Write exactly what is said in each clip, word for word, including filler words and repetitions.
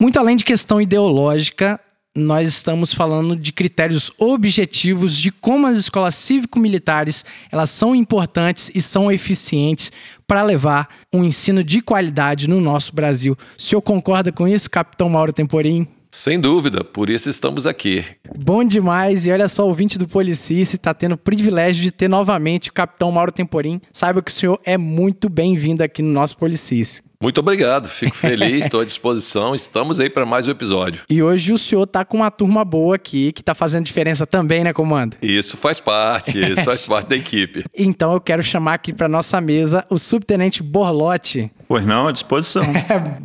Muito além de questão ideológica, nós estamos falando de critérios objetivos de como as escolas cívico-militares elas são importantes e são eficientes para levar um ensino de qualidade no nosso Brasil. O senhor concorda com isso, Capitão Mauro Temporim? Sem dúvida, por isso estamos aqui. Bom demais, e olha só, o ouvinte do Policice está tendo o privilégio de ter novamente o Capitão Mauro Temporim. Saiba que o senhor é muito bem-vindo aqui no nosso Policice. Muito obrigado, fico feliz, estou à disposição, estamos aí para mais um episódio. E hoje o senhor está com uma turma boa aqui, que está fazendo diferença também, né, comando? Isso faz parte, isso faz parte da equipe. Então eu quero chamar aqui para nossa mesa o Subtenente Borlotti. Pois não, à disposição.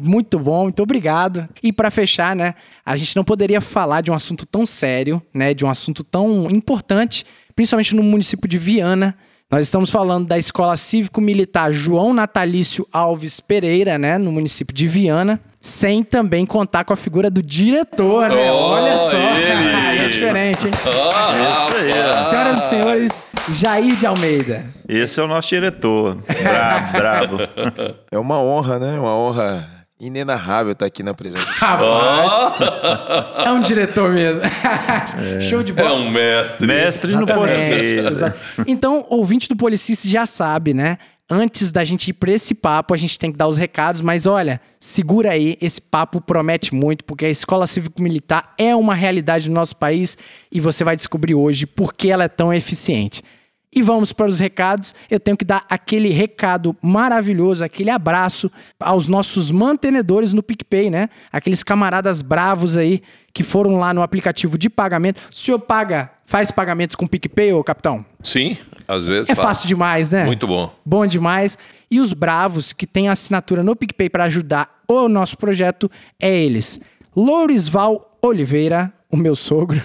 Muito bom, muito obrigado. E para fechar, né, a gente não poderia falar de um assunto tão sério, né, de um assunto tão importante, principalmente no município de Viana. Nós estamos falando da Escola Cívico-Militar João Natalício Alves Pereira, né, no município de Viana, sem também contar com a figura do diretor, né? Oh, olha só, cara, é diferente, hein? Oh, senhoras e senhores, Jair de Almeida. Esse é o nosso diretor, brabo, brabo. É uma honra, né? Uma honra inenarrável estar aqui na presença. Rapaz, oh! É um diretor mesmo. É. Show de bola. É um mestre. Mestre no português. Então, ouvinte do Policice já sabe, né? Antes da gente ir para esse papo, a gente tem que dar os recados, mas olha, segura aí, esse papo promete muito, porque a escola cívico-militar é uma realidade no nosso país e você vai descobrir hoje por que ela é tão eficiente. E vamos para os recados. Eu tenho que dar aquele recado maravilhoso, aquele abraço aos nossos mantenedores no PicPay, né? Aqueles camaradas bravos aí que foram lá no aplicativo de pagamento. O senhor paga, faz pagamentos com PicPay, ô capitão? Sim, às vezes é fácil. fácil demais, né? Muito bom. Bom demais. E os bravos que têm assinatura no PicPay para ajudar o nosso projeto é eles. Lourisval Oliveira, o meu sogro...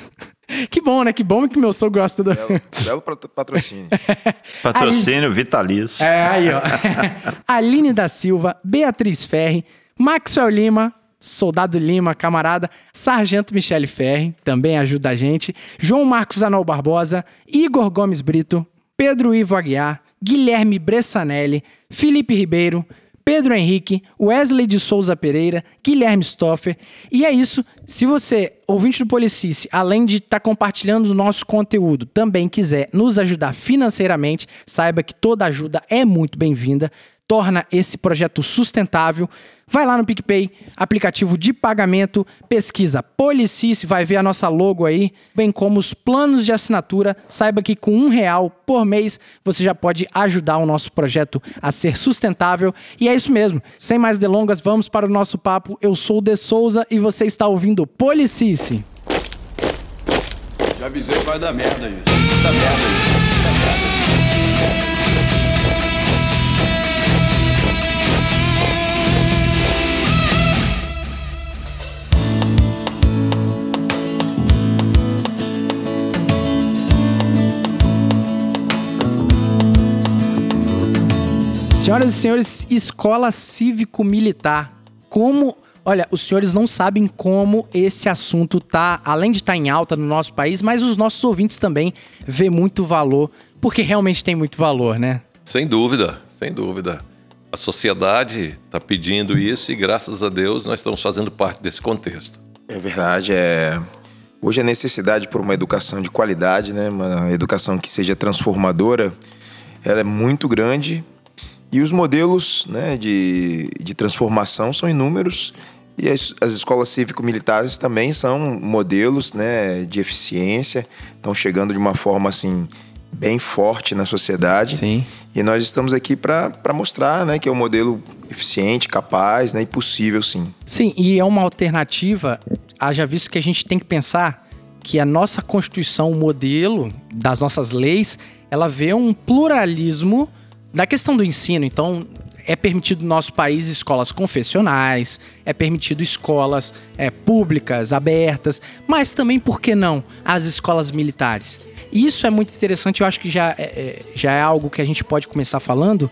Que bom, né? Que bom que meu sogro gosta do... Belo, belo patrocínio. Patrocínio Aline... vitalício. É, aí, ó. Aline da Silva, Beatriz Ferri, Maxwell Lima, Soldado Lima, camarada, Sargento Michele Ferri, também ajuda a gente, João Marcos Anol Barbosa, Igor Gomes Brito, Pedro Ivo Aguiar, Guilherme Bressanelli, Felipe Ribeiro, Pedro Henrique, Wesley de Souza Pereira, Guilherme Stoffer. E é isso. Se você, ouvinte do Policice, além de estar tá compartilhando o nosso conteúdo, também quiser nos ajudar financeiramente, saiba que toda ajuda é muito bem-vinda. Torna esse projeto sustentável. Vai lá no PicPay, aplicativo de pagamento, pesquisa Policice, vai ver a nossa logo aí, bem como os planos de assinatura. Saiba que com um real por mês você já pode ajudar o nosso projeto a ser sustentável. E é isso mesmo. Sem mais delongas, vamos para o nosso papo. Eu sou o De Souza e você está ouvindo Policice. Já avisei que vai dar merda isso. Tá merda isso. Tá merda isso. Senhoras e senhores, escola cívico-militar, como... Olha, os senhores não sabem como esse assunto tá, além de estar em alta no nosso país, mas os nossos ouvintes também vê muito valor, porque realmente tem muito valor, né? Sem dúvida, sem dúvida. A sociedade está pedindo isso e graças a Deus nós estamos fazendo parte desse contexto. É verdade, é... Hoje a necessidade por uma educação de qualidade, né? Uma educação que seja transformadora, ela é muito grande. E os modelos, né, de, de transformação são inúmeros e as, as escolas cívico-militares também são modelos, né, de eficiência, estão chegando de uma forma assim, bem forte na sociedade. Sim. E nós estamos aqui para mostrar, né, que é um modelo eficiente, capaz, né, e possível sim. Sim, e é uma alternativa, haja visto que a gente tem que pensar que a nossa Constituição, o modelo das nossas leis, ela vê um pluralismo da questão do ensino. Então, é permitido no nosso país escolas confessionais, é permitido escolas é, públicas, abertas, mas também, por que não, as escolas militares. E isso é muito interessante, eu acho que já é, já é algo que a gente pode começar falando,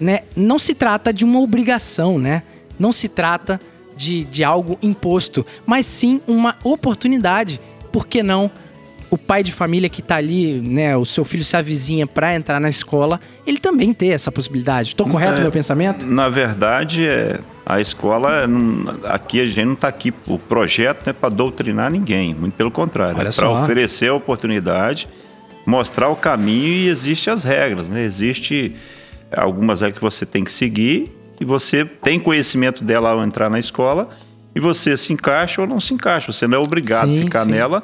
né? Não se trata de uma obrigação, né? Não se trata de, de algo imposto, mas sim uma oportunidade. Por que não o pai de família que tá ali, né, o seu filho se avizinha pra entrar na escola, ele também ter essa possibilidade. Tô correto no é, meu pensamento? Na verdade, é, a escola, aqui a gente não tá aqui, o projeto não é pra doutrinar ninguém, muito pelo contrário. Olha é só. Pra oferecer a oportunidade, mostrar o caminho, e existem as regras, né? Existem algumas regras que você tem que seguir, e você tem conhecimento dela ao entrar na escola, e você se encaixa ou não se encaixa. Você não é obrigado sim, a ficar sim. nela,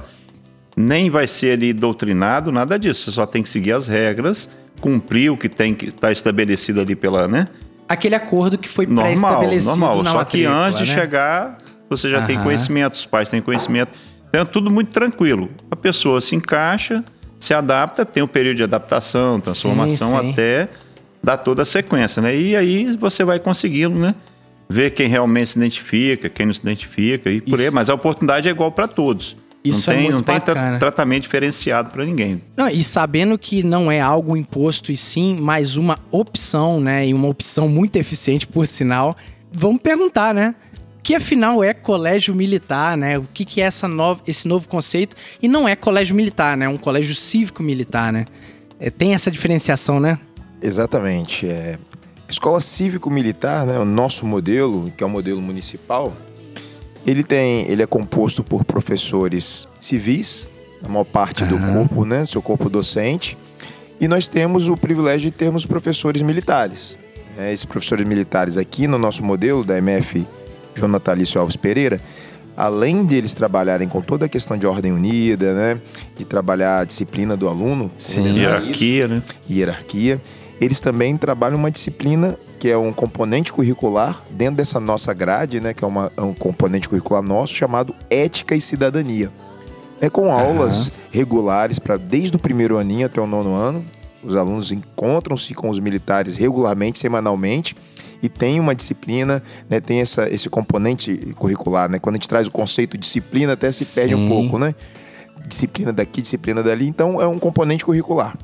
nem vai ser ali doutrinado, nada disso. Você só tem que seguir as regras, cumprir o que tem que estar tá estabelecido ali pela, né? Aquele acordo que foi normal, pré-estabelecido normal. Na só que antes né? de chegar, você já Aham. tem conhecimento, os pais têm conhecimento. Então é tudo muito tranquilo. A pessoa se encaixa, se adapta, tem um período de adaptação, transformação sim, sim. até dar toda a sequência, né? E aí você vai conseguindo, né? Ver quem realmente se identifica, quem não se identifica e por aí, mas a oportunidade é igual para todos. Isso não tem, é muito não tem tra- tratamento diferenciado para ninguém. Não, e sabendo que não é algo imposto e sim mais uma opção, né? E uma opção muito eficiente, por sinal. Vamos perguntar, né? O que afinal é colégio militar, né? O que, que é essa nova, esse novo conceito? E não é colégio militar, né? É um colégio cívico-militar, né? É, tem essa diferenciação, né? Exatamente, é... Escola Cívico-Militar, né, o nosso modelo, que é o modelo municipal, ele, tem, ele é composto por professores civis, a maior parte do corpo, né, seu corpo docente, e nós temos o privilégio de termos professores militares. É, esses professores militares aqui, no nosso modelo da M F João Natalício Alves Pereira, além de eles trabalharem com toda a questão de ordem unida, né, de trabalhar a disciplina do aluno, Sim. hierarquia, né? hierarquia, eles também trabalham uma disciplina que é um componente curricular dentro dessa nossa grade, né, que é uma, um componente curricular nosso chamado Ética e Cidadania. É com aulas uhum. regulares para desde o primeiro aninho até o nono ano. Os alunos encontram-se com os militares regularmente, semanalmente, e tem uma disciplina, né, tem essa, esse componente curricular, né? Quando a gente traz o conceito de disciplina, até se Sim. perde um pouco, né? Disciplina daqui, disciplina dali, então é um componente curricular.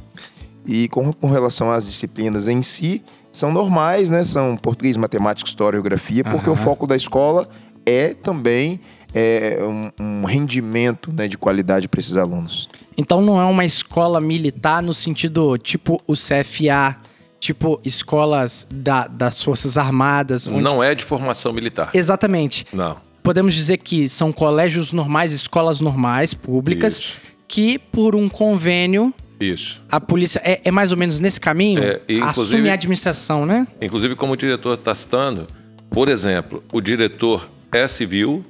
E com, com relação às disciplinas em si, são normais, né? São português, matemática, história, geografia, porque Aham. o foco da escola é também é, um, um rendimento, né, de qualidade para esses alunos. Então não é uma escola militar no sentido tipo o C F A, tipo escolas da, das Forças Armadas. Onde... Não é de formação militar. Exatamente. Não. Podemos dizer que são colégios normais, escolas normais, públicas, Isso. que por um convênio... Isso. A polícia é, é mais ou menos nesse caminho? É, assume a administração, né? Inclusive, como o diretor está citando, por exemplo, o diretor é civil,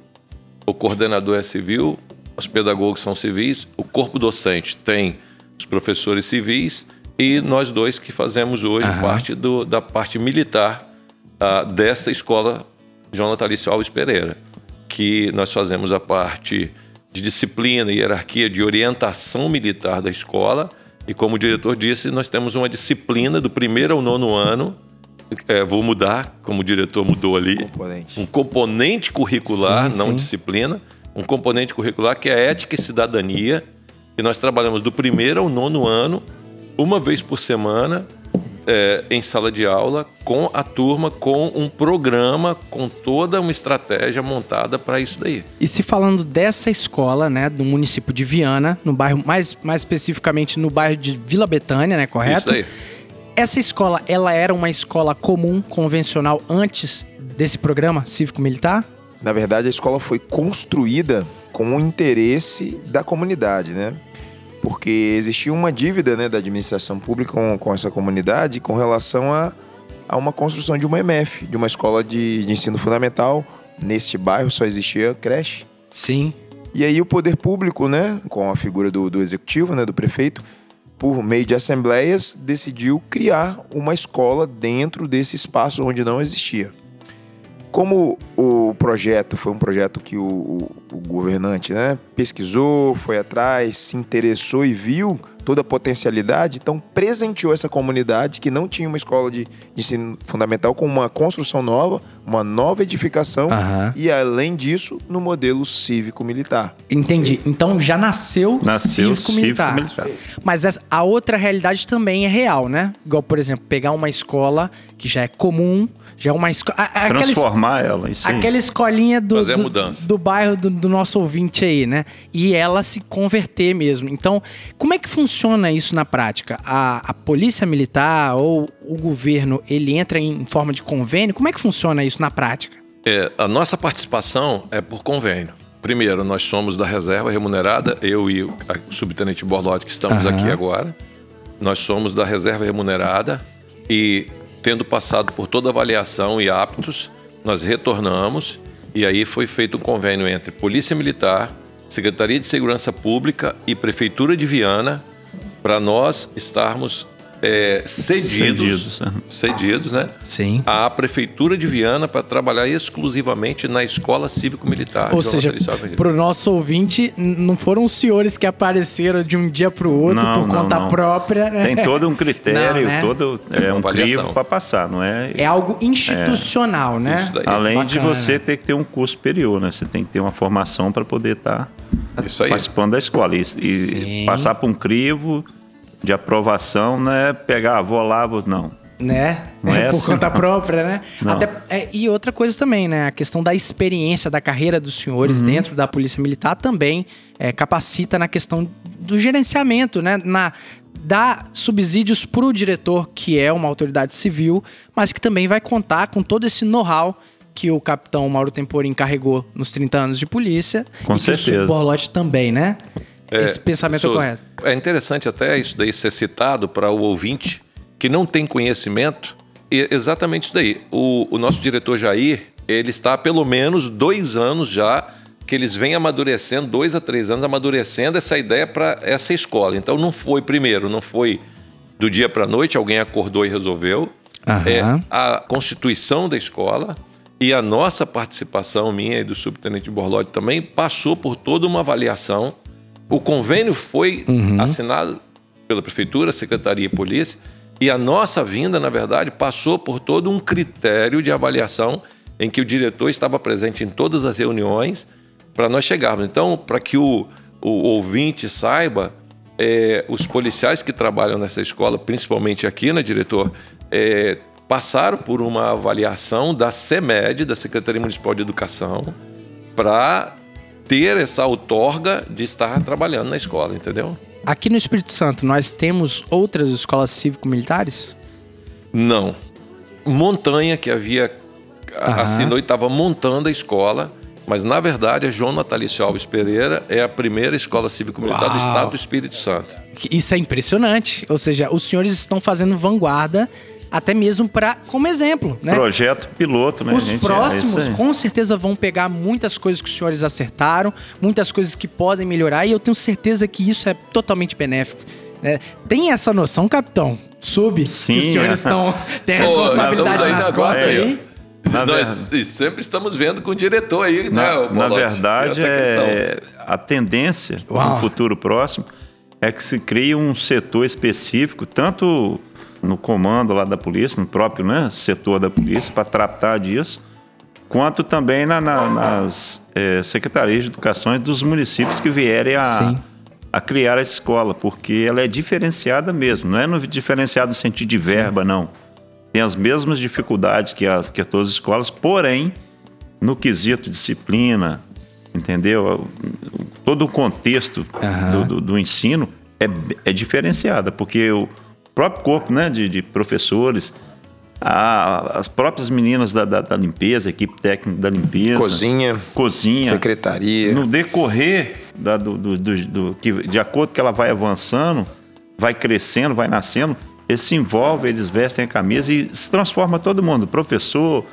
o coordenador é civil, os pedagogos são civis, o corpo docente tem os professores civis e nós dois que fazemos hoje Aham. parte do, da parte militar ah, desta escola João Natalício Alves Pereira, que nós fazemos a parte de disciplina e hierarquia de orientação militar da escola. E como o diretor disse, nós temos uma disciplina do primeiro ao nono ano. É, vou mudar, como o diretor mudou ali. Componente. Um componente curricular, sim, não sim. disciplina. Um componente curricular que é a ética e cidadania. E nós trabalhamos do primeiro ao nono ano, uma vez por semana, é, em sala de aula, com a turma, com um programa, com toda uma estratégia montada para isso daí. E se falando dessa escola, né, do município de Viana, no bairro, mais, mais especificamente no bairro de Vila Betânia, né, correto? Isso aí. Essa escola, ela era uma escola comum, convencional, antes desse programa cívico-militar? Na verdade, a escola foi construída com o interesse da comunidade, né? Porque existia uma dívida, né, da administração pública com, com essa comunidade com relação a, a uma construção de uma M F, de uma escola de, de ensino fundamental. Neste bairro só existia creche. Sim. E aí o poder público, né, com a figura do, do executivo, né, do prefeito, por meio de assembleias, decidiu criar uma escola dentro desse espaço onde não existia. Como o projeto foi um projeto que o, o, o governante, né, pesquisou, foi atrás, se interessou e viu toda a potencialidade, então presenteou essa comunidade que não tinha uma escola de, de ensino fundamental com uma construção nova, uma nova edificação uhum. e, além disso, no modelo cívico-militar. Entendi. Então já nasceu, nasceu cívico-militar. cívico-militar. Mas essa, a outra realidade também é real, né? Igual, por exemplo, pegar uma escola que já é comum... Já é uma escola. Transformar aquela, ela, isso aí. Aquela escolinha do, do, do bairro do, do nosso ouvinte aí, né? E ela se converter mesmo. Então, como é que funciona isso na prática? A, a polícia militar ou o governo, ele entra em forma de convênio? Como é que funciona isso na prática? É, a nossa participação é por convênio. Primeiro, nós somos da reserva remunerada, eu e o subtenente Borlotti, que estamos uhum. aqui agora. Nós somos da reserva remunerada e, tendo passado por toda a avaliação e aptos, nós retornamos e aí foi feito um convênio entre Polícia Militar, Secretaria de Segurança Pública e Prefeitura de Viana para nós estarmos é, cedidos, cedidos, cedidos né? Sim. à Prefeitura de Viana para trabalhar exclusivamente na Escola Cívico-Militar. Ou seja, para o nosso ouvinte, não foram os senhores que apareceram de um dia para o outro não, por não, conta não. própria. Né? Tem todo um critério, não, né? todo, é, é um crivo para passar, não é? É algo institucional, é. né? Além Bacana. de você ter que ter um curso superior, né? Você tem que ter uma formação para poder estar tá participando da escola. E, e passar por um crivo... de aprovação, não é pegar, vou lá, vou... não. Né? Não é, é por assim, conta não. própria, né? Até, é, e outra coisa também, né? A questão da experiência, da carreira dos senhores uhum. dentro da Polícia Militar também é, capacita na questão do gerenciamento, né? Na, dá subsídios para o diretor, que é uma autoridade civil, mas que também vai contar com todo esse know-how que o capitão Mauro Temporim carregou nos trinta anos de polícia. Com e certeza. Que o Borlotti também, né? É, Esse pensamento isso, é correto. É interessante até isso daí ser citado para o ouvinte que não tem conhecimento. E exatamente isso daí. O, o nosso diretor Jair, ele está há pelo menos dois anos já que eles vêm amadurecendo, dois a três anos, amadurecendo essa ideia para essa escola. Então não foi, primeiro, não foi do dia para a noite, alguém acordou e resolveu. É, a constituição da escola... E a nossa participação, minha e do subtenente Borlotti também, passou por toda uma avaliação. O convênio foi uhum. assinado pela Prefeitura, Secretaria e Polícia, e a nossa vinda, na verdade, passou por todo um critério de avaliação em que o diretor estava presente em todas as reuniões para nós chegarmos. Então, para que o, o ouvinte saiba, é, os policiais que trabalham nessa escola, principalmente aqui, né, diretor, é, passaram por uma avaliação da SEMED, da Secretaria Municipal de Educação, para ter essa outorga de estar trabalhando na escola, entendeu? Aqui no Espírito Santo, nós temos outras escolas cívico-militares? Não. Montanha, que havia Aham. assinou e estava montando a escola, mas, na verdade, a João Natalício Alves Pereira é a primeira escola cívico-militar Uau. do estado do Espírito Santo. Isso é impressionante. Ou seja, os senhores estão fazendo vanguarda até mesmo para, como exemplo, né? Projeto piloto, né? Os gente, próximos, é com certeza, vão pegar muitas coisas que os senhores acertaram, muitas coisas que podem melhorar, e eu tenho certeza que isso é totalmente benéfico. Né? Tem essa noção, capitão? Sub, Sim, que os senhores estão é. têm responsabilidade nas na costas aí. aí. Na Nós ver... sempre estamos vendo com o diretor aí, na, né? O na verdade, é... a tendência Uau. no futuro próximo é que se crie um setor específico, tanto... no comando lá da polícia, no próprio né, setor da polícia, para tratar disso, quanto também na, na, nas é, secretarias de educação dos municípios que vierem a, a criar a escola, porque ela é diferenciada mesmo, não é no diferenciado no sentido de verba, Sim. não. Tem as mesmas dificuldades que, as, que todas as escolas, porém, no quesito disciplina, entendeu? Todo o contexto uhum. do, do, do ensino é, é diferenciada, porque o O próprio corpo né, de, de professores, a, as próprias meninas da, da, da limpeza, a equipe técnica da limpeza. Cozinha. Cozinha. Secretaria. No decorrer, da, do, do, do, do, que, de acordo que ela vai avançando, vai crescendo, vai nascendo, eles se envolvem, eles vestem a camisa e se transforma todo mundo. O professor,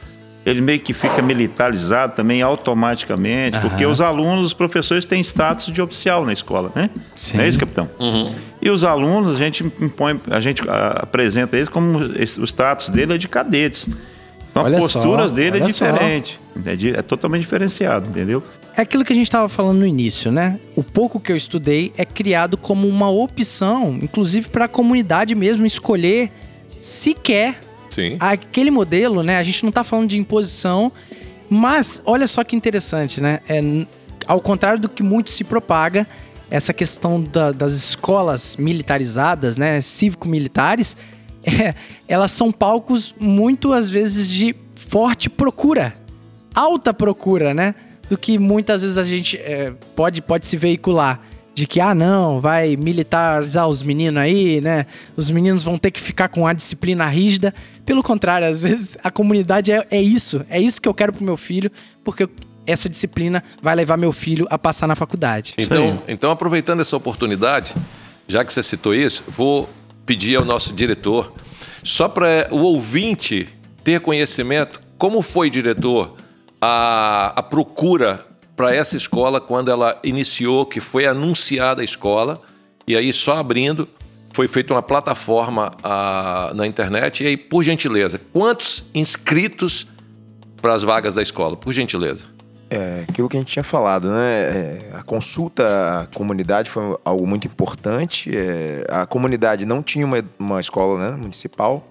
ele meio que fica militarizado também automaticamente, uhum. porque os alunos, os professores têm status de oficial na escola, né? Sim. Não é isso, capitão? Uhum. E os alunos, a gente impõe, a gente apresenta eles como o status dele é de cadetes. Então, olha as posturas só, dele é diferente. Só. É totalmente diferenciado, entendeu? É aquilo que a gente estava falando no início, né? O pouco que eu estudei é criado como uma opção, inclusive para a comunidade mesmo escolher se quer Sim. aquele modelo, né? A gente não está falando de imposição, mas olha só que interessante, né? É, ao contrário do que muito se propaga, essa questão da, das escolas militarizadas, né, cívico-militares, é, elas são palcos muito, às vezes, de forte procura, alta procura, né? Do que muitas vezes a gente é, pode, pode se veicular. De que, ah, não, vai militarizar os meninos aí, né? Os meninos vão ter que ficar com a disciplina rígida. Pelo contrário, às vezes a comunidade é, é isso. É isso que eu quero pro meu filho, porque essa disciplina vai levar meu filho a passar na faculdade. Então, então aproveitando essa oportunidade, já que você citou isso, vou pedir ao nosso diretor, só para o ouvinte ter conhecimento, como foi, diretor, a, a procura para essa escola quando ela iniciou, que foi anunciada a escola, e aí só abrindo, foi feita uma plataforma a, na internet, e aí, por gentileza, quantos inscritos para as vagas da escola? Por gentileza. É, aquilo que a gente tinha falado, né? É, a consulta à comunidade foi algo muito importante. É, a comunidade não tinha uma, uma escola, né, municipal,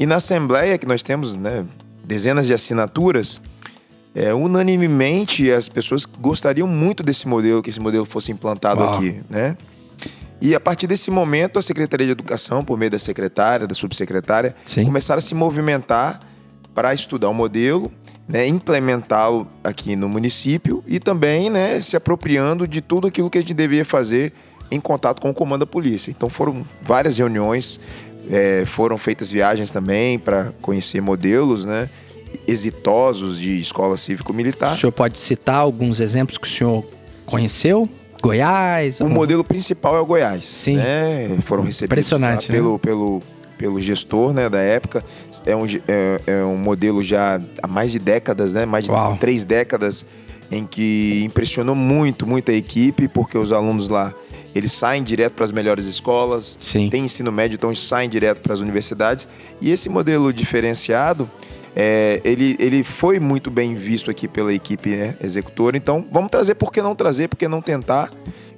e na Assembleia, que nós temos, né, dezenas de assinaturas, É, unanimemente as pessoas gostariam muito desse modelo, que esse modelo fosse implantado Uau. aqui, né? E a partir desse momento a Secretaria de Educação, por meio da secretária, da subsecretária, Sim. começaram a se movimentar para estudar o modelo, né, implementá-lo aqui no município e também, né, se apropriando de tudo aquilo que a gente deveria fazer em contato com o comando da polícia. Então foram várias reuniões, é, foram feitas viagens também para conhecer modelos, né, exitosos de escola cívico-militar. O senhor pode citar alguns exemplos que o senhor conheceu? Goiás? O algum... modelo principal é o Goiás. Sim. Né? Foram recebidos lá, né? pelo, pelo, pelo gestor, né, da época. É um, é, é um modelo já há mais de décadas, né? mais de Uau. três décadas, em que impressionou muito, muito a equipe, porque os alunos lá, eles saem direto para as melhores escolas, Sim. tem ensino médio, então eles saem direto para as universidades. E esse modelo diferenciado, É, ele, ele foi muito bem visto aqui pela equipe, né, executora. Então vamos trazer, por que não trazer, por que não tentar?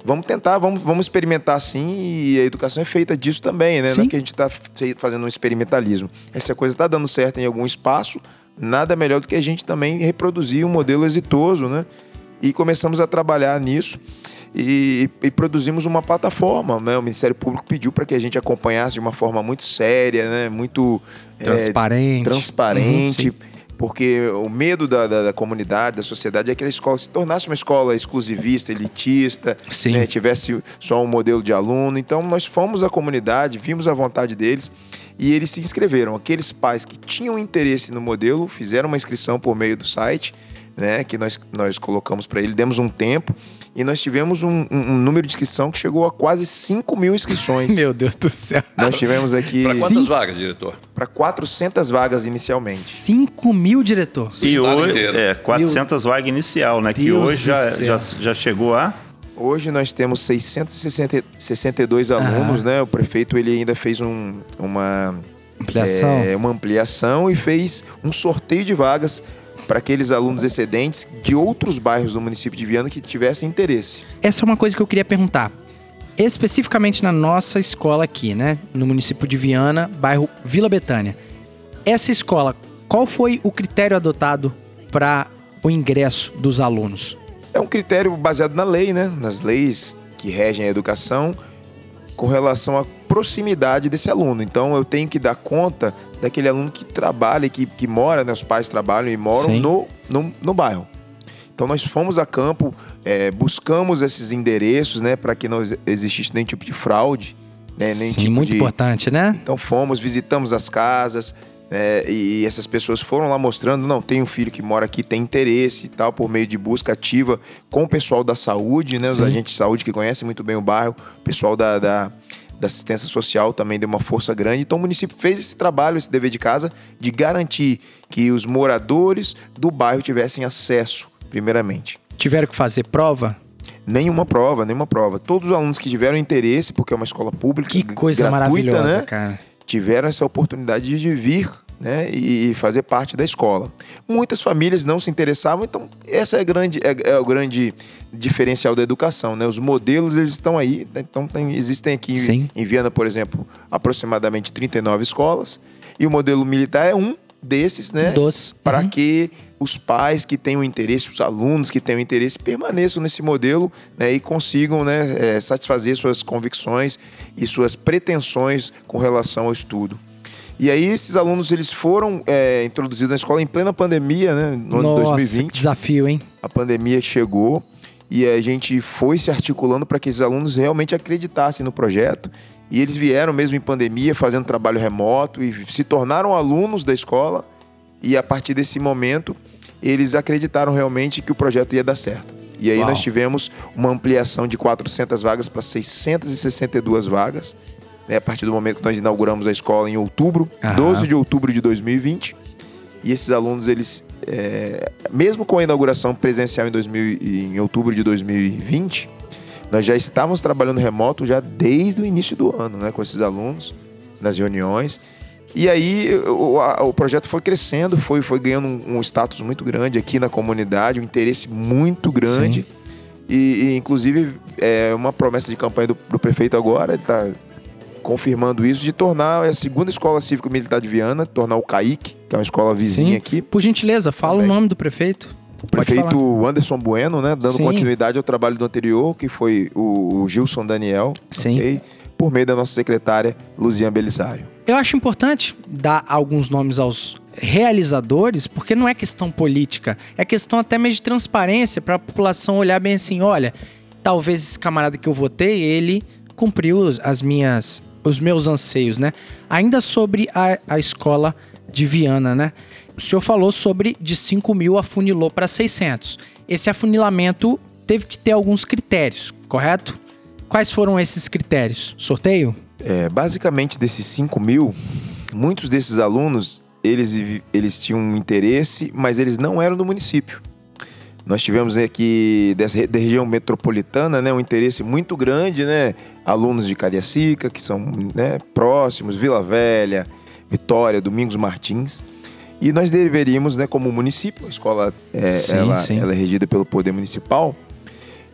Vamos tentar, vamos, vamos experimentar sim. E a educação é feita disso também, né? Não é que a gente está fazendo um experimentalismo. Essa coisa está dando certo em algum espaço, nada melhor do que a gente também reproduzir um modelo exitoso, né? E começamos a trabalhar nisso e, e produzimos uma plataforma, né? O Ministério Público pediu para que a gente acompanhasse de uma forma muito séria, né? muito transparente, é, transparente uhum, porque o medo da, da, da comunidade, da sociedade, é que a escola se tornasse uma escola exclusivista, elitista, né? Tivesse só um modelo de aluno. Então nós fomos à comunidade, vimos a vontade deles e eles se inscreveram. Aqueles pais que tinham interesse no modelo fizeram uma inscrição por meio do site, né, que nós, nós colocamos para ele, demos um tempo e nós tivemos um, um, um número de inscrição que chegou a quase cinco mil inscrições. Meu Deus do céu. Nós tivemos aqui... Para quantas Cin... vagas, diretor? Para quatrocentas vagas inicialmente. cinco mil, diretor? E hoje, é, quatrocentas Meu... vagas inicial, né? Deus que hoje já, já, já chegou a... Hoje nós temos seiscentos e sessenta e dois alunos, ah. né? O prefeito ele ainda fez um, uma... Ampliação. É, uma ampliação e fez um sorteio de vagas para aqueles alunos excedentes de outros bairros do município de Viana que tivessem interesse. Essa é uma coisa que eu queria perguntar. Especificamente na nossa escola aqui, né? No município de Viana, bairro Vila Betânia. Essa escola, qual foi o critério adotado para o ingresso dos alunos? É um critério baseado na lei, né? Nas leis que regem a educação, com relação à proximidade desse aluno. Então eu tenho que dar conta daquele aluno que trabalha, que, que mora, né? Os pais trabalham e moram no, no, no bairro. Então nós fomos a campo, é, buscamos esses endereços, né, para que não existisse nenhum tipo de fraude, né? Nem Sim, tipo muito de... importante, né? Então fomos, visitamos as casas, né? E essas pessoas foram lá mostrando, não, tem um filho que mora aqui, tem interesse e tal, por meio de busca ativa com o pessoal da saúde, né? Os Sim. agentes de saúde que conhecem muito bem o bairro, o pessoal da... da... da assistência social também deu uma força grande. Então o município fez esse trabalho, esse dever de casa, de garantir que os moradores do bairro tivessem acesso, primeiramente. Tiveram que fazer prova? Nenhuma prova, nenhuma prova. Todos os alunos que tiveram interesse, porque é uma escola pública, que coisa gratuita, maravilhosa, né? Cara, tiveram essa oportunidade de vir, né, e fazer parte da escola. Muitas famílias não se interessavam, então essa é a grande, é, é o grande diferencial da educação, né? Os modelos, eles estão aí, né? Então tem, existem aqui em, em Viana, por exemplo, aproximadamente trinta e nove escolas, e o modelo militar é um desses, né? Dois. Para uhum. que os pais que tenham interesse, os alunos que tenham interesse, permaneçam nesse modelo, né, e consigam, né, é, satisfazer suas convicções e suas pretensões com relação ao estudo. E aí esses alunos, eles foram é, introduzidos na escola em plena pandemia, né? No ano de dois mil e vinte. Que desafio, hein? A pandemia chegou e a gente foi se articulando para que esses alunos realmente acreditassem no projeto. E eles vieram mesmo em pandemia, fazendo trabalho remoto, e se tornaram alunos da escola. E a partir desse momento, eles acreditaram realmente que o projeto ia dar certo. E aí, uau, nós tivemos uma ampliação de quatrocentas vagas para seiscentas e sessenta e duas vagas, né, a partir do momento que nós inauguramos a escola em outubro, uhum. doze de outubro de dois mil e vinte. E esses alunos, eles, é, mesmo com a inauguração presencial em, dois mil, em outubro de dois mil e vinte, nós já estávamos trabalhando remoto já desde o início do ano, né, com esses alunos, nas reuniões. E aí o, a, o projeto foi crescendo, foi, foi ganhando um, um status muito grande aqui na comunidade, um interesse muito grande. E, e, inclusive, é uma promessa de campanha do, do prefeito agora, ele está confirmando isso, de tornar a segunda escola cívico-militar de Viana, tornar o CAIC, que é uma escola vizinha, sim, aqui. Por gentileza, fala também o nome do prefeito. O prefeito Anderson Bueno, né, dando, sim, continuidade ao trabalho do anterior, que foi o, o Gilson Daniel, sim, okay, por meio da nossa secretária Luziã Belisário. Eu acho importante dar alguns nomes aos realizadores, porque não é questão política, é questão até mesmo de transparência, para a população olhar bem assim, olha, talvez esse camarada que eu votei, ele cumpriu as minhas... os meus anseios, né? Ainda sobre a, a escola de Viana, né? O senhor falou sobre de cinco mil afunilou para seiscentos. Esse afunilamento teve que ter alguns critérios, correto? Quais foram esses critérios? Sorteio? É, basicamente, desses cinco mil, muitos desses alunos, eles, eles tinham um interesse, mas eles não eram do município. Nós tivemos aqui, dessa, da região metropolitana, né, um interesse muito grande, né? Alunos de Cariacica, que são, né, próximos, Vila Velha, Vitória, Domingos Martins. E nós deveríamos, né, como município, a escola é, sim, ela, sim. ela é regida pelo Poder Municipal,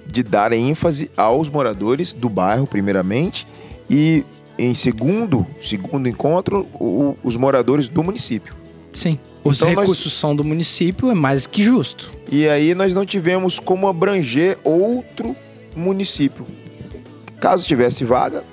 de dar ênfase aos moradores do bairro, primeiramente, e em segundo, segundo encontro, o, os moradores do município. Sim. Os então recursos nós... são do município, é mais que justo. E aí nós não tivemos como abranger outro município. Caso tivesse vaga,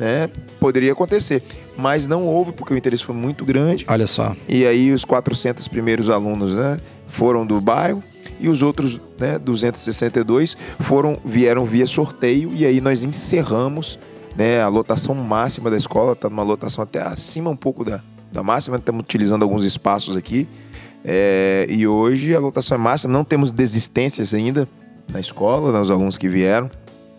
né, poderia acontecer. Mas não houve, porque o interesse foi muito grande. Olha só. E aí os quatrocentos primeiros alunos, né, foram do bairro. E os outros, né, duzentos e sessenta e dois foram, vieram via sorteio. E aí nós encerramos, né, a lotação máxima da escola. Está numa lotação até acima um pouco da... da máxima, estamos utilizando alguns espaços aqui, é, e hoje a lotação é máxima, não temos desistências ainda na escola, nos alunos que vieram.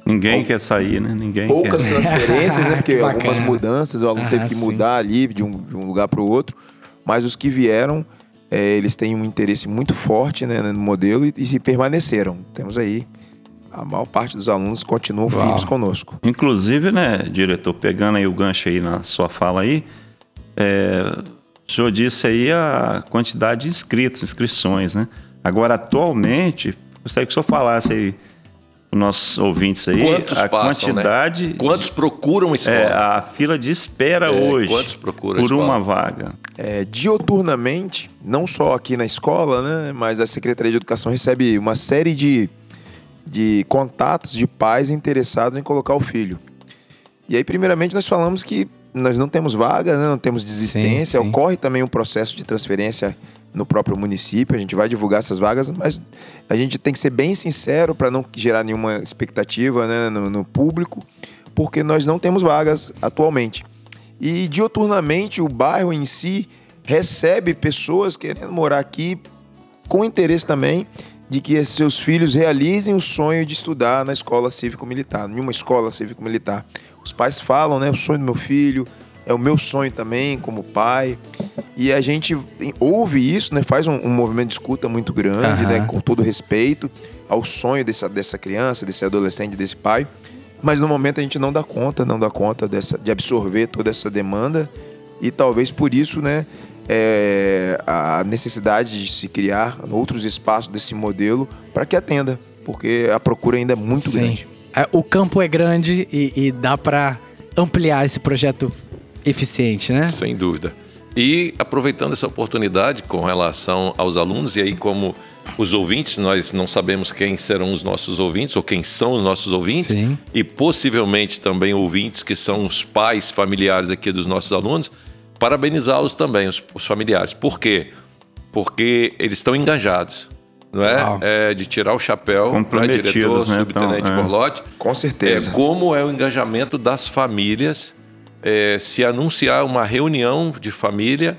Ninguém Pou... quer sair, né? Ninguém Poucas quer. transferências, né? Porque algumas mudanças, o aluno ah, teve que sim. mudar ali de um, de um lugar para o outro, mas os que vieram, é, eles têm um interesse muito forte, né, no modelo e, e se permaneceram. Temos aí, a maior parte dos alunos continuam Uau. firmes conosco. Inclusive, né, diretor, pegando aí o gancho aí na sua fala aí, É, o senhor disse aí a quantidade de inscritos, inscrições, né? Agora, atualmente, gostaria que o senhor falasse aí, os nossos ouvintes aí, quantos a passam, quantidade... Né? Quantos procuram escola? É, a fila de espera é, hoje quantos procuram por escola? Uma vaga. É, dioturnamente, não só aqui na escola, né? Mas a Secretaria de Educação recebe uma série de, de contatos de pais interessados em colocar o filho. E aí, primeiramente, nós falamos que nós não temos vaga, né? Não temos desistência. Sim, sim. Ocorre também um processo de transferência no próprio município. A gente vai divulgar essas vagas, mas a gente tem que ser bem sincero para não gerar nenhuma expectativa, né, no, no público, porque nós não temos vagas atualmente. E dioturnamente o bairro em si recebe pessoas querendo morar aqui com interesse também de que seus filhos realizem o sonho de estudar na escola cívico-militar, em uma escola cívico-militar. Os pais falam, né? O sonho do meu filho, é o meu sonho também, como pai. E a gente ouve isso, né? Faz um, um movimento de escuta muito grande, uhum. né? Com todo respeito ao sonho dessa, dessa criança, desse adolescente, desse pai. Mas no momento a gente não dá conta, não dá conta dessa, de absorver toda essa demanda. E talvez por isso, né? É, a necessidade de se criar outros espaços desse modelo para que atenda, porque a procura ainda é muito Sim. grande. O campo é grande e, e dá para ampliar esse projeto eficiente, né? Sem dúvida. E aproveitando essa oportunidade com relação aos alunos, e aí como os ouvintes, nós não sabemos quem serão os nossos ouvintes ou quem são os nossos ouvintes, Sim. e possivelmente também ouvintes que são os pais familiares aqui dos nossos alunos, parabenizá-los também, os, os familiares. Por quê? Porque eles estão engajados. Não é? Ah, é de tirar o chapéu para diretor, né? Subtenente então, é. Borlotti. Com certeza. É, como é o engajamento das famílias, é, se anunciar uma reunião de família,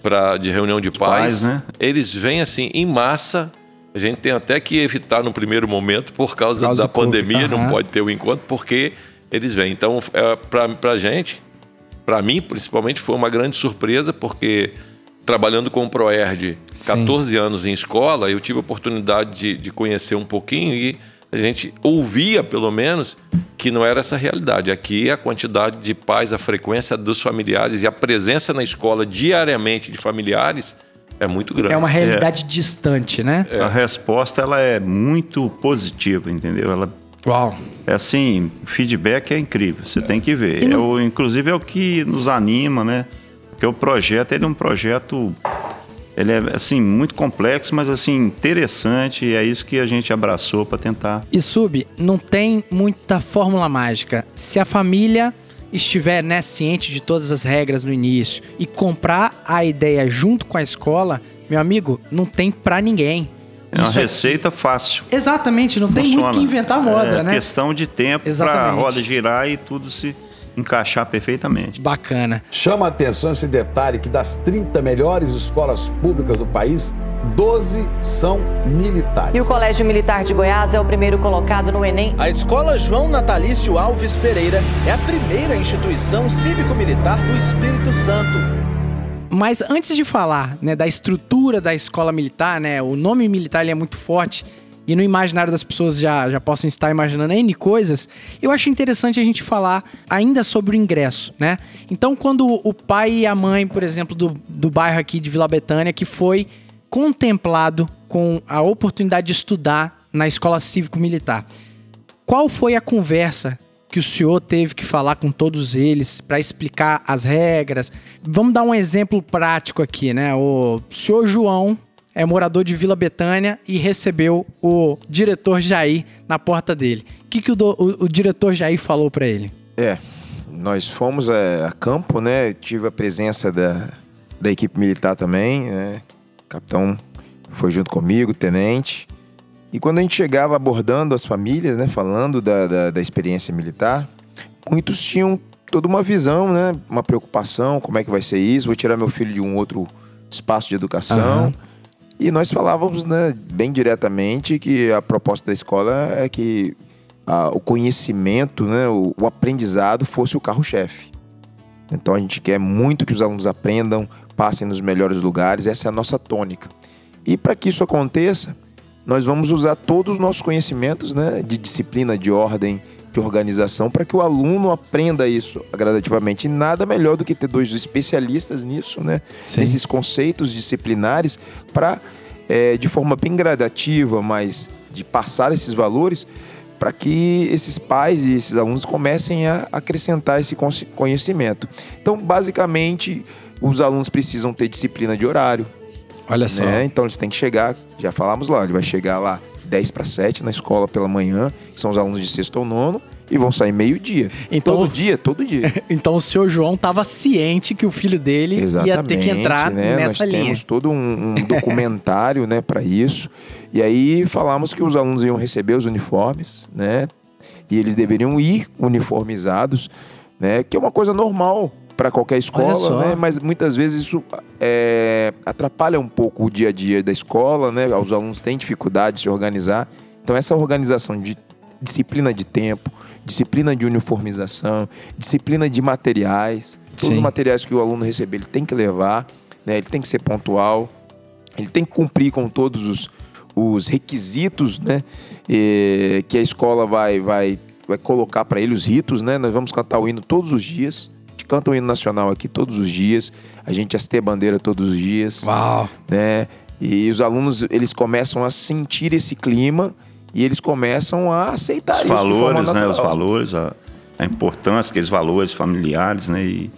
pra, de reunião de Os pais, pais né? Eles vêm assim em massa. A gente tem até que evitar no primeiro momento por causa, por causa da pandemia, COVID, tá? Não pode ter o encontro, porque eles vêm. Então, é, para a gente, para mim principalmente, foi uma grande surpresa, porque... Trabalhando com o Proerd, catorze Sim. anos em escola, eu tive a oportunidade de, de conhecer um pouquinho e a gente ouvia, pelo menos, que não era essa realidade. Aqui a quantidade de pais, a frequência dos familiares e a presença na escola diariamente de familiares é muito grande. É uma realidade é. distante, né? É. A resposta ela é muito positiva, entendeu? Ela... Uau! É assim, o feedback é incrível, você é. tem que ver. Não... É o, inclusive é o que nos anima, né? Porque o projeto, ele é um projeto, ele é assim, muito complexo, mas assim, interessante, e é isso que a gente abraçou para tentar. E Sub, não tem muita fórmula mágica. Se a família estiver, né, ciente de todas as regras no início e comprar a ideia junto com a escola, meu amigo, não tem para ninguém. É uma receita fácil. Exatamente, não tem muito que inventar moda, é, né? É questão de tempo para a roda girar e tudo se... encaixar perfeitamente. Bacana. Chama a atenção esse detalhe que das trinta melhores escolas públicas do país, doze são militares. E o Colégio Militar de Goiás é o primeiro colocado no Enem. A Escola João Natalício Alves Pereira é a primeira instituição cívico-militar do Espírito Santo. Mas antes de falar, né, da estrutura da escola militar, né, o nome militar ele é muito forte, e no imaginário das pessoas já, já possam estar imaginando N coisas, eu acho interessante a gente falar ainda sobre o ingresso, né? Então, quando o pai e a mãe, por exemplo, do, do bairro aqui de Vila Betânia, que foi contemplado com a oportunidade de estudar na Escola Cívico-Militar, qual foi a conversa que o senhor teve que falar com todos eles para explicar as regras? Vamos dar um exemplo prático aqui, né? O senhor João... é morador de Vila Betânia e recebeu o diretor Jair na porta dele. O que, que o, do, o, o diretor Jair falou para ele? É, nós fomos a, a campo, né? Tive a presença da, da equipe militar também, né? O capitão foi junto comigo, o tenente. E quando a gente chegava abordando as famílias, né? Falando da, da, da experiência militar, muitos tinham toda uma visão, né? Uma preocupação, como é que vai ser isso? Vou tirar meu filho de um outro espaço de educação... Uhum. E nós falávamos, né, bem diretamente que a proposta da escola é que a, o conhecimento, né, o, o aprendizado fosse o carro-chefe. Então a gente quer muito que os alunos aprendam, passem nos melhores lugares, essa é a nossa tônica. E para que isso aconteça, nós vamos usar todos os nossos conhecimentos, né, de disciplina, de ordem, de organização, para que o aluno aprenda isso gradativamente. E nada melhor do que ter dois especialistas nisso, né? Sim. Nesses conceitos disciplinares, para, é, de forma bem gradativa, mas de passar esses valores, para que esses pais e esses alunos comecem a acrescentar esse conhecimento. Então, basicamente, os alunos precisam ter disciplina de horário. Olha só. Né? Então, eles têm que chegar, já falamos lá, ele vai chegar lá dez para as sete na escola pela manhã, que são os alunos de sexto ou nono, e vão sair meio-dia. Então, todo dia, todo dia. Então o senhor João estava ciente que o filho dele Exatamente, ia ter que entrar, né, nessa linha. Nós temos todo um, um documentário, né, para isso. E aí falamos que os alunos iam receber os uniformes, né? E eles deveriam ir uniformizados, né? Que é uma coisa normal para qualquer escola, né? Mas muitas vezes isso é, atrapalha um pouco o dia a dia da escola, né? Os alunos têm dificuldade de se organizar. Então essa organização de disciplina de tempo, disciplina de uniformização, disciplina de materiais, todos Sim. os materiais que o aluno receber ele tem que levar, né? Ele tem que ser pontual, ele tem que cumprir com todos os, os requisitos, né? E, que a escola vai, vai, vai colocar para ele, os ritos, né? Nós vamos cantar o hino todos os dias. Canta o hino nacional aqui todos os dias, a gente hasteia bandeira todos os dias. Uau. Né? E os alunos, eles começam a sentir esse clima e eles começam a aceitar os isso valores, de né? Os valores, a, a importância, aqueles valores familiares, né? E,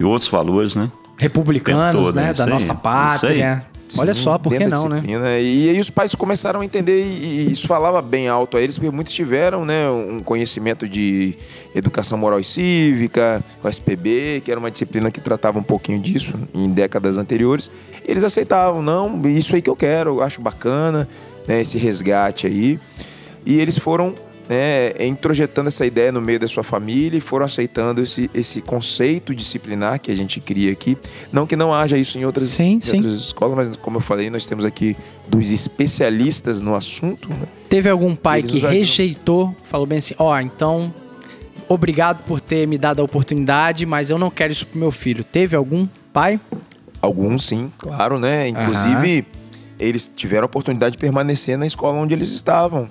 e outros valores, né? Republicanos, todo, né? Da nossa pátria. Sim, olha só, por que não, né? E aí os pais começaram a entender, e isso falava bem alto a eles, porque muitos tiveram, né, um conhecimento de educação moral e cívica, o S P B, que era uma disciplina que tratava um pouquinho disso em décadas anteriores. Eles aceitavam, não, isso aí que eu quero, eu acho bacana, né, esse resgate aí. E eles foram, né, introjetando essa ideia no meio da sua família e foram aceitando esse, esse conceito disciplinar que a gente cria aqui. Não que não haja isso em outras, sim, em sim. outras escolas, mas como eu falei, nós temos aqui dos especialistas no assunto. Né? Teve algum pai Eles que rejeitou, falou bem assim, ó, oh, então, obrigado por ter me dado a oportunidade, mas eu não quero isso pro meu filho. Teve algum pai? Alguns, sim, claro, né? Inclusive, ah. eles tiveram a oportunidade de permanecer na escola onde eles estavam.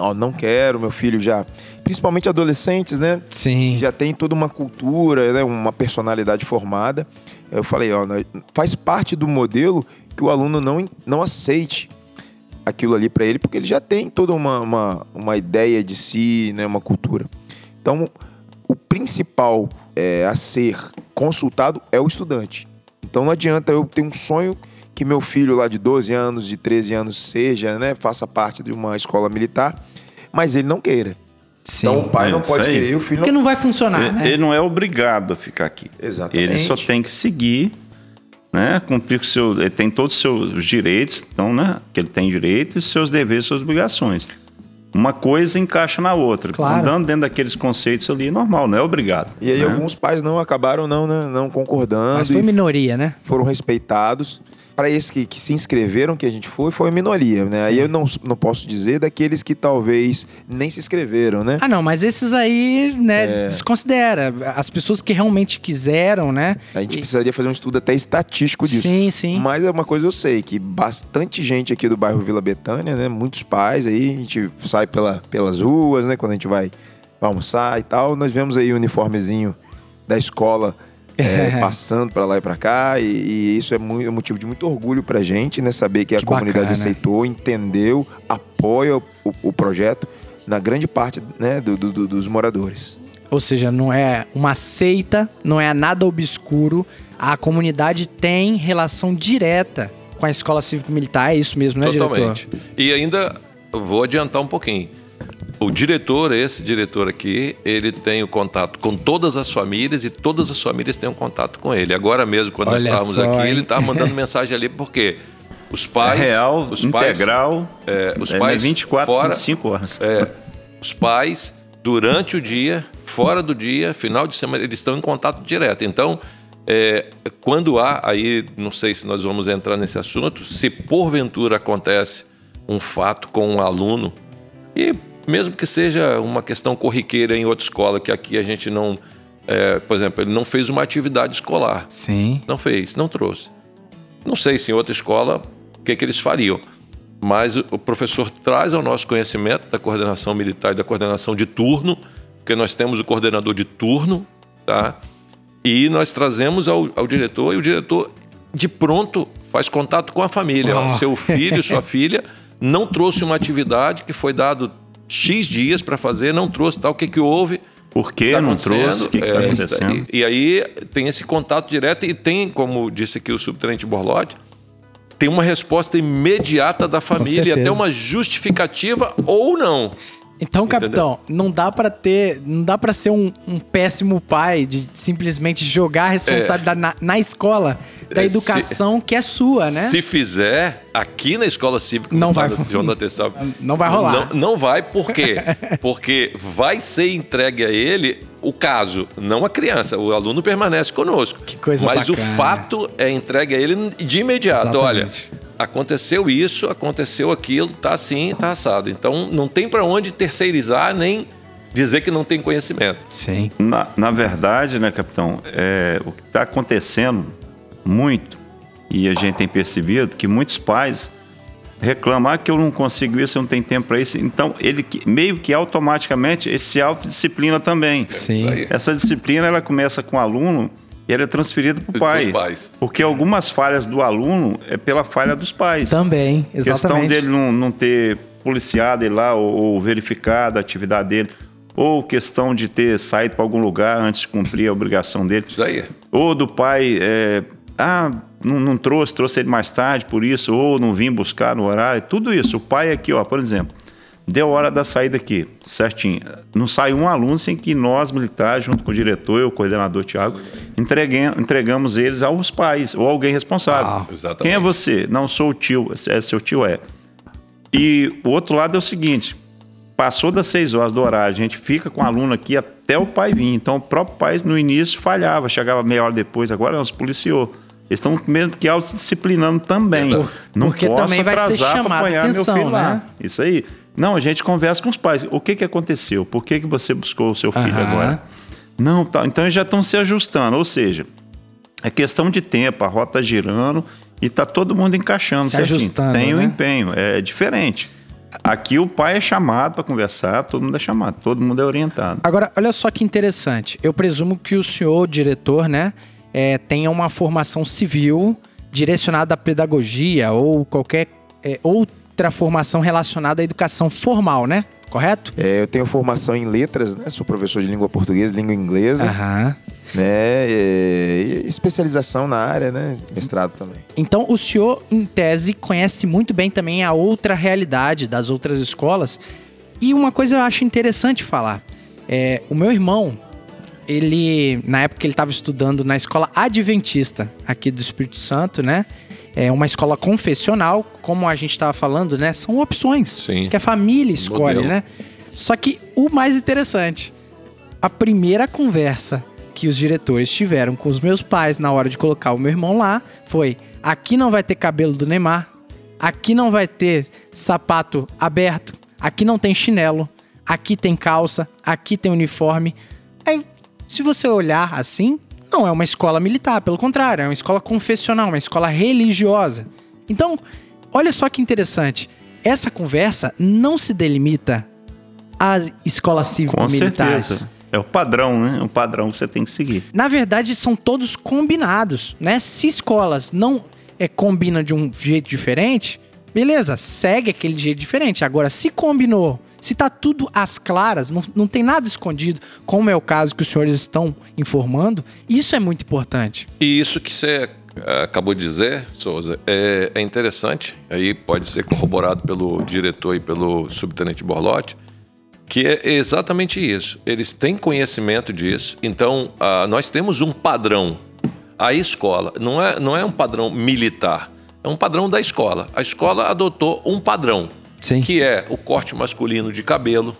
Oh, não quero, meu filho já... Principalmente adolescentes, né? Sim. Já tem toda uma cultura, né? Uma personalidade formada. Eu falei, ó, oh, faz parte do modelo que o aluno não, não aceite aquilo ali para ele, porque ele já tem toda uma, uma, uma ideia de si, né? Uma cultura. Então, o principal é, a ser consultado é o estudante. Então, não adianta eu ter um sonho... que meu filho lá de doze anos, de treze anos seja, né, faça parte de uma escola militar, mas ele não queira. Sim. Então o pai é, não pode querer, o filho não... Porque não vai funcionar, ele, né? Ele não é obrigado a ficar aqui. Exatamente. Ele só tem que seguir, né, cumprir com seu... Ele tem todos os seus direitos, então, né, que ele tem direito, e seus deveres, suas obrigações. Uma coisa encaixa na outra. Claro. Andando dentro daqueles conceitos ali, é normal, não é obrigado. E aí, né? Alguns pais não acabaram não, né, não concordando. Mas foi minoria, né? Foram respeitados. Para esses que, que se inscreveram, que a gente foi, foi a minoria, né? Sim. Aí eu não, não posso dizer daqueles que talvez nem se inscreveram, né? Ah, não, mas esses aí, né, é. desconsidera. As pessoas que realmente quiseram, né? A gente e... precisaria fazer um estudo até estatístico disso. Sim, sim. Mas é uma coisa eu sei, que bastante gente aqui do bairro Vila Betânia, né? Muitos pais aí, a gente sai pela, pelas ruas, né? Quando a gente vai almoçar e tal, nós vemos aí o uniformezinho da escola... É, passando para lá e para cá, e, e isso é, muito, é motivo de muito orgulho para a gente, né? Saber que, que a comunidade bacana. aceitou, entendeu, apoia o, o, o projeto na grande parte, né, do, do, dos moradores. Ou seja, não é uma seita, não é nada obscuro, a comunidade tem relação direta com a Escola Cívico-Militar, é isso mesmo, né, diretor? Totalmente. E ainda vou adiantar um pouquinho. O diretor, esse diretor aqui, ele tem o contato com todas as famílias e todas as famílias têm um contato com ele. Agora mesmo, quando Olha nós estávamos só, aqui, hein? Ele estava mandando mensagem ali porque os pais... É real, os integral, pais, é, os é pais vinte e quatro, fora, vinte e cinco horas. É, os pais, durante o dia, fora do dia, final de semana, eles estão em contato direto. Então, é, quando há, aí não sei se nós vamos entrar nesse assunto, se porventura acontece um fato com um aluno e... Mesmo que seja uma questão corriqueira em outra escola, que aqui a gente não... É, por exemplo, ele não fez uma atividade escolar. Sim. Não fez, não trouxe. Não sei se em outra escola o que, que eles fariam. Mas o professor traz ao nosso conhecimento da coordenação militar e da coordenação de turno, porque nós temos o coordenador de turno, tá? E nós trazemos ao, ao diretor, e o diretor de pronto faz contato com a família. Oh. Seu filho, sua filha, não trouxe uma atividade que foi dado... X dias para fazer, não trouxe, tal, o que que houve? Por que tá não trouxe? O que está acontecendo? E, e aí tem esse contato direto e tem, como disse aqui o subtenente Borlotti, tem uma resposta imediata da família, até uma justificativa ou não. Então, entendeu? Capitão, não dá para ter, não dá para ser um, um péssimo pai de simplesmente jogar a responsabilidade é. na, na escola da é, educação se, que é sua, né? Se fizer aqui na Escola Cívica não vai, João Natalício, não vai rolar. Não, não vai, por quê? Porque vai ser entregue a ele o caso, não a criança. O aluno permanece conosco. Que coisa Mas bacana. O fato é entregue a ele de imediato. Exatamente. Olha, aconteceu isso, aconteceu aquilo, tá assim, tá assado. Então, não tem para onde terceirizar nem dizer que não tem conhecimento. Sim. Na, na verdade, né, capitão, é, o que está acontecendo muito, e a gente tem percebido que muitos pais reclamam que eu não consigo isso, eu não tenho tempo para isso. Então, ele meio que automaticamente ele se autodisciplina também. Sim. Essa disciplina ela começa com o aluno. E ela é transferida para o pai. Porque algumas falhas do aluno é pela falha dos pais. Também, exatamente. A questão dele não, não ter policiado ele lá ou, ou verificado a atividade dele. Ou questão de ter saído para algum lugar antes de cumprir a obrigação dele. Isso daí. Ou do pai é, ah, não, não trouxe, trouxe ele mais tarde por isso, ou não vim buscar no horário, tudo isso. O pai aqui, ó, por exemplo, deu hora da saída aqui, certinho. Não sai um aluno sem que nós, militares, junto com o diretor, eu, o coordenador Tiago, entregamos eles aos pais ou alguém responsável. Ah, quem é você? Não, sou o tio. É, seu tio é. E o outro lado é o seguinte, passou das seis horas do horário, a gente fica com o aluno aqui até o pai vir. Então, o próprio pai, no início, falhava, chegava meia hora depois, agora não, se policiou. Eles estão mesmo que autodisciplinando também. Por, não posso atrasar para apanhar atenção, meu filho lá. Né? Isso aí. Não, a gente conversa com os pais. O que, que aconteceu? Por que, que você buscou o seu filho uhum. agora? Não, tá. Então eles já estão se ajustando. Ou seja, é questão de tempo, a rota girando e está todo mundo encaixando. Se certinho. Ajustando, tem o né? um empenho, é diferente. Aqui o pai é chamado para conversar, todo mundo é chamado, todo mundo é orientado. Agora, olha só que interessante. Eu presumo que o senhor, diretor, né, é, tenha uma formação civil direcionada à pedagogia ou qualquer é, outro a formação relacionada à educação formal, né? Correto? É, eu tenho formação em letras, né? Sou professor de língua portuguesa, língua inglesa. Aham. Né? E especialização na área, né? Mestrado também. Então, o senhor, em tese, conhece muito bem também a outra realidade das outras escolas. E uma coisa eu acho interessante falar. É, o meu irmão, ele, na época ele estava estudando na escola adventista aqui do Espírito Santo, né? É uma escola confessional, como a gente estava falando, né? São opções Sim. que a família escolhe, Modelo. Né? Só que o mais interessante, a primeira conversa que os diretores tiveram com os meus pais na hora de colocar o meu irmão lá foi: aqui não vai ter cabelo do Neymar, aqui não vai ter sapato aberto, aqui não tem chinelo, aqui tem calça, aqui tem uniforme. Aí, se você olhar assim... Não é uma escola militar, pelo contrário, é uma escola confessional, uma escola religiosa. Então, olha só que interessante, essa conversa não se delimita às escolas cívico-militares. Com certeza, é o padrão, né? O padrão que você tem que seguir. Na verdade, são todos combinados, né? Se escolas não é, combinam de um jeito diferente, beleza, segue aquele jeito diferente. Agora, se combinou... Se tá tudo às claras, não, não tem nada escondido, como é o caso que os senhores estão informando, isso é muito importante. E isso que você acabou de dizer, Souza, é, é interessante, aí pode ser corroborado pelo diretor e pelo subtenente Borlotti, que é exatamente isso. Eles têm conhecimento disso, então a, nós temos um padrão. A escola não é, não é um padrão militar, é um padrão da escola. A escola adotou um padrão. Sim. Que é o corte masculino de cabelo,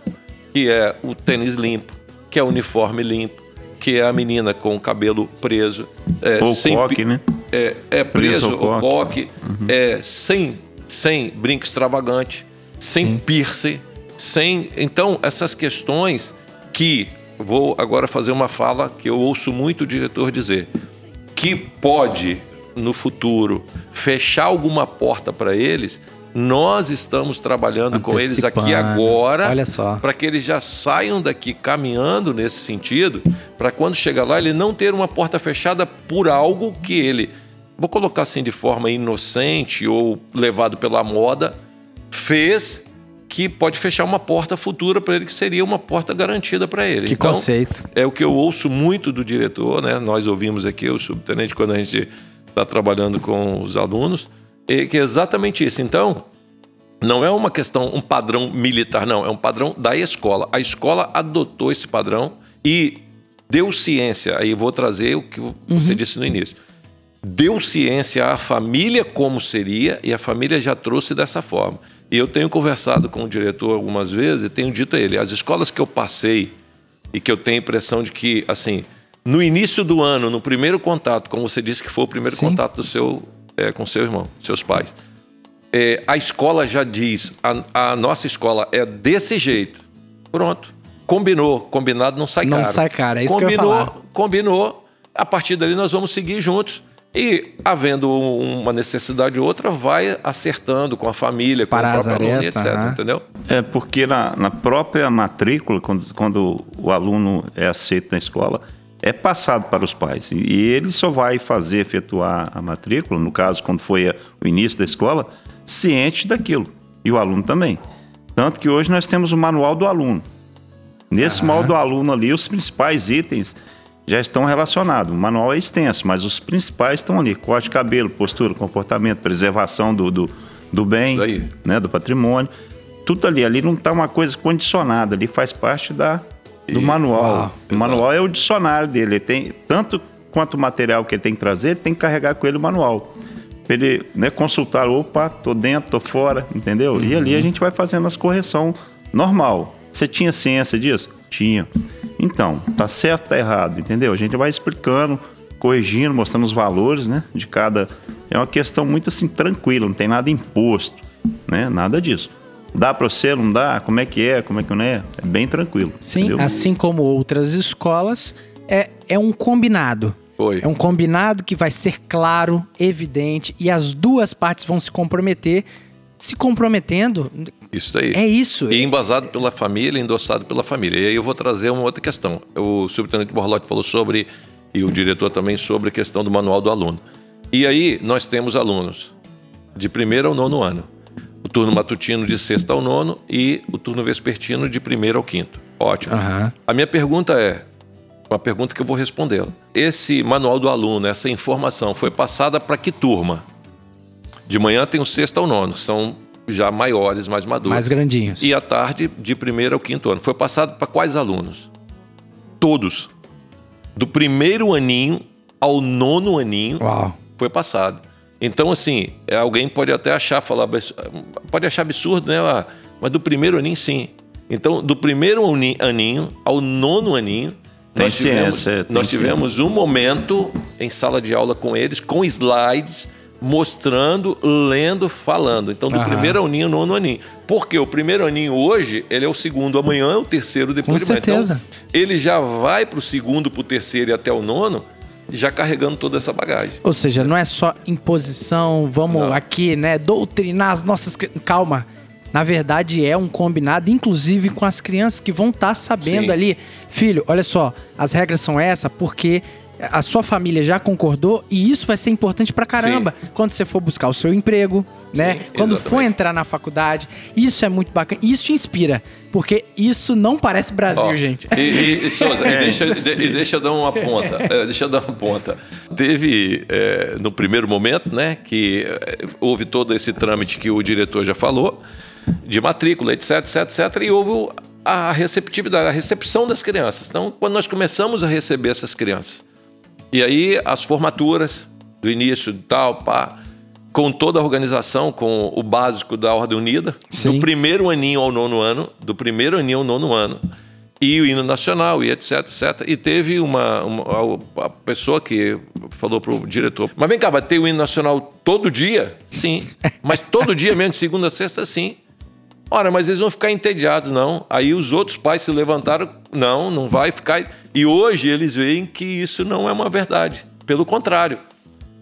que é o tênis limpo, que é o uniforme limpo, que é a menina com o cabelo preso. É, ou sem coque, pi- né? É, é preso, preso ou coque, coque uhum. é, sem, sem brinco extravagante, sem Sim. piercing, sem... Então, essas questões que... Vou agora fazer uma fala que eu ouço muito o diretor dizer, que pode, no futuro, fechar alguma porta para eles... Nós estamos trabalhando com eles aqui agora para que eles já saiam daqui caminhando nesse sentido, para quando chegar lá ele não ter uma porta fechada por algo que ele, vou colocar assim de forma inocente ou levado pela moda, fez, que pode fechar uma porta futura para ele, que seria uma porta garantida para ele. Que então, conceito. É o que eu ouço muito do diretor, né? Nós ouvimos aqui o subtenente quando a gente está trabalhando com os alunos. É exatamente isso. Então, não é uma questão, um padrão militar, não. É um padrão da escola. A escola adotou esse padrão e deu ciência. Aí vou trazer o que você uhum. disse no início. Deu ciência à família como seria e a família já trouxe dessa forma. E eu tenho conversado com o diretor algumas vezes e tenho dito a ele, as escolas que eu passei e que eu tenho a impressão de que, assim, no início do ano, no primeiro contato, como você disse que foi o primeiro Sim. contato do seu... É, com seu irmão, seus pais. É, a escola já diz, a, a nossa escola é desse jeito. Pronto. Combinou. Combinado não sai caro. Não sai caro, é isso que eu ia falar. Combinou. A partir dali nós vamos seguir juntos. E, havendo uma necessidade ou outra, vai acertando com a família, com Para o próprio aluno, etcétera. Né? Entendeu? É porque na, na própria matrícula, quando, quando o aluno é aceito na escola... É passado para os pais e ele só vai fazer efetuar a matrícula, no caso quando foi o início da escola, ciente daquilo, e o aluno também. Tanto que hoje nós temos o manual do aluno. Nesse ah. manual do aluno ali, os principais itens já estão relacionados. O manual é extenso, mas os principais estão ali. Corte, cabelo, postura, comportamento, preservação do, do, do bem, né, do patrimônio. Tudo ali. Ali não está uma coisa condicionada. Ali faz parte da, do e, manual. Ah, o manual é o dicionário dele. Ele tem, tanto quanto o material que ele tem que trazer, ele tem que carregar com ele o manual. Para ele, né, consultar, opa, tô dentro, tô fora, entendeu? Uhum. E ali a gente vai fazendo as correções normal. Você tinha ciência disso? Tinha. Então, tá certo, tá errado, entendeu? A gente vai explicando, corrigindo, mostrando os valores, né, de cada... É uma questão muito assim, tranquila, não tem nada imposto, né, nada disso. Dá para você, não dá? Como é que é, como é que não é? É bem tranquilo. Sim, entendeu? Assim como outras escolas, é, é um combinado. Foi. É um combinado que vai ser claro, evidente, e as duas partes vão se comprometer, se comprometendo... Isso daí. É isso. E embasado pela família, endossado pela família. E aí eu vou trazer uma outra questão. O subtenente Borlotti falou sobre, e o diretor também, sobre a questão do manual do aluno. E aí nós temos alunos de primeiro ao nono ano. O turno matutino de sexta ao nono e o turno vespertino de primeiro ao quinto. Ótimo. Uhum. A minha pergunta é, uma pergunta que eu vou respondê-la. Esse manual do aluno, essa informação, foi passada para que turma? De manhã tem o sexto ao nono, são... já maiores, mais maduros. Mais grandinhos. E à tarde, de primeiro ao quinto ano. Foi passado para quais alunos? Todos. Do primeiro aninho ao nono aninho. Uau. Foi passado. Então, assim, alguém pode até achar, falar, pode achar absurdo, né? Mas do primeiro aninho, sim. Então, do primeiro aninho ao nono aninho, tem nós tivemos, ciência, tem nós tivemos ciência. Um momento em sala de aula com eles, com slides, mostrando, lendo, falando. Então, do Aham. primeiro aninho ao nono aninho. Porque o primeiro aninho hoje, ele é o segundo amanhã, é o terceiro depois de manhã. Com certeza. Então, ele já vai pro segundo, pro terceiro e até o nono, já carregando toda essa bagagem. Ou seja, não é só imposição, vamos não. aqui, né, doutrinar as nossas... Calma. Na verdade, é um combinado, inclusive com as crianças que vão estar tá sabendo Sim. ali. Filho, olha só, as regras são essas porque... A sua família já concordou e isso vai ser importante pra caramba. Sim. Quando você for buscar o seu emprego, né? Sim, quando exatamente. For entrar na faculdade. Isso é muito bacana. Isso inspira. Porque isso não parece Brasil, oh, gente. E, e, e, Souza, é. e, deixa, e, e deixa eu dar uma ponta. É, deixa eu dar uma ponta. Teve, é, no primeiro momento, né? Que houve todo esse trâmite que o diretor já falou. De matrícula, etc, etc, etc. E houve a receptividade, a recepção das crianças. Então, quando nós começamos a receber essas crianças... E aí as formaturas do início e tal, pá, com toda a organização, com o básico da Ordem Unida, Sim. do primeiro aninho ao nono ano, do primeiro aninho ao nono ano, e o hino nacional, e etc, et cetera. E teve uma, uma a pessoa que falou pro diretor, mas vem cá, vai ter o hino nacional todo dia? Sim. Mas todo dia mesmo, de segunda a sexta, sim. Ora, mas eles vão ficar entediados, não. Aí os outros pais se levantaram, não, não vai ficar... E hoje eles veem que isso não é uma verdade. Pelo contrário.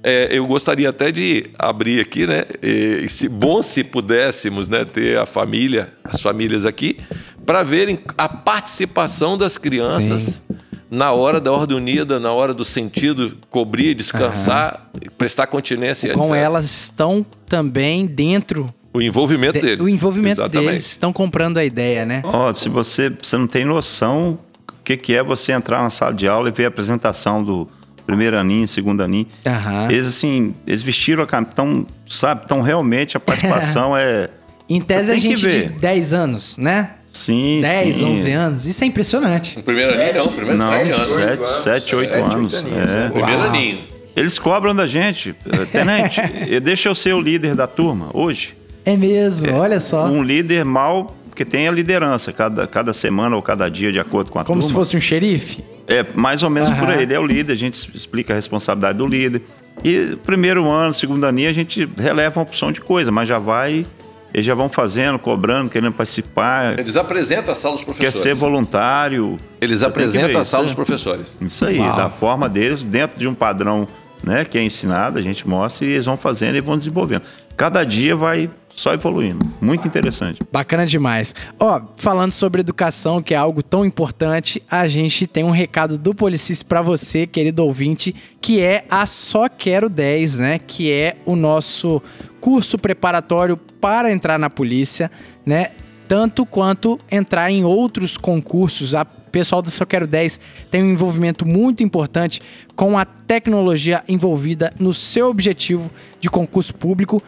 É, eu gostaria até de abrir aqui, né? E, se, bom se pudéssemos, né, ter a família, as famílias aqui, para verem a participação das crianças Sim. na hora da Ordem Unida, na hora do sentido, cobrir, descansar, uhum. prestar continência. Com etcétera. Elas estão também dentro... O envolvimento deles. O envolvimento Exatamente. Deles. Estão comprando a ideia, né? Ó, oh, se você, você não tem noção o que, que é você entrar na sala de aula e ver a apresentação do primeiro aninho, segundo aninho. Uhum. Eles, assim, eles vestiram a camisa, então, sabe? Então, realmente, a participação é... Em tese, a gente de dez anos, né? Sim, dez, sim. onze anos. Isso é impressionante. O primeiro aninho não, o primeiro não, sete anos. sete, oito anos. É. Primeiro aninho. Eles cobram da gente. Tenente, deixa eu ser o líder da turma hoje. É mesmo, é, olha só. Um líder mal, porque tem a liderança, cada, cada semana ou cada dia, de acordo com a Como turma. Como se fosse um xerife? É, mais ou menos Aham. por aí. Ele é o líder, a gente explica a responsabilidade do líder. E primeiro ano, segundo aninho, a gente releva uma opção de coisa, mas já vai, eles já vão fazendo, cobrando, querendo participar. Eles apresentam a sala dos professores. Quer ser voluntário. Eles apresentam a sala dos professores. Isso aí, Uau. Da forma deles, dentro de um padrão, né, que é ensinado, a gente mostra e eles vão fazendo e vão desenvolvendo. Cada dia vai... Só evoluindo. Muito interessante. Bacana demais. Ó, falando sobre educação, que é algo tão importante, a gente tem um recado do Policice para você, querido ouvinte, que é a Só Quero dez, né? Que é o nosso curso preparatório para entrar na polícia, né? Tanto quanto entrar em outros concursos, a pessoal do Só Quero dez tem um envolvimento muito importante com a tecnologia envolvida no seu objetivo de concurso público.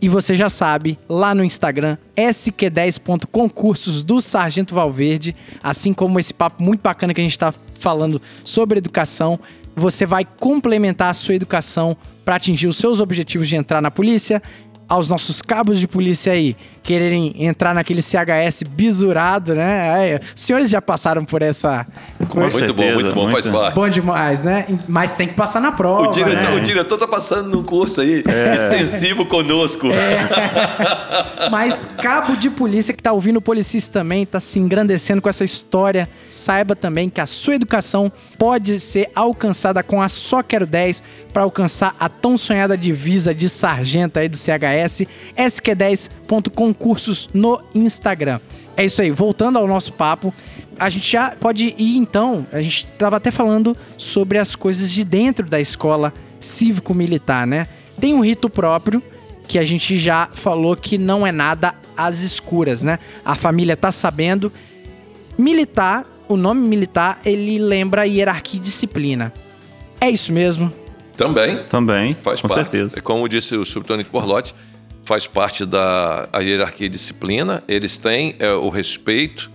E você já sabe, lá no Instagram, S Q dez ponto concursos do Sargento Valverde, assim como esse papo muito bacana que a gente está falando sobre educação, você vai complementar a sua educação para atingir os seus objetivos de entrar na polícia, aos nossos cabos de polícia aí quererem entrar naquele C H S bisurado, né? Os senhores já passaram por essa... Com certeza, muito bom, muito bom, muito faz parte. Bom demais, né? Mas tem que passar na prova, o diretor, né? O diretor tá passando num curso aí, é. extensivo conosco. É. Mas cabo de polícia que tá ouvindo o Policice também, tá se engrandecendo com essa história, saiba também que a sua educação pode ser alcançada com a Só Quero dez para alcançar a tão sonhada divisa de sargento aí do C H S, S Q dez ponto com concursos no Instagram. É isso aí, voltando ao nosso papo, a gente já pode ir então, a gente estava até falando sobre as coisas de dentro da escola cívico-militar, né? Tem um rito próprio, que a gente já falou que não é nada às escuras, né? A família tá sabendo. Militar, o nome militar, ele lembra hierarquia e disciplina. É isso mesmo? Também. Também, faz com parte. Certeza. Como disse o Subtenente Borlotti, faz parte da a hierarquia e disciplina, eles têm é, o respeito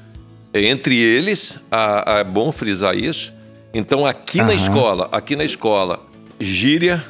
é, entre eles, a, a, é bom frisar isso. Então aqui uhum. na escola, aqui na escola, gíria,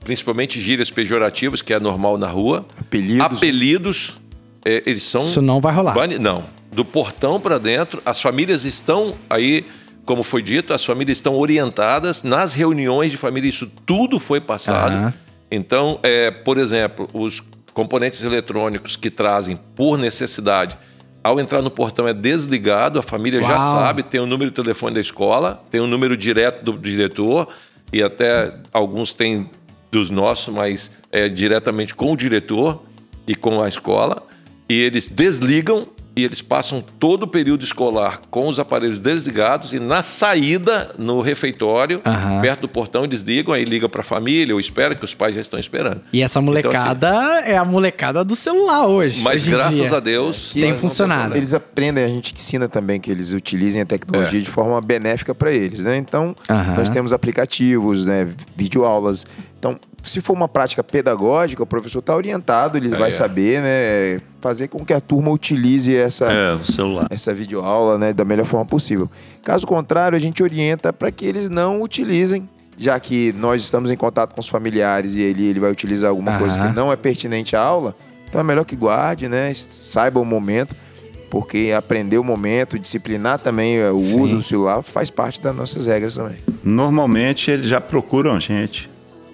principalmente gírias pejorativas, que é normal na rua, apelidos, apelidos é, eles são... Isso não vai rolar. Ban... Não, do portão para dentro, as famílias estão aí, como foi dito, as famílias estão orientadas, nas reuniões de família isso tudo foi passado. Uhum. Então, é, por exemplo, os componentes eletrônicos que trazem por necessidade, ao entrar no portão é desligado, a família Uau. já sabe, tem o número de telefone da escola, tem o número direto do diretor e até alguns têm dos nossos, mas é diretamente com o diretor e com a escola, e eles desligam e eles passam todo o período escolar com os aparelhos desligados e na saída, no refeitório, uhum. perto do portão, eles ligam, aí liga para a família, ou espera, que os pais já estão esperando. E essa molecada então, assim, é a molecada do celular hoje. Mas hoje graças dia, a Deus... Tem funcionado. Eles aprendem, a gente ensina também que eles utilizem a tecnologia é. de forma benéfica para eles, né? Então, uhum. nós temos aplicativos, né? Videoaulas. Então, se for uma prática pedagógica, o professor está orientado, ele ah, vai é. saber, né, fazer com que a turma utilize essa, é, o celular. essa videoaula, né, da melhor forma possível. Caso contrário, a gente orienta para que eles não utilizem, já que nós estamos em contato com os familiares e ele, ele vai utilizar alguma ah. coisa que não é pertinente à aula, então é melhor que guarde, né, saiba o momento, porque aprender o momento, disciplinar também o Sim. uso do celular faz parte das nossas regras também. Normalmente eles já procuram a gente.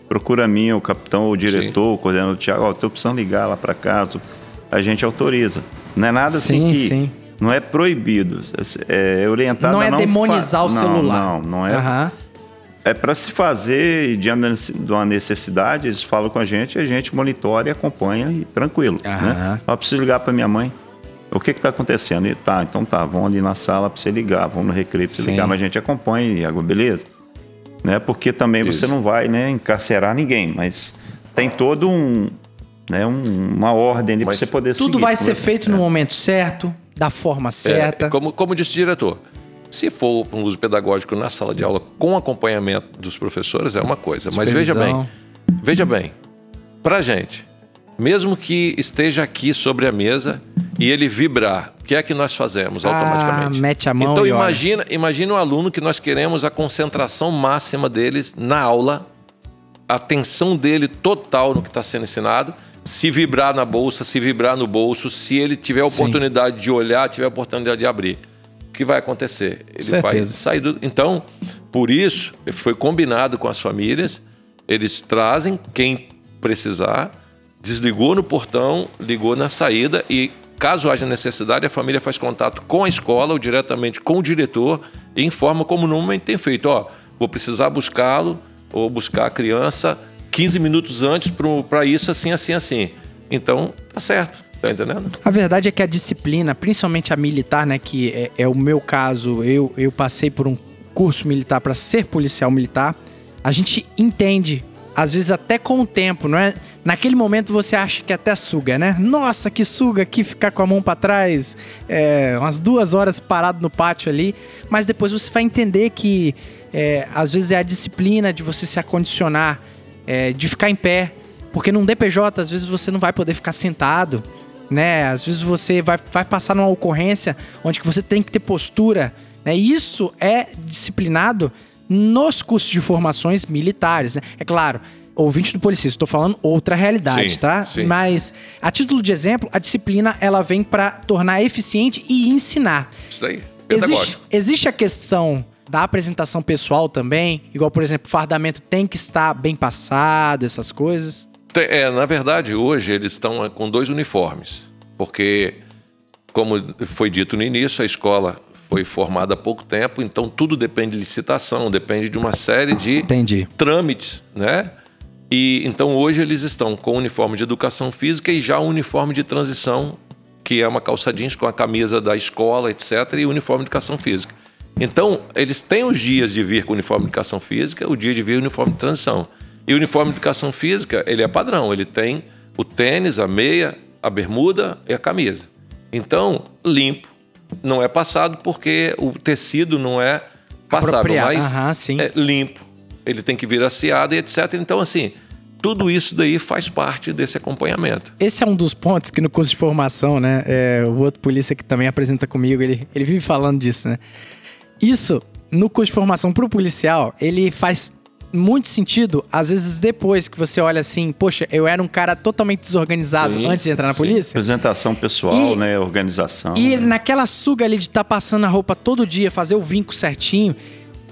Procura a mim, o capitão, ou o diretor, Sim. o coordenador do Thiago, ó, tô precisando ligar lá para casa, a gente autoriza. Não é nada assim sim, que... Sim. Não é proibido, é orientado não a não... Não é demonizar fa- o não, celular. Não, não é. Uhum. É para se fazer, e diante de uma necessidade, eles falam com a gente, a gente monitora e acompanha, e tranquilo. Uhum. Né? Ó, preciso ligar para minha mãe. O que que tá acontecendo? E tá, então tá, vão ali na sala para você ligar, vão no recreio para você ligar, mas a gente acompanha, e agora beleza? Né? Porque também Isso. você não vai, né, encarcerar ninguém, mas tem todo um, né, um, uma ordem para você poder seguir. Tudo vai ser feito é. no momento certo, da forma certa. É, como, como disse o diretor, se for um uso pedagógico na sala de aula com acompanhamento dos professores é uma coisa, mas veja bem, veja bem, para a gente, mesmo que esteja aqui sobre a mesa e ele vibrar, o que é que nós fazemos automaticamente? Ah, mete a mão então, e imagina, imagina o aluno que nós queremos a concentração máxima deles na aula, a atenção dele total no que está sendo ensinado, se vibrar na bolsa, se vibrar no bolso, se ele tiver a oportunidade Sim. de olhar, tiver a oportunidade de abrir. O que vai acontecer? Ele Certeza. vai sair do... Então, por isso, foi combinado com as famílias, eles trazem quem precisar, desligou no portão, ligou na saída e... Caso haja necessidade, a família faz contato com a escola ou diretamente com o diretor e informa como no momento tem feito. Ó, vou precisar buscá-lo ou buscar a criança quinze minutos antes para isso, assim, assim, assim. Então, tá certo. Tá entendendo? A verdade é que a disciplina, principalmente a militar, né, que é, é o meu caso, eu, eu passei por um curso militar para ser policial militar, a gente entende às vezes até com o tempo, não é? Naquele momento você acha que até suga, né? Nossa, que suga aqui, ficar com a mão pra trás, é, umas duas horas parado no pátio ali. Mas depois você vai entender que é, às vezes é a disciplina de você se acondicionar, é, de ficar em pé. Porque num D P J, às vezes você não vai poder ficar sentado, né? Às vezes você vai, vai passar numa ocorrência onde que você tem que ter postura, né? E isso é disciplinado nos cursos de formações militares, né? É claro... Ouvinte do Policice, estou falando outra realidade, sim, tá? Sim. Mas, a título de exemplo, a disciplina, ela vem para tornar eficiente e ensinar. Isso daí, existe, existe a questão da apresentação pessoal também? Igual, por exemplo, fardamento tem que estar bem passado, essas coisas? É, na verdade, hoje, eles estão com dois uniformes. Porque, como foi dito no início, a escola... foi formada há pouco tempo, então tudo depende de licitação, depende de uma série de Entendi. trâmites, né? E então hoje eles estão com o uniforme de educação física e já o uniforme de transição, que é uma calça jeans com a camisa da escola, etcétera, e o uniforme de educação física. Então, eles têm os dias de vir com o uniforme de educação física, o dia de vir com o uniforme de transição. E o uniforme de educação física, ele é padrão, ele tem o tênis, a meia, a bermuda e a camisa. Então, limpo. Não é passado porque o tecido não é passável, mas uhum, é limpo. Ele tem que vir asseado e etcétera. Então, assim, tudo isso daí faz parte desse acompanhamento. Esse é um dos pontos que no curso de formação, né? É, o outro polícia que também apresenta comigo, ele, ele vive falando disso, né? Isso, no curso de formação pro policial, ele faz muito sentido, às vezes depois que você olha assim, poxa, eu era um cara totalmente desorganizado sim, antes de entrar na sim. polícia. Apresentação pessoal, e, né, organização. E né? naquela suga ali de estar tá passando a roupa todo dia, fazer o vinco certinho,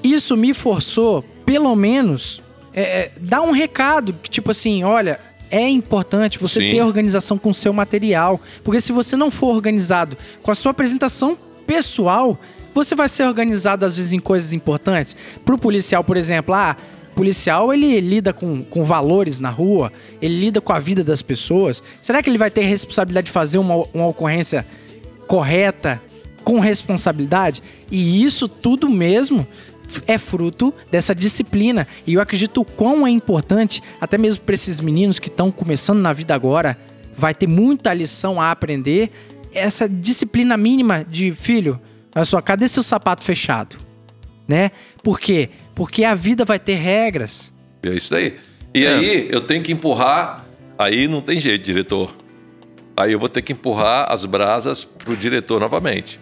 isso me forçou, pelo menos, é, dar um recado, que tipo assim, olha, é importante você sim. ter organização com o seu material, porque se você não for organizado com a sua apresentação pessoal, você vai ser organizado às vezes em coisas importantes. Pro policial, por exemplo, ah, policial, ele lida com, com valores na rua, ele lida com a vida das pessoas. Será que ele vai ter a responsabilidade de fazer uma, uma ocorrência correta, com responsabilidade? E isso tudo mesmo é fruto dessa disciplina. E eu acredito o quão é importante, até mesmo para esses meninos que estão começando na vida agora, vai ter muita lição a aprender, essa disciplina mínima de, filho, olha só, cadê seu sapato fechado? Né? Por quê? Porque a vida vai ter regras. É isso daí. E é. aí eu tenho que empurrar, aí não tem jeito, diretor. Aí eu vou ter que empurrar as brasas pro diretor novamente.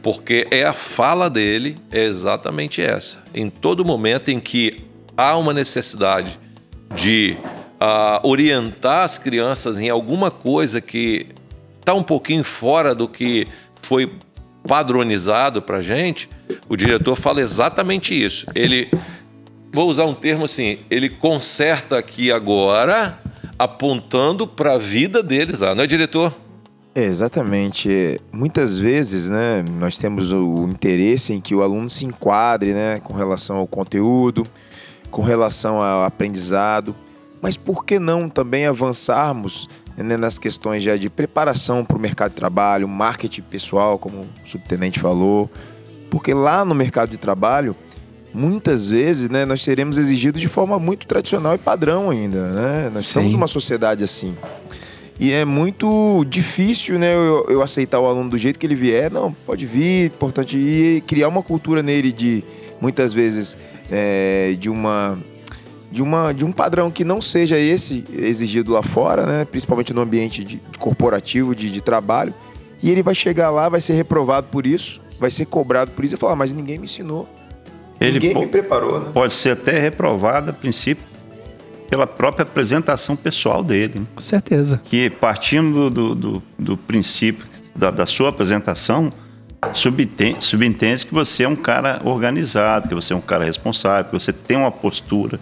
Porque é a fala dele, é exatamente essa. Em todo momento em que há uma necessidade de uh, orientar as crianças em alguma coisa que tá um pouquinho fora do que foi padronizado pra gente, o diretor fala exatamente isso. Ele, vou usar um termo assim, ele conserta aqui agora, apontando pra vida deles lá, não é, diretor? É, exatamente. Muitas vezes, né, nós temos o interesse em que o aluno se enquadre, né, com relação ao conteúdo, com relação ao aprendizado, mas por que não também avançarmos nas questões já de preparação para o mercado de trabalho, marketing pessoal, como o subtenente falou, porque lá no mercado de trabalho, muitas vezes, né, nós seremos exigidos de forma muito tradicional e padrão ainda, né? Nós Sim. somos uma sociedade assim. E é muito difícil, né, eu, eu aceitar o aluno do jeito que ele vier. Não, pode vir, importante ir, criar uma cultura nele de, muitas vezes, é, de uma... De, uma, de um padrão que não seja esse exigido lá fora, né? Principalmente no ambiente de, de corporativo, de, de trabalho. E ele vai chegar lá, vai ser reprovado por isso, vai ser cobrado por isso e falar, mas ninguém me ensinou, ele ninguém po- me preparou. Né? Pode ser até reprovado, a princípio, pela própria apresentação pessoal dele. Né? Com certeza. Que partindo do, do, do princípio da, da sua apresentação, subentende que você é um cara organizado, que você é um cara responsável, que você tem uma postura...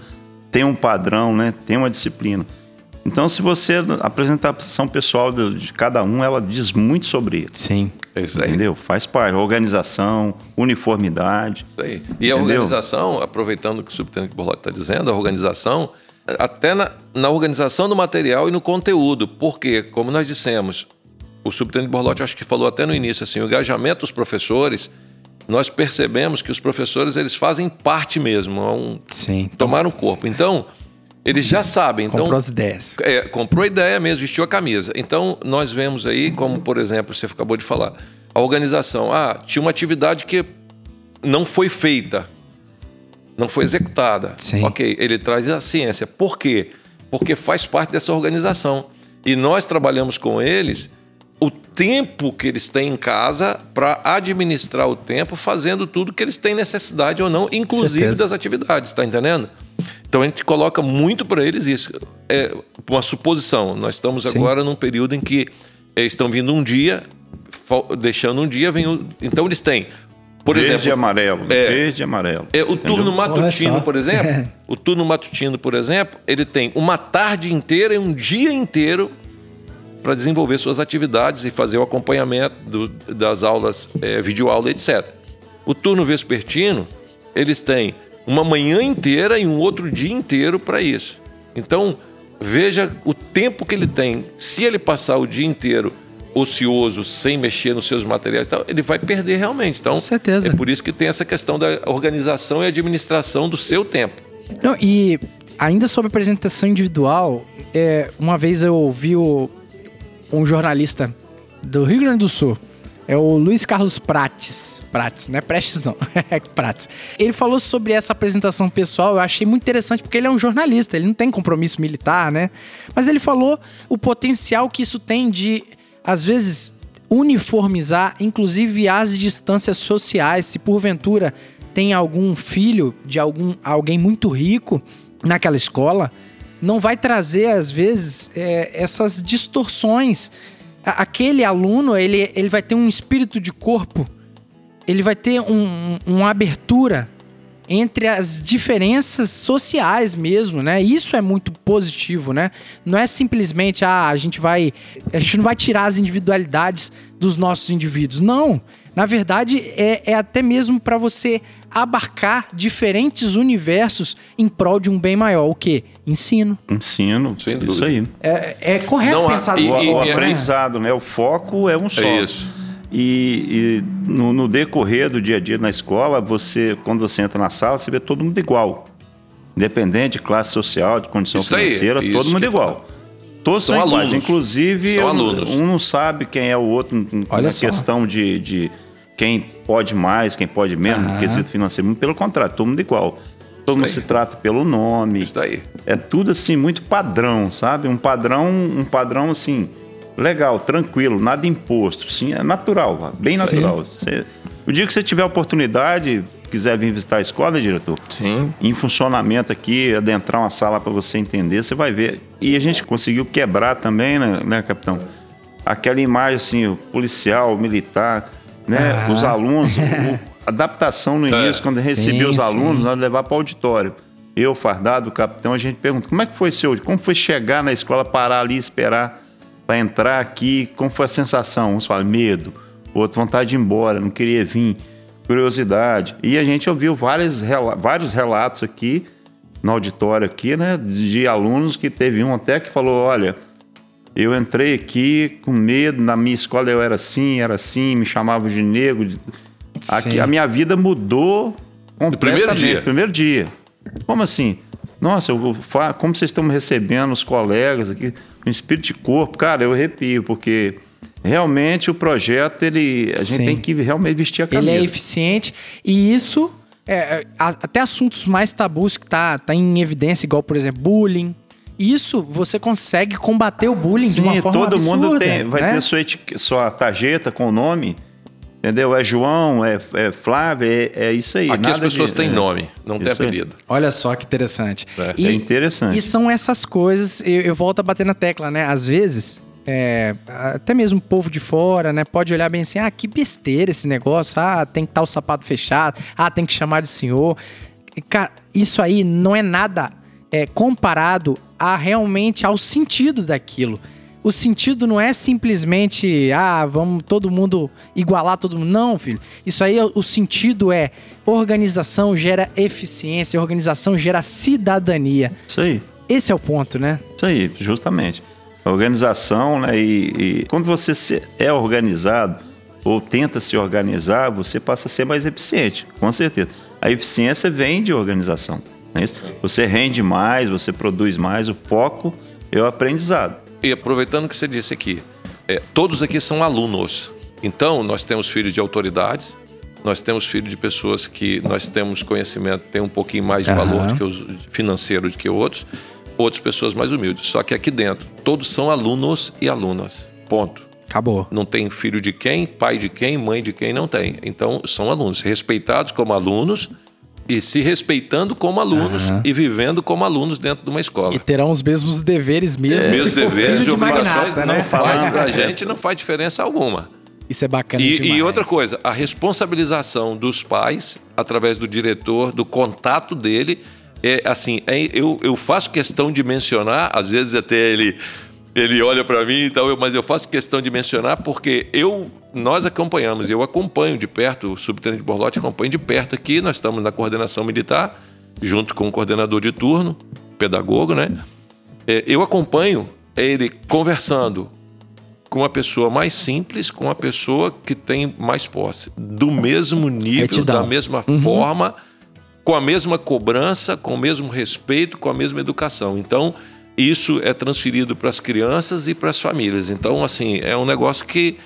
tem um padrão, né? Tem uma disciplina. Então, se você apresentar a posição pessoal de cada um, ela diz muito sobre ele. Sim. É isso aí. Entendeu? Faz parte. Organização, uniformidade. Isso aí. E entendeu? A organização, aproveitando o que o subtenente Borlotti está dizendo, a organização, até na, na organização do material e no conteúdo. Porque, como nós dissemos, o subtenente Borlotti acho que falou até no início, assim, o engajamento dos professores... Nós percebemos que os professores, eles fazem parte mesmo, um, tomaram o corpo. Então, Eles já sabem. Então, comprou as ideias. É, comprou a ideia mesmo, vestiu a camisa. Então, nós vemos aí, como, por exemplo, você acabou de falar, a organização. Ah, tinha uma atividade que não foi feita, não foi executada. Sim. Ok, ele traz a ciência. Por quê? Porque faz parte dessa organização. E nós trabalhamos com eles o tempo que eles têm em casa para administrar o tempo, fazendo tudo que eles têm necessidade ou não, inclusive certeza. Das atividades, tá entendendo? Então a gente coloca muito para eles isso. É uma suposição. Nós estamos Sim. agora num período em que eles estão vindo um dia, deixando um dia, vem o... Então eles têm, por verde exemplo... E amarelo, é, verde e amarelo. É, o turno matutino, por exemplo, é. o turno matutino, por exemplo, ele tem uma tarde inteira e um dia inteiro para desenvolver suas atividades e fazer o acompanhamento do, das aulas, é, videoaula, etcétera. O turno vespertino, eles têm uma manhã inteira e um outro dia inteiro para isso. Então, veja o tempo que ele tem. Se ele passar o dia inteiro ocioso, sem mexer nos seus materiais e tal, ele vai perder realmente. Então, com certeza. É por isso que tem essa questão da organização e administração do seu tempo. Não, e ainda sobre apresentação individual, é, uma vez eu ouvi o, um jornalista do Rio Grande do Sul, é o Luiz Carlos Prates. Prates, não é Prestes, não. É Prates. Ele falou sobre essa apresentação pessoal, eu achei muito interessante, porque ele é um jornalista, ele não tem compromisso militar, né? Mas ele falou o potencial que isso tem de, às vezes, uniformizar, inclusive, as distâncias sociais. Se, porventura, tem algum filho de algum, alguém muito rico naquela escola, não vai trazer, às vezes, é, essas distorções. Aquele aluno, ele, ele vai ter um espírito de corpo, ele vai ter um, um, uma abertura entre as diferenças sociais mesmo, né? Isso é muito positivo, né? Não é simplesmente, ah, a gente vai... A gente não vai tirar as individualidades dos nossos indivíduos. Não! Na verdade, é, é até mesmo para você abarcar diferentes universos em prol de um bem maior. O quê? Ensino. Ensino, sem dúvida. Isso aí. É, é correto não, pensar dessa forma. O aprendizado, né? O foco é um só. É isso. E, e no, no decorrer do dia a dia na escola, você, quando você entra na sala, você vê todo mundo igual. Independente de classe social, de condição isso financeira, aí, todo mundo igual. Fala. Todos são, são alunos. Iguais. Inclusive, são um, alunos. Um não sabe quem é o outro. Olha na só. Questão de, de quem pode mais, quem pode menos, ah. no quesito financeiro. Pelo contrário, todo mundo igual. Todo mundo se trata pelo nome. Isso daí. É tudo assim, muito padrão, sabe? Um padrão, um padrão assim, legal, tranquilo, nada imposto. Sim, é natural, bem natural. Você, o dia que você tiver a oportunidade, quiser vir visitar a escola, diretor, sim. em funcionamento aqui, adentrar uma sala para você entender, você vai ver. E a gente conseguiu quebrar também, né, né capitão? Aquela imagem assim, o policial, o militar, né? Ah. Os alunos... O, adaptação no início, quando eu recebi os alunos, sim. nós levava para o auditório. Eu, fardado, o capitão, a gente pergunta, como é que foi seu... Como foi chegar na escola, parar ali, esperar para entrar aqui? Como foi a sensação? Uns falam, medo. Outro, vontade de ir embora, não queria vir. Curiosidade. E a gente ouviu vários, rel- vários relatos aqui, no auditório aqui, né? De alunos que teve um até que falou, olha... Eu entrei aqui com medo, na minha escola eu era assim, era assim, me chamavam de negro... De... Aqui, a minha vida mudou completamente. No primeiro dia. Primeiro dia. Como assim? Nossa, eu falo, como vocês estão me recebendo, os colegas aqui, um espírito de corpo. Cara, eu arrepio, porque realmente o projeto, ele, a Sim. gente tem que realmente vestir a camisa. Ele é eficiente e isso, é, até assuntos mais tabus que tá, tá em evidência, igual, por exemplo, bullying. Isso, você consegue combater o bullying Sim, de uma forma absurda. Sim, todo mundo tem, vai né? ter sua, etique, sua tarjeta com o nome... Entendeu? É João, é, é Flávio, é, é isso aí. Aqui nada as pessoas de, têm é, nome, não têm apelido. Aí. Olha só que interessante. É, e, é interessante. E são essas coisas, eu, eu volto a bater na tecla, né? Às vezes, é, até mesmo o povo de fora, né? Pode olhar bem assim, ah, que besteira esse negócio. Ah, tem que estar o sapato fechado. Ah, tem que chamar de senhor. E, cara, isso aí não é nada é, comparado a realmente ao sentido daquilo. O sentido não é simplesmente, ah, vamos todo mundo igualar todo mundo. Não, filho. Isso aí, o sentido é organização gera eficiência, organização gera cidadania. Isso aí. Esse é o ponto, né? Isso aí, justamente. A organização, né? E, e quando você é organizado ou tenta se organizar, você passa a ser mais eficiente, com certeza. A eficiência vem de organização. Não é isso? Você rende mais, você produz mais, o foco é o aprendizado. E aproveitando o que você disse aqui, é, todos aqui são alunos. Então, nós temos filhos de autoridades, nós temos filhos de pessoas que nós temos conhecimento, tem um pouquinho mais de valor do que os, financeiro do que outros, outras pessoas mais humildes. Só que aqui dentro, todos são alunos e alunas. Ponto. Acabou. Não tem filho de quem, pai de quem, mãe de quem, não tem. Então, são alunos, respeitados como alunos e se respeitando como alunos uhum. e vivendo como alunos dentro de uma escola. E terão os mesmos deveres mesmo. É. Mesmos deveres e obrigações, né? Não faz pra gente, não faz diferença alguma. Isso é bacana e, demais. E outra coisa, a responsabilização dos pais, através do diretor, do contato dele, é assim, é, eu, eu faço questão de mencionar, às vezes até ele... Ele olha para mim, então eu, mas eu faço questão de mencionar porque eu, nós acompanhamos, eu acompanho de perto, o subtenente Borlotti acompanha de perto aqui, nós estamos na coordenação militar, junto com o coordenador de turno, pedagogo, né? É, eu acompanho ele conversando com uma pessoa mais simples, com uma pessoa que tem mais posse, do mesmo nível, da mesma uhum. forma, com a mesma cobrança, com o mesmo respeito, com a mesma educação. Então, isso é transferido para as crianças e para as famílias. Então, assim, é um negócio que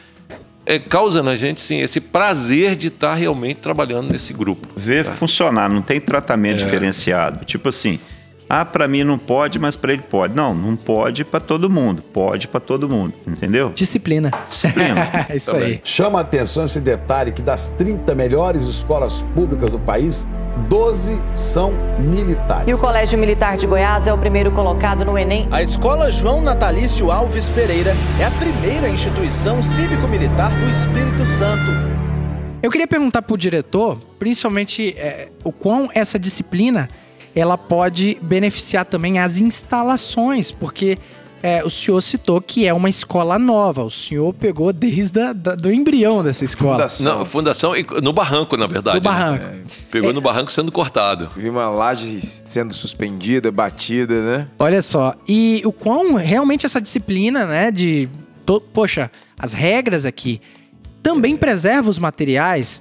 é, causa na gente, sim, esse prazer de estar tá realmente trabalhando nesse grupo. Ver tá? funcionar, não tem tratamento é. diferenciado. Tipo assim, ah, para mim não pode, mas para ele pode. Não, não pode para todo mundo. Pode para todo mundo, entendeu? Disciplina. Disciplina. Isso também. Aí. Chama a atenção esse detalhe que das trinta melhores escolas públicas do país... doze são militares. E o Colégio Militar de Goiás é o primeiro colocado no Enem. A Escola João Natalício Alves Pereira é a primeira instituição cívico-militar do Espírito Santo. Eu queria perguntar para o diretor, principalmente, é, o quão essa disciplina ela pode beneficiar também as instalações, porque é, o senhor citou que é uma escola nova, o senhor pegou desde a, da, do embrião dessa escola. Fundação. Não, fundação no barranco, na verdade. No barranco. Né? É. Pegou no barranco sendo cortado. Vi uma laje sendo suspendida, batida, né? Olha só, e o quão realmente essa disciplina, né, de... To, poxa, as regras aqui também é. preserva os materiais.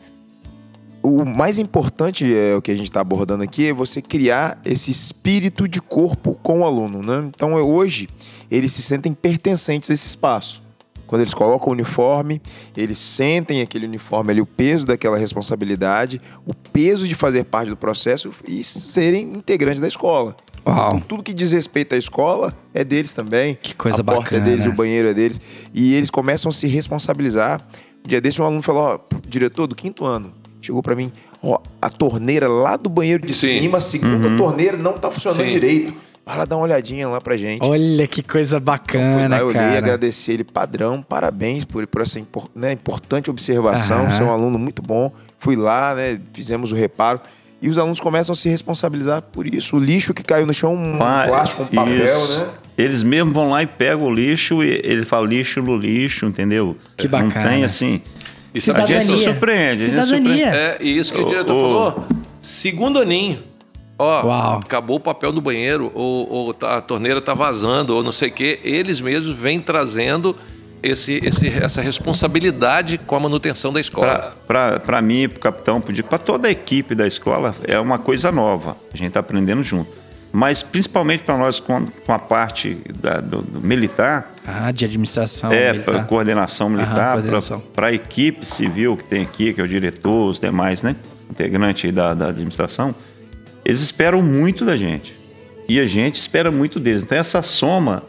O mais importante é o que a gente está abordando aqui é você criar esse espírito de corpo com o aluno, né? Então, hoje, eles se sentem pertencentes a esse espaço. Quando eles colocam o uniforme, eles sentem aquele uniforme ali, o peso daquela responsabilidade, o peso de fazer parte do processo e serem integrantes da escola. Então, tudo que diz respeito à escola é deles também. Que coisa bacana. A porta é deles, o banheiro é deles. E eles começam a se responsabilizar. Um dia desse, um aluno falou, ó, diretor do quinto ano, chegou para mim, ó, a torneira lá do banheiro de Sim. cima, a segunda uhum. torneira não tá funcionando Sim. direito. Vai lá dar uma olhadinha lá pra gente. Olha que coisa bacana, eu fui lá, cara. Eu olhei, agradeci ele, padrão, parabéns por, por essa impor, né, importante observação. Você é um aluno muito bom. Fui lá, né, fizemos o reparo. E os alunos começam a se responsabilizar por isso. O lixo que caiu no chão, um ah, plástico, um papel, isso. né? Eles mesmos vão lá e pegam o lixo e ele fala lixo no lixo, entendeu? Que bacana. Não tem assim... Isso a gente se surpreende. Cidadania. Surpreende. É, e isso que o diretor oh, falou. Oh. Segundo aninho. Ó, Uau. acabou o papel do banheiro, ou, ou a torneira tá vazando, ou não sei o quê. Eles mesmos vêm trazendo esse, esse, essa responsabilidade com a manutenção da escola. Para mim, para o capitão, para toda a equipe da escola, é uma coisa nova. A gente está aprendendo junto. Mas principalmente para nós com, com a parte da, do, do militar... Ah, de administração É, militar. coordenação militar, para a equipe civil que tem aqui, que é o diretor, os demais, né? Integrante da, da administração... Eles esperam muito da gente. E a gente espera muito deles. Então, essa soma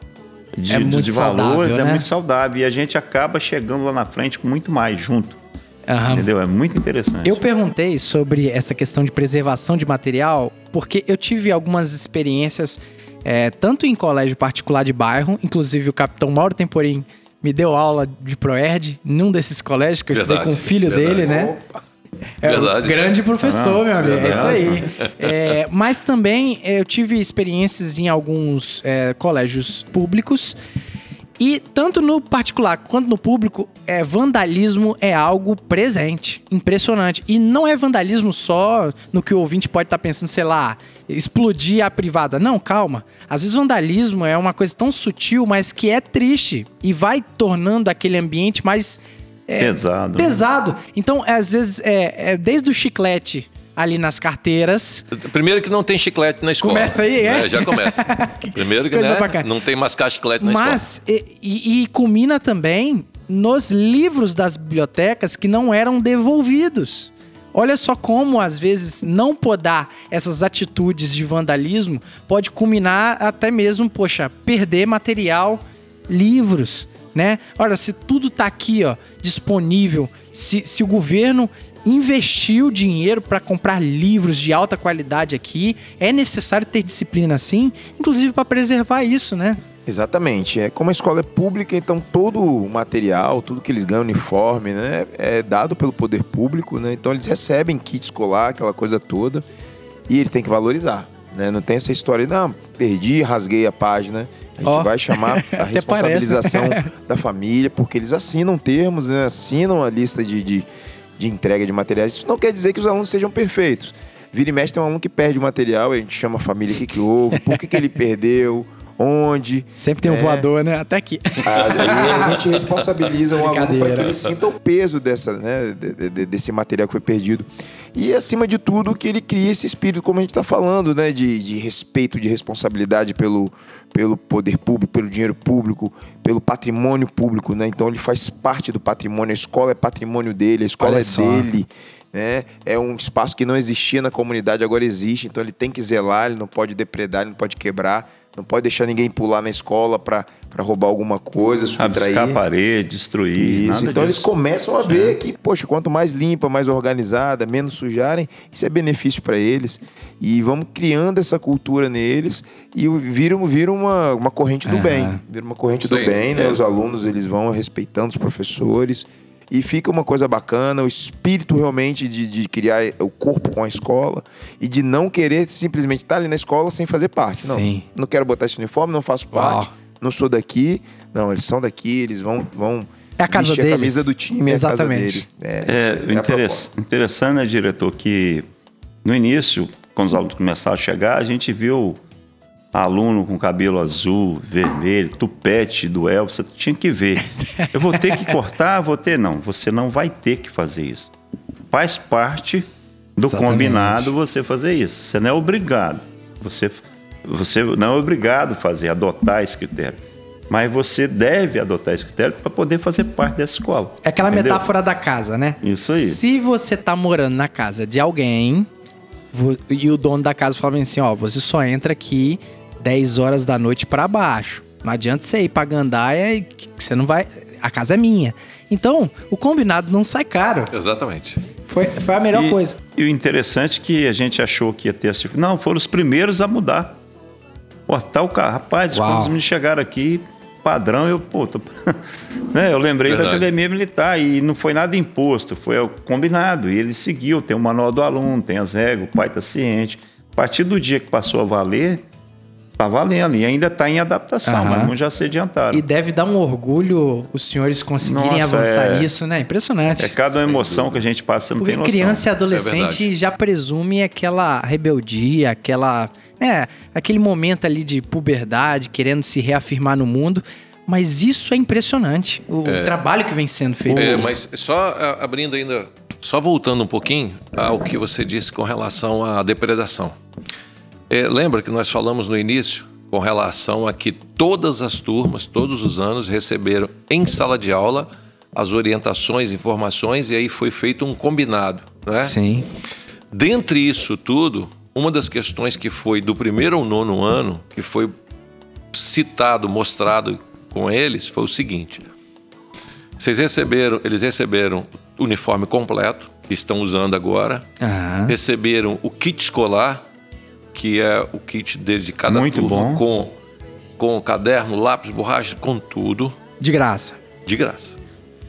de, é de, de valores, né? É muito saudável. E a gente acaba chegando lá na frente com muito mais junto. Uhum. Entendeu? É muito interessante. Eu perguntei sobre essa questão de preservação de material, porque eu tive algumas experiências, é, tanto em colégio particular de bairro, inclusive o capitão Mauro Temporim me deu aula de Proerd, num desses colégios que eu verdade, estudei com o filho verdade. dele, né? Opa. É verdade. Um grande professor, ah, meu amigo. Verdade. É isso aí. É, mas também eu tive experiências em alguns é, colégios públicos. E tanto no particular quanto no público, é, vandalismo é algo presente, impressionante. E não é vandalismo só no que o ouvinte pode estar pensando, sei lá, explodir a privada. Não, calma. Às vezes vandalismo é uma coisa tão sutil, mas que é triste. E vai tornando aquele ambiente mais... É, pesado. Pesado. Né? Então, às vezes, é, é, desde o chiclete ali nas carteiras. Primeiro que não tem chiclete na escola. Começa aí, é? é já começa. Primeiro que né, não tem mascar chiclete na Mas, escola. Mas, e, e culmina também nos livros das bibliotecas que não eram devolvidos. Olha só como, às vezes, não podar essas atitudes de vandalismo pode culminar até mesmo, poxa, perder material, livros, né? Olha, se tudo tá aqui, ó, disponível, se, se o governo investiu dinheiro para comprar livros de alta qualidade aqui, é necessário ter disciplina, sim, inclusive para preservar isso, né? Exatamente. É, como a escola é pública, então todo o material, tudo que eles ganham, uniforme, né, é dado pelo poder público, né? Então eles recebem kit escolar, aquela coisa toda, e eles têm que valorizar, né? Não tem essa história de, não, perdi, rasguei a página. A gente oh. vai chamar a responsabilização da família, porque eles assinam termos, né? Assinam a lista de, de, de entrega de materiais. Isso não quer dizer que os alunos sejam perfeitos. Vira e mexe, tem um aluno que perde o material, a gente chama a família, o que que houve, por que que ele perdeu... Onde... Sempre tem um é, voador, né? Até aqui. A, a gente responsabiliza o aluno para que ele sinta o peso dessa, né, de, de, desse material que foi perdido. E, acima de tudo, que ele crie esse espírito, como a gente está falando, né? De, de respeito, de responsabilidade pelo, pelo poder público, pelo dinheiro público, pelo patrimônio público, né? Então, ele faz parte do patrimônio. A escola é patrimônio dele, a escola Olha é só. dele. Né? É um espaço que não existia na comunidade, agora existe. Então, ele tem que zelar, ele não pode depredar, ele não pode quebrar. Não pode deixar ninguém pular na escola para roubar alguma coisa, subtrair. Abiscar a parede, destruir. Isso, nada então disso. Eles começam a ver é. que, poxa, quanto mais limpa, mais organizada, menos sujarem, isso é benefício para eles. E vamos criando essa cultura neles e vira, vira uma, uma corrente do uhum. bem. Vira uma corrente Sim. do bem, né? É. Os alunos eles vão respeitando os professores e fica uma coisa bacana, o espírito realmente de, de criar o corpo com a escola e de não querer simplesmente estar ali na escola sem fazer parte. Não, Sim. não quero botar esse uniforme, não faço parte, Uau. não sou daqui. Não, eles são daqui, eles vão, vão é a casa vestir deles. A camisa do time, Exatamente. é a casa dele. É, é, é interessa, interessante, né, diretor, que no início, quando os alunos começaram a chegar, a gente viu aluno com cabelo azul, vermelho, tupete do El, você tinha que ver. Eu vou ter que cortar, vou ter... Não, você não vai ter que fazer isso. Faz parte do Exatamente. combinado você fazer isso. Você não é obrigado. Você, você não é obrigado a fazer, adotar esse critério. Mas você deve adotar esse critério para poder fazer parte dessa escola. É aquela entendeu? metáfora da casa, né? Isso aí. Se você está morando na casa de alguém e o dono da casa fala assim, ó, você só entra aqui dez horas da noite pra baixo. Não adianta você ir pra gandaia e você não vai... A casa é minha. Então, o combinado não sai caro. Exatamente. Foi, foi a melhor e, coisa. E o interessante é que a gente achou que ia ter... Esse... Não, foram os primeiros a mudar. Pô, tá o carro. Rapaz, Uau. quando os meninos chegaram aqui, padrão, eu... Pô, tô... né? Eu lembrei Verdade. da academia militar e não foi nada imposto, foi o combinado. E ele seguiu, tem o manual do aluno, tem as regras, o pai tá ciente. A partir do dia que passou a valer... Tá valendo, e ainda tá em adaptação, Aham. mas não já se adiantaram. E deve dar um orgulho os senhores conseguirem Nossa, avançar nisso, é... né? Impressionante. É cada emoção que a gente passa, não Porque tem noção. Criança e adolescente é já presume aquela rebeldia, aquela, né, aquele momento ali de puberdade, querendo se reafirmar no mundo. Mas isso é impressionante, o é... trabalho que vem sendo feito. É, mas só abrindo ainda, só voltando um pouquinho ao que você disse com relação à depredação. É, lembra que nós falamos no início com relação a que todas as turmas, todos os anos, receberam em sala de aula as orientações, informações, e aí foi feito um combinado, né? Sim. Dentre isso tudo, uma das questões que foi do primeiro ao nono ano, que foi citado, mostrado com eles, foi o seguinte. Vocês receberam, eles receberam o uniforme completo, que estão usando agora, uhum. receberam o kit escolar, que é o kit desde cada Muito turma, bom. Com, com caderno, lápis, borracha, com tudo. De graça. De graça.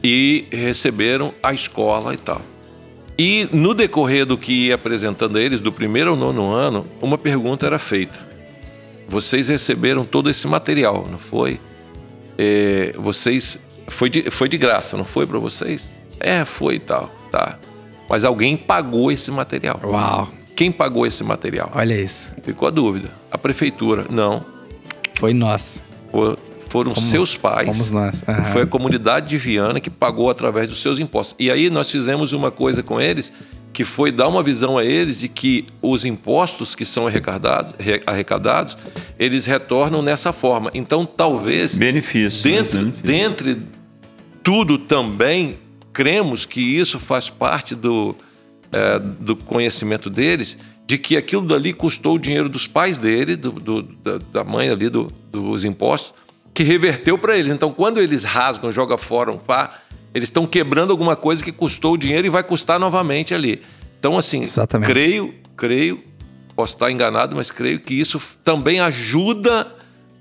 E receberam a escola e tal. E no decorrer do que ia apresentando a eles, do primeiro ao nono ano, uma pergunta era feita. Vocês receberam todo esse material, não foi? É, vocês... Foi de, foi de graça, não foi para vocês? É, foi e tal. Tá. Mas alguém pagou esse material. Uau! Quem pagou esse material? Olha isso. Ficou a dúvida. A prefeitura, não. Foi nós. For, foram Como, seus pais. Fomos nós. Uhum. Foi a comunidade de Viana que pagou através dos seus impostos. E aí nós fizemos uma coisa com eles que foi dar uma visão a eles de que os impostos que são arrecadados, arrecadados eles retornam nessa forma. Então, talvez... Benefício. Dentre, benefício. dentre tudo também, cremos que isso faz parte do, é, do conhecimento deles, de que aquilo dali custou o dinheiro dos pais dele, do, do, da, da mãe ali, do, dos impostos, que reverteu para eles. Então, quando eles rasgam, jogam fora um pá, eles estão quebrando alguma coisa que custou o dinheiro e vai custar novamente ali. Então, assim, Exatamente. creio, creio, posso estar enganado, mas creio que isso também ajuda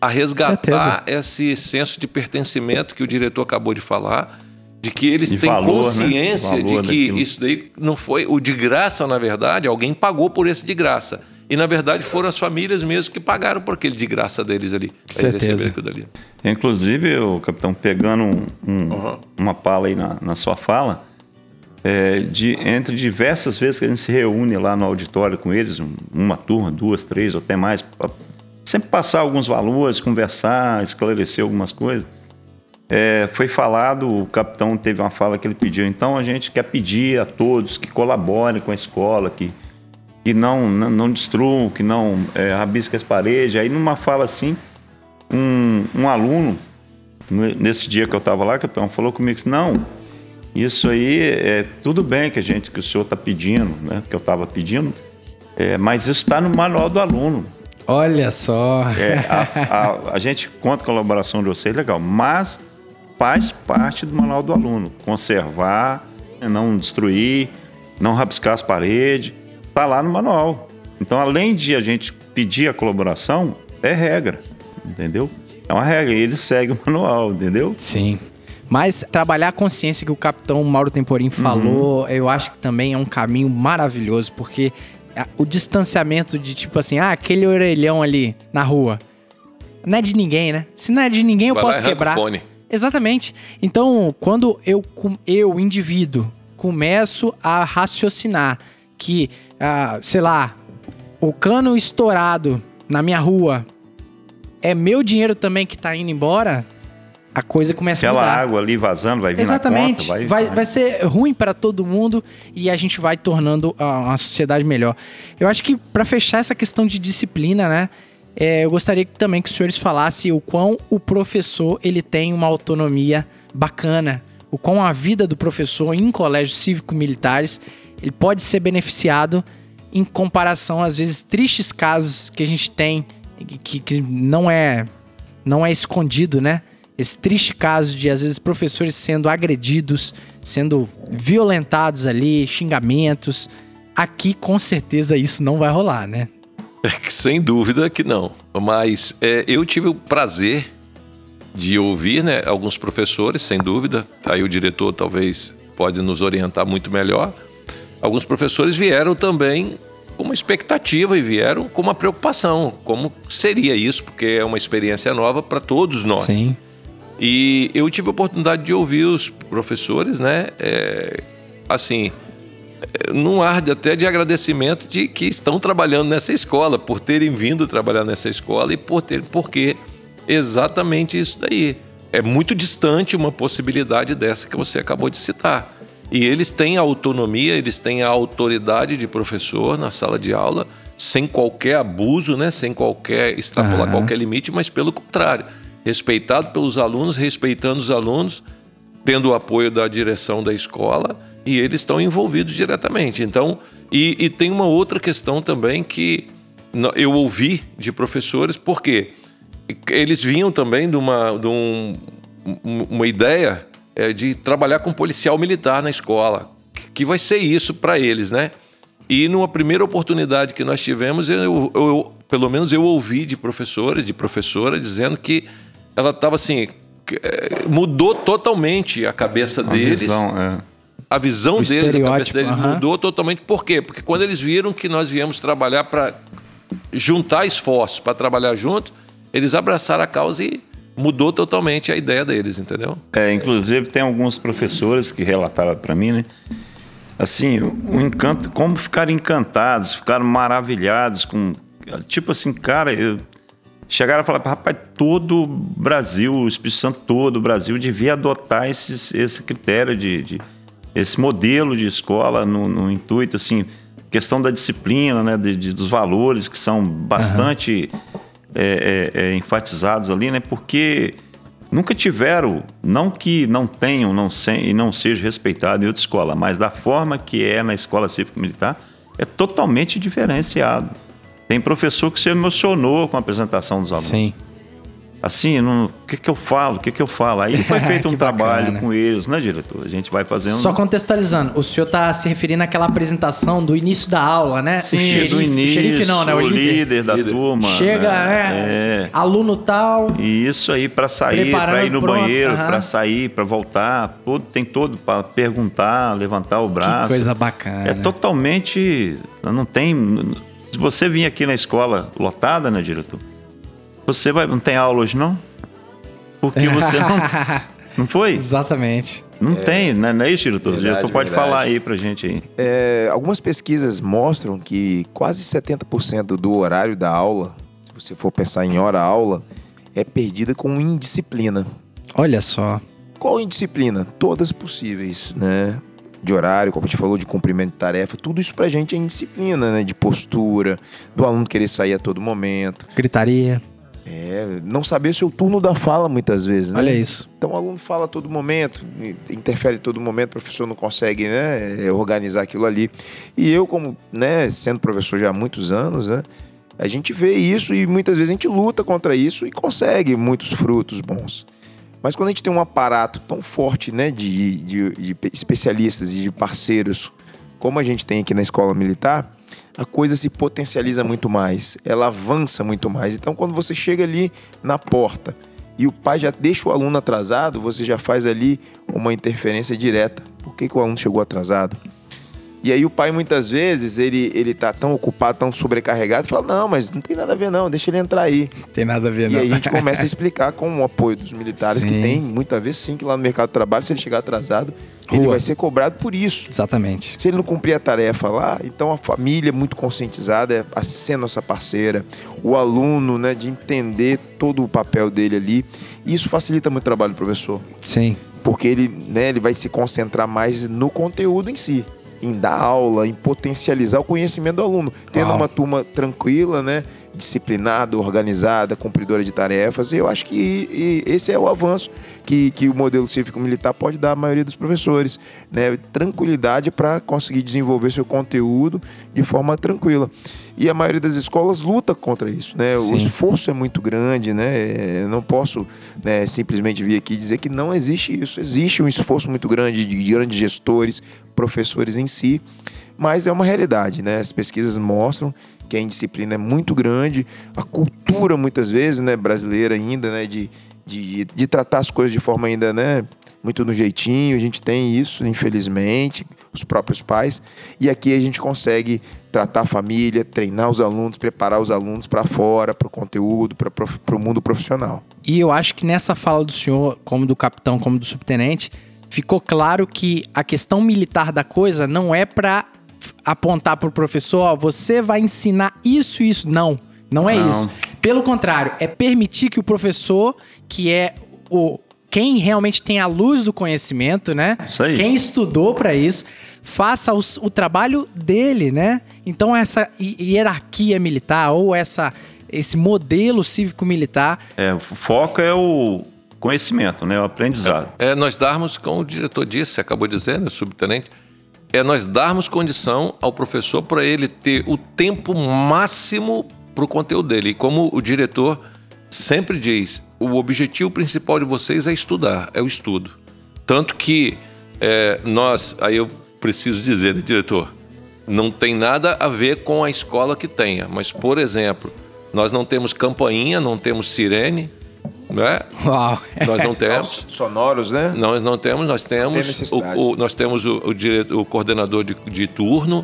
a resgatar esse senso de pertencimento que o diretor acabou de falar, de que eles e têm valor, consciência, né? de que daquilo. Isso daí não foi o de graça, na verdade, alguém pagou por esse de graça. E, na verdade, foram as famílias mesmo que pagaram por aquele de graça deles ali. Certeza. Dali. Inclusive, o capitão, pegando um, um, uhum. uma pala aí na, na sua fala, é, de, entre diversas vezes que a gente se reúne lá no auditório com eles, uma turma, duas, três ou até mais, pra sempre passar alguns valores, conversar, esclarecer algumas coisas. É, foi falado, o capitão teve uma fala que ele pediu, então a gente quer pedir a todos que colaborem com a escola, que que não, não, não destruam, que não é, rabisca as paredes. Aí numa fala assim, um, um aluno, nesse dia que eu estava lá, que eu, falou comigo assim, não, isso aí é tudo bem que a gente, que o senhor está pedindo, né, que eu estava pedindo, é, mas isso está no manual do aluno. Olha só! É, a, a, a gente conta com a colaboração de vocês, legal, mas faz parte do manual do aluno, conservar, não destruir, não rabiscar as paredes, está lá no manual. Então, além de a gente pedir a colaboração, é regra, entendeu? É uma regra, eles seguem o manual, entendeu? Sim. Mas trabalhar a consciência que o capitão Mauro Temporim falou, uhum. eu acho que também é um caminho maravilhoso, porque o distanciamento de tipo assim, ah, aquele orelhão ali na rua, não é de ninguém, né? Se não é de ninguém, eu Vai posso lá, quebrar. Arranca o fone. Exatamente. Então, quando eu, eu, indivíduo, começo a raciocinar que Ah, sei lá, o cano estourado na minha rua é meu dinheiro também que tá indo embora, a coisa começa Aquela a mudar. Aquela água ali vazando, vai vir Exatamente. na conta. Exatamente, vai, vai, vai ser ruim para todo mundo e a gente vai tornando uma sociedade melhor. Eu acho que para fechar essa questão de disciplina, né, é, eu gostaria também que os senhores falassem o quão o professor ele tem uma autonomia bacana, o quão a vida do professor em colégios cívico-militares ele pode ser beneficiado em comparação, às vezes, tristes casos que a gente tem, que, que não, é, não é escondido, né? Esse triste caso de, às vezes, professores sendo agredidos, sendo violentados ali, xingamentos. Aqui, com certeza, isso não vai rolar, né? É que, sem dúvida que não. Mas é, eu tive o prazer de ouvir, né, alguns professores, sem dúvida. Aí o diretor talvez pode nos orientar muito melhor. Alguns professores vieram também com uma expectativa e vieram com uma preocupação. Como seria isso? Porque é uma experiência nova para todos nós. Sim. E eu tive a oportunidade de ouvir os professores, né? É, assim, num ar até de agradecimento de que estão trabalhando nessa escola, por terem vindo trabalhar nessa escola e por terem... Porque exatamente isso daí. É muito distante uma possibilidade dessa que você acabou de citar. E eles têm a autonomia, eles têm a autoridade de professor na sala de aula, sem qualquer abuso, né? Sem qualquer extrapolar uhum. qualquer limite, mas pelo contrário, respeitado pelos alunos, respeitando os alunos, tendo o apoio da direção da escola, e eles estão envolvidos diretamente. Então, e, e tem uma outra questão também que eu ouvi de professores, porque eles vinham também de uma, de um, uma ideia... É de trabalhar com policial militar na escola, que vai ser isso para eles, né? E numa primeira oportunidade que nós tivemos, eu, eu, pelo menos eu ouvi de professores, de professora, dizendo que ela estava assim, mudou totalmente a cabeça a deles, visão, é. a visão o deles, a cabeça deles uhum. mudou totalmente. Por quê? Porque quando eles viram que nós viemos trabalhar para juntar esforços, para trabalhar junto, eles abraçaram a causa e mudou totalmente a ideia deles, entendeu? É, inclusive tem alguns professores que relataram para mim, né? Assim, o encanto, como ficaram encantados, ficaram maravilhados com... Tipo assim, cara, eu... chegaram a falar, rapaz, todo o Brasil, o Espírito Santo todo, o Brasil devia adotar esses, esse critério de, de, esse modelo de escola no, no intuito, assim, questão da disciplina, né, de, de, dos valores que são bastante uhum. é, é, é, enfatizados ali, né, porque nunca tiveram, não que não tenham não se, e não seja respeitado em outra escola, mas da forma que é na Escola Cívico-Militar é totalmente diferenciado. Tem professor que se emocionou com a apresentação dos alunos. Sim. Assim, o que que eu falo? O que que eu falo? Aí foi feito um trabalho bacana com eles, né, diretor? A gente vai fazendo... Só contextualizando, o senhor está se referindo àquela apresentação do início da aula, né? Sim, o xerife, do início, o, xerife não, né? o, o líder, líder da líder. turma. Chega, né? né? É. Aluno tal... E isso aí para sair, para ir no pronto, banheiro, uh-huh. para sair, para voltar, todo, tem todo para perguntar, levantar o braço. Que coisa bacana. É totalmente... Não tem... Se você vir aqui na escola lotada, né, diretor? Você vai, não tem aula hoje, não? Porque você não... Não foi? Exatamente. Não é, tem, né? Não é isso, diretor? Verdade, o diretor pode verdade. falar aí pra gente. Aí. É, algumas pesquisas mostram que quase setenta por cento do horário da aula, se você for pensar em hora-aula, é perdida com indisciplina. Olha só. Qual indisciplina? Todas possíveis, né? De horário, como a gente falou, de cumprimento de tarefa, tudo isso pra gente é indisciplina, né? De postura, do aluno querer sair a todo momento. Gritaria. É, não saber o seu turno da fala muitas vezes, né? Olha isso. Então o aluno fala a todo momento, interfere a todo momento, o professor não consegue, né, organizar aquilo ali. E eu, como, né, sendo professor já há muitos anos, né, a gente vê isso e muitas vezes a gente luta contra isso e consegue muitos frutos bons. Mas quando a gente tem um aparato tão forte, né, de, de, de especialistas e de parceiros como a gente tem aqui na Escola Militar, a coisa se potencializa muito mais, ela avança muito mais. Então, quando você chega ali na porta e o pai já deixa o aluno atrasado, você já faz ali uma interferência direta. Por que que o aluno chegou atrasado? E aí o pai, muitas vezes, ele, ele tá tão ocupado, tão sobrecarregado, fala, não, mas não tem nada a ver não, deixa ele entrar aí. Não tem nada a ver não. E aí a gente começa a explicar com o apoio dos militares, sim, que tem muito a ver, sim, que lá no mercado de trabalho, se ele chegar atrasado, Rua. ele vai ser cobrado por isso. Exatamente. Se ele não cumprir a tarefa lá, então a família muito conscientizada, a ser nossa parceira, o aluno, né, de entender todo o papel dele ali, isso facilita muito o trabalho do professor. Sim. Porque ele, né, ele vai se concentrar mais no conteúdo em si, em dar aula, em potencializar o conhecimento do aluno. Tendo Uau. uma turma tranquila, né, disciplinada, organizada, cumpridora de tarefas. E eu acho que e, esse é o avanço que, que o modelo cívico-militar pode dar à maioria dos professores, né? Tranquilidade para conseguir desenvolver seu conteúdo de forma tranquila. E a maioria das escolas luta contra isso, né? O esforço é muito grande, né? Eu não posso, né, simplesmente vir aqui dizer que não existe isso. Existe um esforço muito grande de grandes gestores, professores em si, mas é uma realidade, né? As pesquisas mostram que a indisciplina é muito grande, a cultura, muitas vezes, né, brasileira ainda, né, de, de, de tratar as coisas de forma ainda, né, muito no jeitinho. A gente tem isso, infelizmente, os próprios pais. E aqui a gente consegue tratar a família, treinar os alunos, preparar os alunos para fora, para o conteúdo, para prof, o mundo profissional. E eu acho que nessa fala do senhor, como do capitão, como do subtenente, ficou claro que a questão militar da coisa não é para apontar pro professor, ó, você vai ensinar isso e isso. Não, não é não. isso. Pelo contrário, é permitir que o professor, que é o, quem realmente tem a luz do conhecimento, né? Isso aí. Quem estudou para isso, faça o, o trabalho dele, né? Então essa hierarquia militar ou essa, esse modelo cívico-militar... É, o foco é o conhecimento, né? O aprendizado. É, é nós darmos, como o diretor disse, acabou de dizer, né, subtenente, é nós darmos condição ao professor para ele ter o tempo máximo para o conteúdo dele. E como o diretor sempre diz, o objetivo principal de vocês é estudar, é o estudo. Tanto que é, nós, aí eu preciso dizer, né, diretor, não tem nada a ver com a escola que tenha. Mas, por exemplo, nós não temos campainha, não temos sirene, né? Uau. Nós não temos sonoros, né? Nós não temos, nós temos o, o nós temos o, o, dire, o coordenador de, de turno,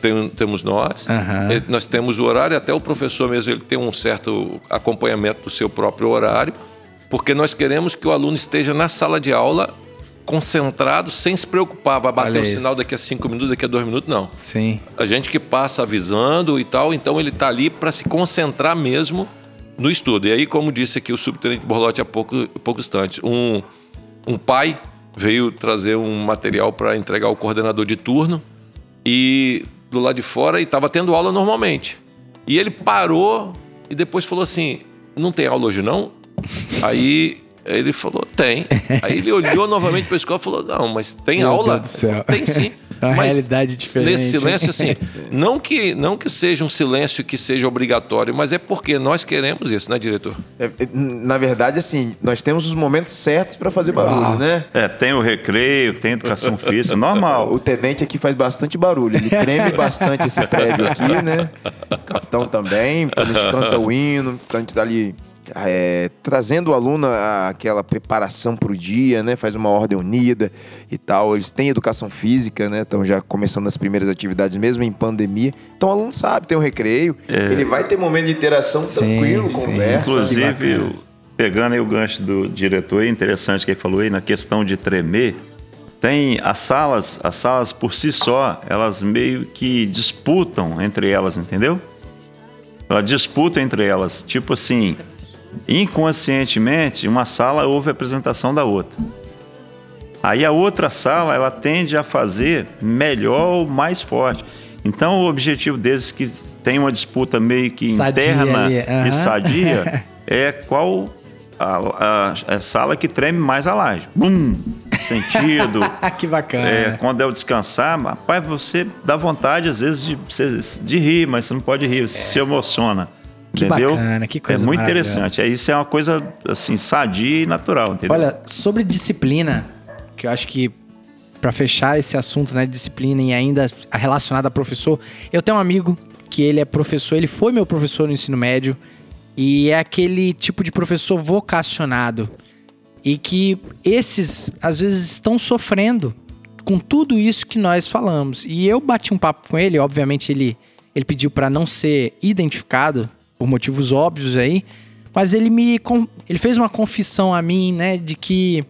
tem, temos nós, uhum. nós temos o horário, até o professor mesmo ele tem um certo acompanhamento do seu próprio horário, porque nós queremos que o aluno esteja na sala de aula concentrado, sem se preocupar, vai bater o sinal daqui a cinco minutos, daqui a dois minutos, não. Sim. A gente que passa avisando e tal, então ele está ali para se concentrar mesmo no estudo. E aí, como disse aqui o subtenente Borlotti há pouco, poucos instantes, um, um pai veio trazer um material para entregar ao coordenador de turno e do lado de fora, e estava tendo aula normalmente. E ele parou e depois falou assim, não tem aula hoje não? Aí ele falou, tem. Aí ele olhou novamente para a escola e falou, não, mas tem Meu aula? Deus do céu. Tem sim. É uma mas realidade diferente. Nesse silêncio, assim, não que, não que seja um silêncio que seja obrigatório, mas é porque nós queremos isso, né, diretor? É, na verdade, assim, nós temos os momentos certos para fazer barulho, ah. né? É, tem o recreio, tem a educação física, normal. O tenente aqui faz bastante barulho, ele treme bastante esse prédio aqui, né? O capitão também, quando a gente canta o hino, quando a gente tá ali... É, trazendo o aluno aquela preparação para o dia, né? Faz uma ordem unida e tal. Eles têm educação física, né? Estão já começando as primeiras atividades, mesmo em pandemia. Então o aluno sabe, tem um recreio. É. Ele vai ter momento de interação sim, tranquilo, sim. conversa. Inclusive, pegando aí o gancho do diretor, é interessante que ele falou aí na questão de tremer. Tem as salas, as salas por si só, elas meio que disputam entre elas, entendeu? Elas disputam entre elas, tipo assim... Inconscientemente, uma sala ouve a apresentação da outra. Aí a outra sala, ela tende a fazer melhor ou mais forte. Então, o objetivo desses que tem uma disputa meio que sadia interna uhum. e sadia é qual a, a, a sala que treme mais a laje. Bum! Sentido. Que bacana. É, quando é o descansar, rapaz, você dá vontade, às vezes, de, de rir, mas você não pode rir, você é. se emociona. Que entendeu? Bacana, que coisa maravilhosa. É muito interessante. Isso é uma coisa, assim, sadia e natural, entendeu? Olha, sobre disciplina, que eu acho que para fechar esse assunto, né, disciplina e ainda relacionada a professor, eu tenho um amigo que ele é professor, ele foi meu professor no ensino médio e é aquele tipo de professor vocacionado e que esses, às vezes, estão sofrendo com tudo isso que nós falamos. E eu bati um papo com ele, obviamente ele, ele pediu para não ser identificado, por motivos óbvios aí, mas ele me ele fez uma confissão a mim, né, de que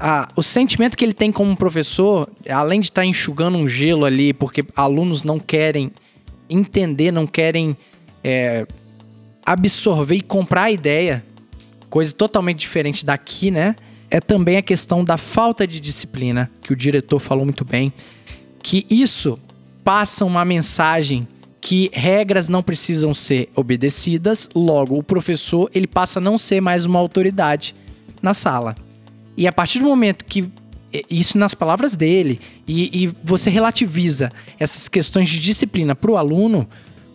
a, o sentimento que ele tem como professor, além de estar tá enxugando um gelo ali, porque alunos não querem entender, não querem é, absorver e comprar a ideia, coisa totalmente diferente daqui, né, é também a questão da falta de disciplina, que o diretor falou muito bem, que isso passa uma mensagem que regras não precisam ser obedecidas, logo o professor ele passa a não ser mais uma autoridade na sala. E a partir do momento que, isso nas palavras dele, e, e você relativiza essas questões de disciplina para o aluno,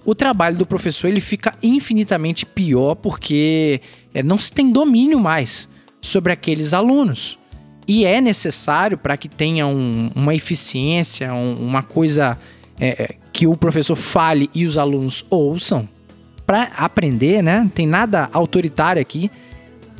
o trabalho do professor ele fica infinitamente pior porque não se tem domínio mais sobre aqueles alunos. E é necessário para que tenha um, uma eficiência, um, uma coisa... É, que o professor fale e os alunos ouçam para aprender, né? Não tem nada autoritário aqui,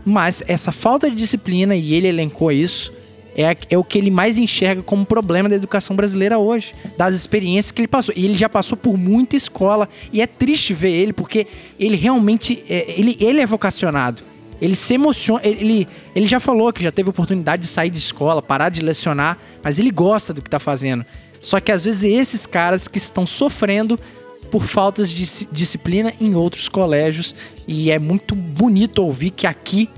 mas essa falta de disciplina, e ele elencou isso, é, é o que ele mais enxerga como problema da educação brasileira hoje, das experiências que ele passou. E ele já passou por muita escola, e é triste ver ele, porque ele realmente é, ele, ele é vocacionado. Ele se emociona, ele, ele já falou que já teve oportunidade de sair de escola, parar de lecionar, mas ele gosta do que está fazendo. Só que às vezes esses caras que estão sofrendo por faltas de disciplina em outros colégios, e é muito bonito ouvir que aqui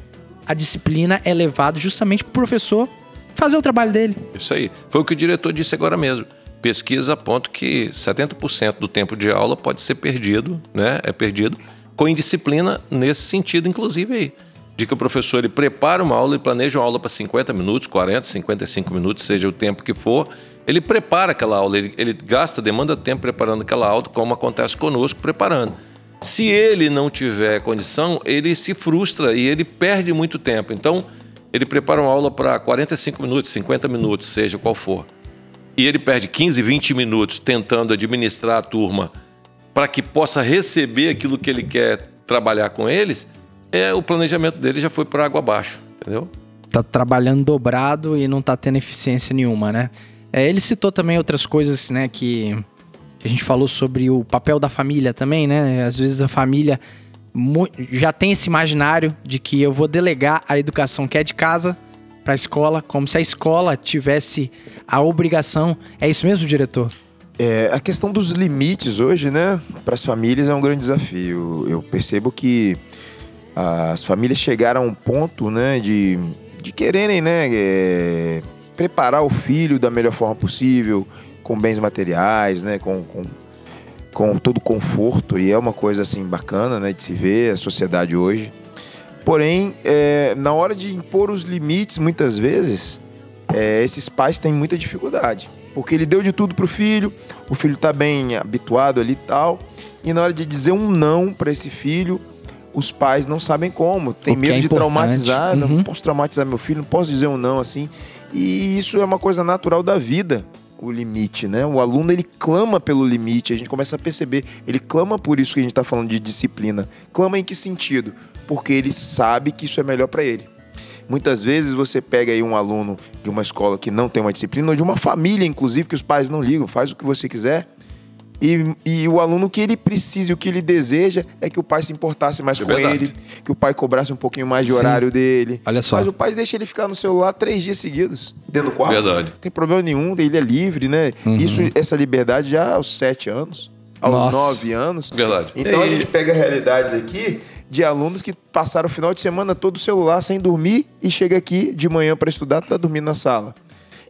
a disciplina é levada justamente para o professor fazer o trabalho dele. Isso aí. Foi o que o diretor disse agora mesmo. Pesquisa aponta que setenta por cento do tempo de aula pode ser perdido, né? É perdido com indisciplina nesse sentido, inclusive aí. De que o professor ele prepara uma aula, ele planeja uma aula para cinquenta minutos, quarenta, cinquenta e cinco minutos, seja o tempo que for. Ele prepara aquela aula, ele, ele gasta, demanda tempo preparando aquela aula, como acontece conosco, preparando. Se ele não tiver condição, ele se frustra e ele perde muito tempo. Então, ele prepara uma aula para quarenta e cinco minutos, cinquenta minutos, seja qual for. E ele perde quinze, vinte minutos tentando administrar a turma para que possa receber aquilo que ele quer trabalhar com eles, é, o planejamento dele já foi para água abaixo, entendeu? Tá trabalhando dobrado e não tá tendo eficiência nenhuma, né? É, ele citou também outras coisas, né, que a gente falou sobre o papel da família também, né? Às vezes a família já tem esse imaginário de que eu vou delegar a educação que é de casa para a escola, como se a escola tivesse a obrigação. É isso mesmo, diretor? É, a questão dos limites hoje, né, para as famílias é um grande desafio. Eu percebo que as famílias chegaram a um ponto, né, de, de quererem, né... É... preparar o filho da melhor forma possível, com bens materiais, né, com, com, com todo conforto, e é uma coisa assim bacana, né, de se ver a sociedade hoje. Porém, é, na hora de impor os limites, muitas vezes, é, esses pais têm muita dificuldade, porque ele deu de tudo pro filho, o filho tá bem habituado ali e tal, e na hora de dizer um não para esse filho, os pais não sabem como, tem medo é de traumatizar, uhum. Não posso traumatizar meu filho, não posso dizer um não assim, e isso é uma coisa natural da vida. O limite, né? O aluno, ele clama pelo limite, a gente começa a perceber, ele clama por isso que a gente está falando de disciplina. Clama em que sentido? Porque ele sabe que isso é melhor para ele. Muitas vezes você pega aí um aluno de uma escola que não tem uma disciplina, ou de uma família, inclusive, que os pais não ligam, faz o que você quiser, e, e o aluno, que ele precisa, o que ele deseja é que o pai se importasse mais é com verdade. ele, que o pai cobrasse um pouquinho mais de Sim. horário dele. Olha só. Mas o pai deixa ele ficar no celular três dias seguidos, dentro do quarto. Verdade. Não tem problema nenhum, ele é livre, né? Uhum. Isso, essa liberdade já aos sete anos, aos Nossa. nove anos. Verdade. Então e... a gente pega realidades aqui de alunos que passaram o final de semana todo o celular sem dormir e chega aqui de manhã para estudar, tá dormindo na sala.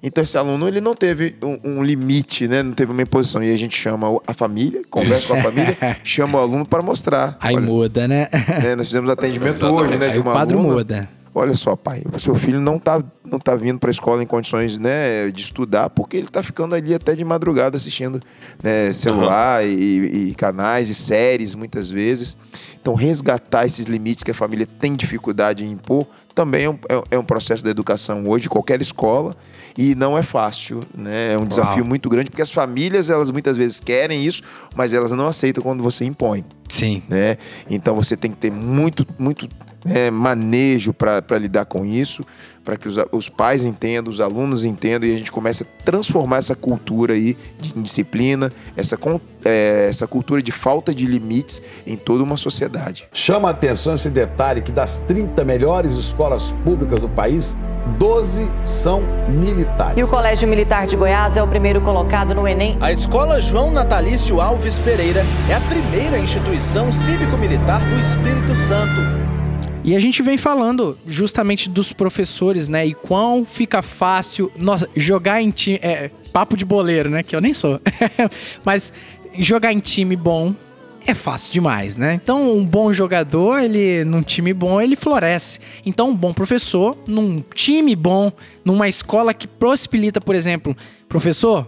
Então esse aluno, ele não teve um, um limite, né? Não teve uma imposição. E a gente chama a família, conversa com a família, chama o aluno para mostrar. Aí olha, muda, né? né? Nós fizemos atendimento hoje, né? Aí de uma o quadro aluna. muda. Olha só, pai, o seu filho não tá, não tá vindo para a escola em condições, né, de estudar, porque ele tá ficando ali até de madrugada assistindo, né, celular uhum. e, e canais e séries, muitas vezes. Então, resgatar esses limites que a família tem dificuldade em impor também é um, é, é um processo da educação hoje, de qualquer escola, e não é fácil, né? É um Uau. desafio muito grande, porque as famílias, elas muitas vezes querem isso, mas elas não aceitam quando você impõe. Sim. Né? Então, você tem que ter muito, muito... É, manejo para lidar com isso, para que os, os pais entendam, os alunos entendam, e a gente começa a transformar essa cultura aí de indisciplina, essa, é, essa cultura de falta de limites em toda uma sociedade. Chama a atenção esse detalhe que das trinta melhores escolas públicas do país, doze são militares. E o Colégio Militar de Goiás é o primeiro colocado no Enem. A Escola João Natalício Alves Pereira é a primeira instituição cívico-militar do Espírito Santo. E a gente vem falando justamente dos professores, né? E quão fica fácil... Nossa, jogar em time... É, papo de boleiro, né? Que eu nem sou. Mas jogar em time bom é fácil demais, né? Então, um bom jogador, ele num time bom, ele floresce. Então, um bom professor, num time bom, numa escola que possibilita, por exemplo... Professor,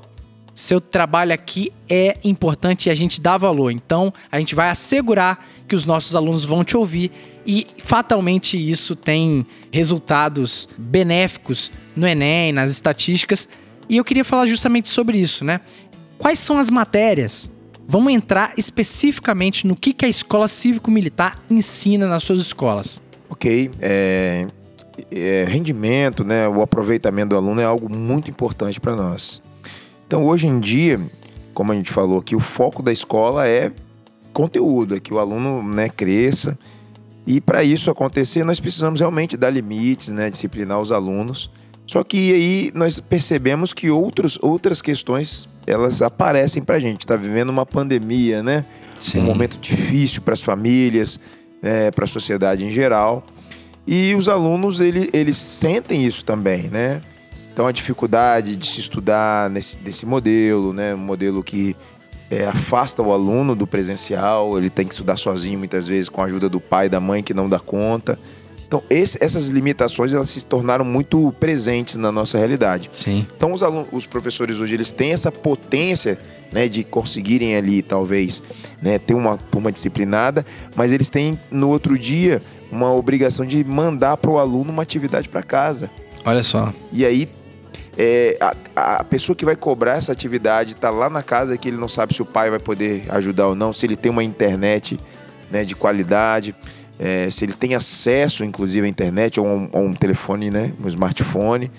seu trabalho aqui é importante e a gente dá valor. Então, a gente vai assegurar que os nossos alunos vão te ouvir. E fatalmente isso tem resultados benéficos no Enem, nas estatísticas. E eu queria falar justamente sobre isso, né? Quais são as matérias? Vamos entrar especificamente no que, que a escola cívico-militar ensina nas suas escolas. Ok, é, é, rendimento, né? O aproveitamento do aluno é algo muito importante para nós. Então, hoje em dia, como a gente falou aqui, o foco da escola é conteúdo, é que o aluno, né, cresça. E para isso acontecer, nós precisamos realmente dar limites, né, disciplinar os alunos. Só que aí nós percebemos que outros, outras questões, elas aparecem para a gente. Está vivendo uma pandemia, né? Sim. Um momento difícil para as famílias, é, para a sociedade em geral. E os alunos, ele, eles sentem isso também, né? Então a dificuldade de se estudar nesse, nesse modelo, né? Um modelo que... É, afasta o aluno do presencial, ele tem que estudar sozinho muitas vezes com a ajuda do pai e da mãe que não dá conta. Então esse, essas limitações, elas se tornaram muito presentes na nossa realidade. Sim. Então os, alunos, os professores hoje, eles têm essa potência, né, de conseguirem ali talvez, né, ter uma turma disciplinada, mas eles têm no outro dia uma obrigação de mandar para o aluno uma atividade para casa. Olha só. E aí É, a, a pessoa que vai cobrar essa atividade está lá na casa, que ele não sabe se o pai vai poder ajudar ou não, se ele tem uma internet, né, de qualidade, é, se ele tem acesso, inclusive, à internet ou a um, um telefone, né, um smartphone.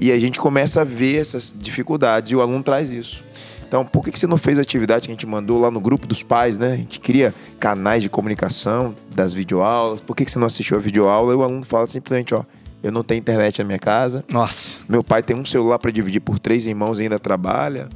E a gente começa a ver essas dificuldades e o aluno traz isso. Então, por que, que você não fez a atividade que a gente mandou lá no grupo dos pais, né? A gente cria canais de comunicação das videoaulas. Por que, que você não assistiu a videoaula? E o aluno fala simplesmente, ó... Eu não tenho internet na minha casa. Nossa. Meu pai tem um celular para dividir por três irmãos e ainda trabalha.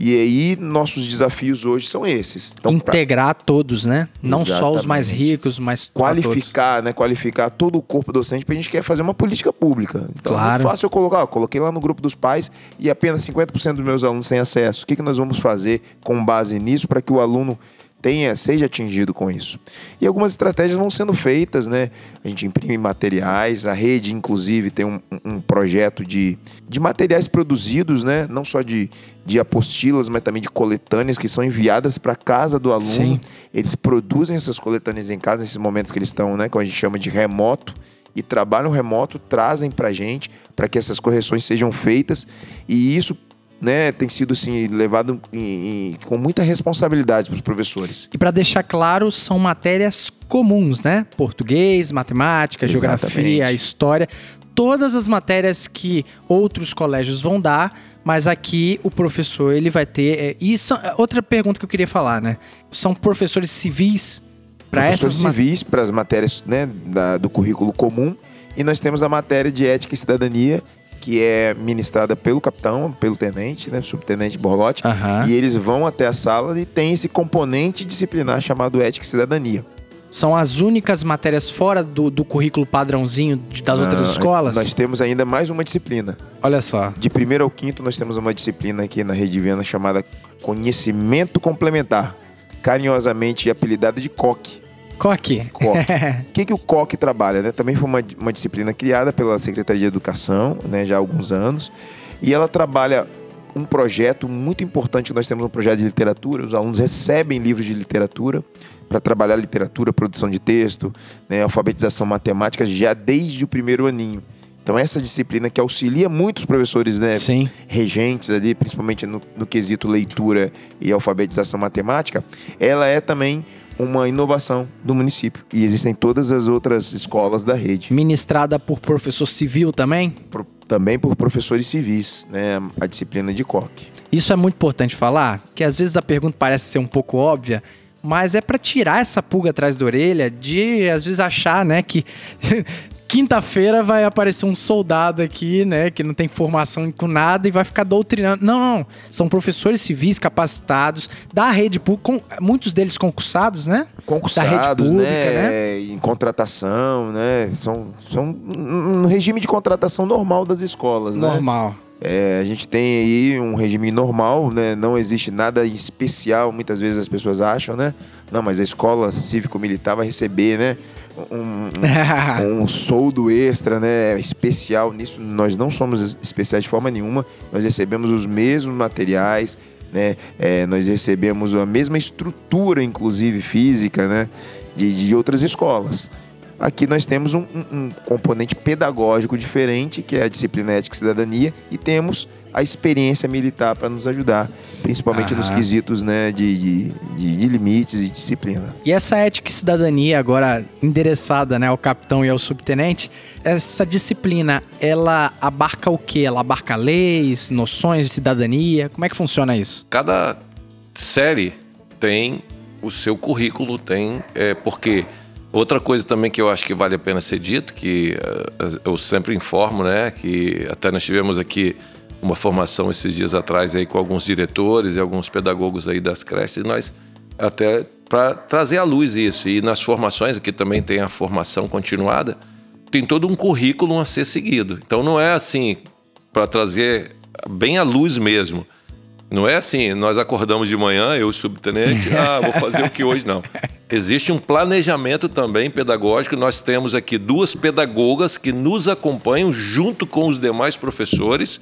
E aí, nossos desafios hoje são esses. Então, integrar pra... todos, né? Não Exatamente. Só os mais ricos, mas qualificar, todos. né? Qualificar todo o corpo docente, porque a gente quer fazer uma política pública. Então, claro. Não é fácil eu colocar, ó, coloquei lá no grupo dos pais e apenas cinquenta por cento dos meus alunos têm acesso. O que, que nós vamos fazer com base nisso para que o aluno tenha, seja atingido com isso? E algumas estratégias vão sendo feitas, né? A gente imprime materiais, a rede, inclusive, tem um, um projeto de, de materiais produzidos, né? Não só de, de apostilas, mas também de coletâneas que são enviadas para casa do aluno. Sim. Eles produzem essas coletâneas em casa, nesses momentos que eles estão, né? Como a gente chama de remoto. E trabalham remoto, trazem para a gente, para que essas correções sejam feitas. E isso, né, tem sido assim, levado em, em, com muita responsabilidade para os professores. E para deixar claro, são matérias comuns, né? Português, matemática, Exatamente. Geografia, história. Todas as matérias que outros colégios vão dar, mas aqui o professor ele vai ter... É, e são, outra pergunta que eu queria falar, né? São professores civis para essas civis, mat- para as matérias, né, da, do currículo comum. E nós temos a matéria de ética e cidadania, que é ministrada pelo capitão, pelo tenente, né, subtenente Borlotti, uhum. e eles vão até a sala e tem esse componente disciplinar chamado ética e cidadania. São as únicas matérias fora do, do currículo padrãozinho das Não, outras escolas? Nós temos ainda mais uma disciplina. Olha só. De primeiro ao quinto, nós temos uma disciplina aqui na Rede Viana chamada Conhecimento Complementar, carinhosamente apelidada de COC. COC. COC. O que, que o COC trabalha, né? Também foi uma, uma disciplina criada pela Secretaria de Educação, né, já há alguns anos. E ela trabalha um projeto muito importante. Nós temos um projeto de literatura. Os alunos recebem livros de literatura para trabalhar literatura, produção de texto, né, alfabetização matemática já desde o primeiro aninho. Então, essa disciplina que auxilia muitos professores, né, Sim. regentes ali, principalmente no, no quesito leitura e alfabetização matemática, ela é também uma inovação do município. E existem todas as outras escolas da rede. Ministrada por professor civil também? Por, também por professores civis, né, a disciplina de COC. Isso é muito importante falar, que às vezes a pergunta parece ser um pouco óbvia, mas é para tirar essa pulga atrás da orelha de, às vezes, achar, né, que... Quinta-feira vai aparecer um soldado aqui, né, que não tem formação com nada e vai ficar doutrinando. Não, não. São professores civis capacitados da rede pública, muitos deles concursados, né? Concursados, da rede pública, né? né? Em contratação, né? São, são um regime de contratação normal das escolas, normal. né? Normal. É, a gente tem aí um regime normal, né? Não existe nada especial, muitas vezes as pessoas acham, né? Não, mas a escola cívico-militar vai receber, né? Um, um, um soldo extra, né? Especial. Nisso nós não somos especiais de forma nenhuma. Nós recebemos os mesmos materiais, né? É, nós recebemos a mesma estrutura, inclusive física, né? De, de outras escolas. Aqui nós temos um, um, um componente pedagógico diferente, que é a disciplina ética e cidadania, e temos a experiência militar para nos ajudar, principalmente Aham. nos quesitos, né, de, de, de limites e disciplina. E essa ética e cidadania, agora endereçada, né, ao capitão e ao subtenente, essa disciplina, ela abarca o quê? Ela abarca leis, noções de cidadania? Como é que funciona isso? Cada série tem o seu currículo, tem... É, porque... Outra coisa também que eu acho que vale a pena ser dito, que uh, eu sempre informo, né, que até nós tivemos aqui uma formação esses dias atrás aí com alguns diretores e alguns pedagogos aí das creches, nós até para trazer à luz isso. E nas formações, aqui também tem a formação continuada, tem todo um currículo a ser seguido. Então não é assim, para trazer bem à luz mesmo. Não é assim, nós acordamos de manhã, eu e o subtenente, ah, vou fazer o que hoje, não. Existe um planejamento também pedagógico, nós temos aqui duas pedagogas que nos acompanham junto com os demais professores,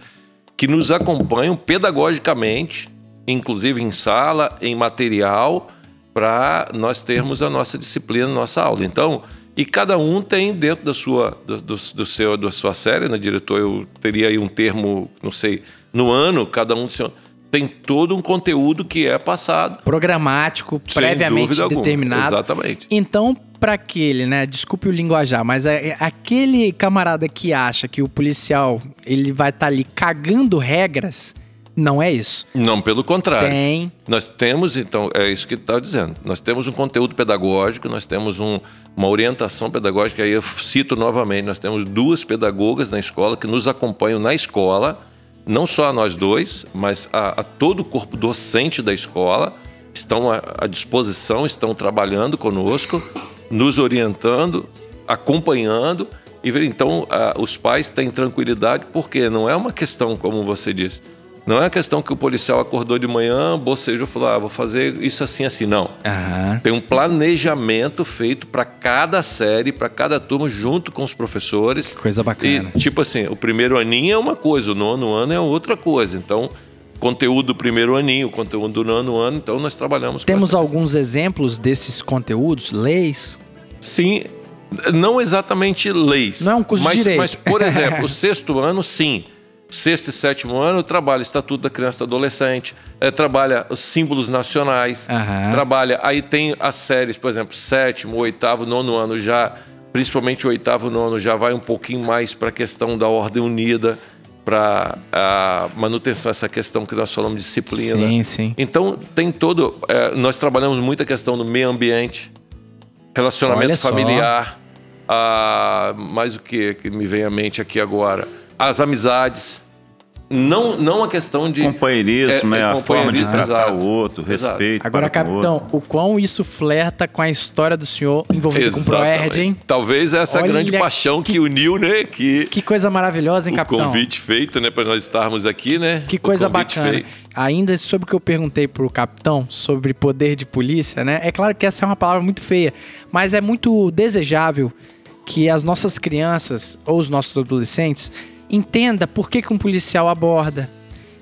que nos acompanham pedagogicamente, inclusive em sala, em material, para nós termos a nossa disciplina, a nossa aula. Então, e cada um tem dentro da sua, do, do, do seu, da sua série, né, diretor, eu teria aí um termo, não sei, no ano, cada um do seu... Tem todo um conteúdo que é passado. Programático, previamente determinado. Exatamente. Então, para aquele, né? Desculpe o linguajar, mas é aquele camarada que acha que o policial ele vai estar tá ali cagando regras, não é isso. Não, pelo contrário. Tem. Nós temos, então, é isso que está dizendo. Nós temos um conteúdo pedagógico, nós temos um, uma orientação pedagógica. Aí eu cito novamente, nós temos duas pedagogas na escola que nos acompanham na escola. não só a nós dois, mas a, a todo o corpo docente da escola, estão à, à disposição, estão trabalhando conosco, nos orientando, acompanhando. E então a, os pais têm tranquilidade, porque não é uma questão, como você disse, não é uma questão que o policial acordou de manhã, bocejou, falou, ah, vou fazer isso assim, assim, não. Uhum. Tem um planejamento feito para cada série, para cada turma, junto com os professores. Que coisa bacana. E, tipo assim, o primeiro aninho é uma coisa, o nono ano é outra coisa. Então, conteúdo do primeiro aninho, conteúdo do nono ano, então nós trabalhamos com Temos alguns série. exemplos desses conteúdos, leis? Sim, não exatamente leis. Não é um curso mas, de direito. Mas, por exemplo, o sexto ano, sim. Sexto e sétimo ano, trabalha o Estatuto da Criança e do Adolescente, é, trabalha os símbolos nacionais, uhum. trabalha... Aí tem as séries, por exemplo, sétimo, oitavo, nono ano já, principalmente o oitavo, nono, já vai um pouquinho mais para a questão da Ordem Unida, para a manutenção, essa questão que nós falamos de disciplina. Sim, sim. Então, tem todo... É, nós trabalhamos muito a questão do meio ambiente, relacionamento Olha familiar, a, mais o que que me vem à mente aqui agora... As amizades, não, não a questão de... Companheirismo, é, é, né? A forma de tratar Exato. O outro, respeito. Exato. Agora, capitão, o, o quão isso flerta com a história do senhor envolvido Exatamente. Com o Proerd, hein? Talvez essa Olha grande paixão que, que uniu, né? Que, que coisa maravilhosa, hein, o capitão? O convite feito, né? Para nós estarmos aqui, né? Que coisa bacana. Feito. Ainda sobre o que eu perguntei pro capitão, sobre poder de polícia, né? É claro que essa é uma palavra muito feia, mas é muito desejável que as nossas crianças ou os nossos adolescentes... Entenda por que, que um policial aborda.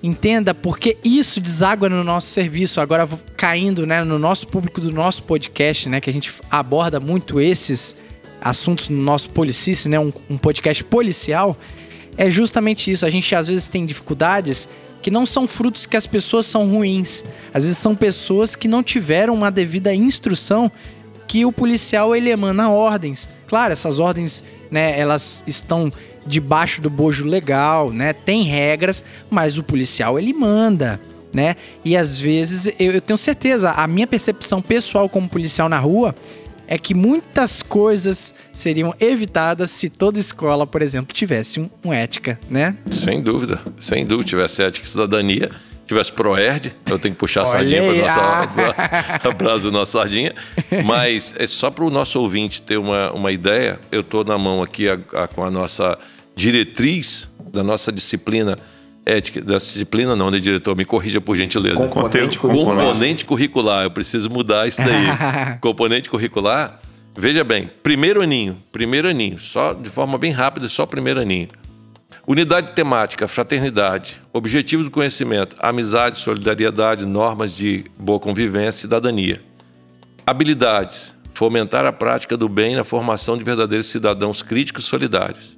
Entenda por que isso deságua no nosso serviço. Agora caindo, né, no nosso público do nosso podcast, né, que a gente aborda muito esses assuntos no nosso Policice, né, um, um podcast policial. É justamente isso. A gente às vezes tem dificuldades que não são frutos que as pessoas são ruins. Às vezes são pessoas que não tiveram uma devida instrução, que o policial ele emana ordens. Claro, essas ordens, né, elas estão... debaixo do bojo legal, né? Tem regras, mas o policial ele manda, né? E às vezes, eu, eu tenho certeza, a minha percepção pessoal como policial na rua é que muitas coisas seriam evitadas se toda escola, por exemplo, tivesse um, um ética, né? Sem dúvida, sem dúvida, tivesse ética e cidadania, tivesse Proerd, eu tenho que puxar a sardinha para o nosso sardinha, mas é só para o nosso ouvinte ter uma, uma ideia, eu estou na mão aqui a, a, com a nossa diretriz da nossa disciplina ética, da disciplina não, né, diretor? Me corrija, por gentileza. Componente curricular. Componente curricular, eu preciso mudar isso daí. Componente curricular, veja bem, primeiro aninho, primeiro aninho, só de forma bem rápida, só primeiro aninho. Unidade temática, fraternidade, objetivos do conhecimento, amizade, solidariedade, normas de boa convivência, cidadania. Habilidades, fomentar a prática do bem na formação de verdadeiros cidadãos críticos e solidários.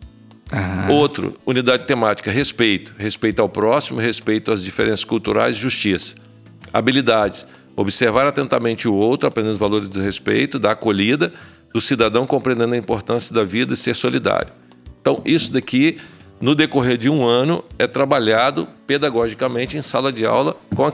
Ah. Outro, unidade temática, respeito, respeito ao próximo, respeito às diferenças culturais, justiça. Habilidades, observar atentamente o outro, aprendendo os valores do respeito, da acolhida, do cidadão compreendendo a importância da vida e ser solidário. Então, isso daqui... No decorrer de um ano, é trabalhado pedagogicamente em sala de aula com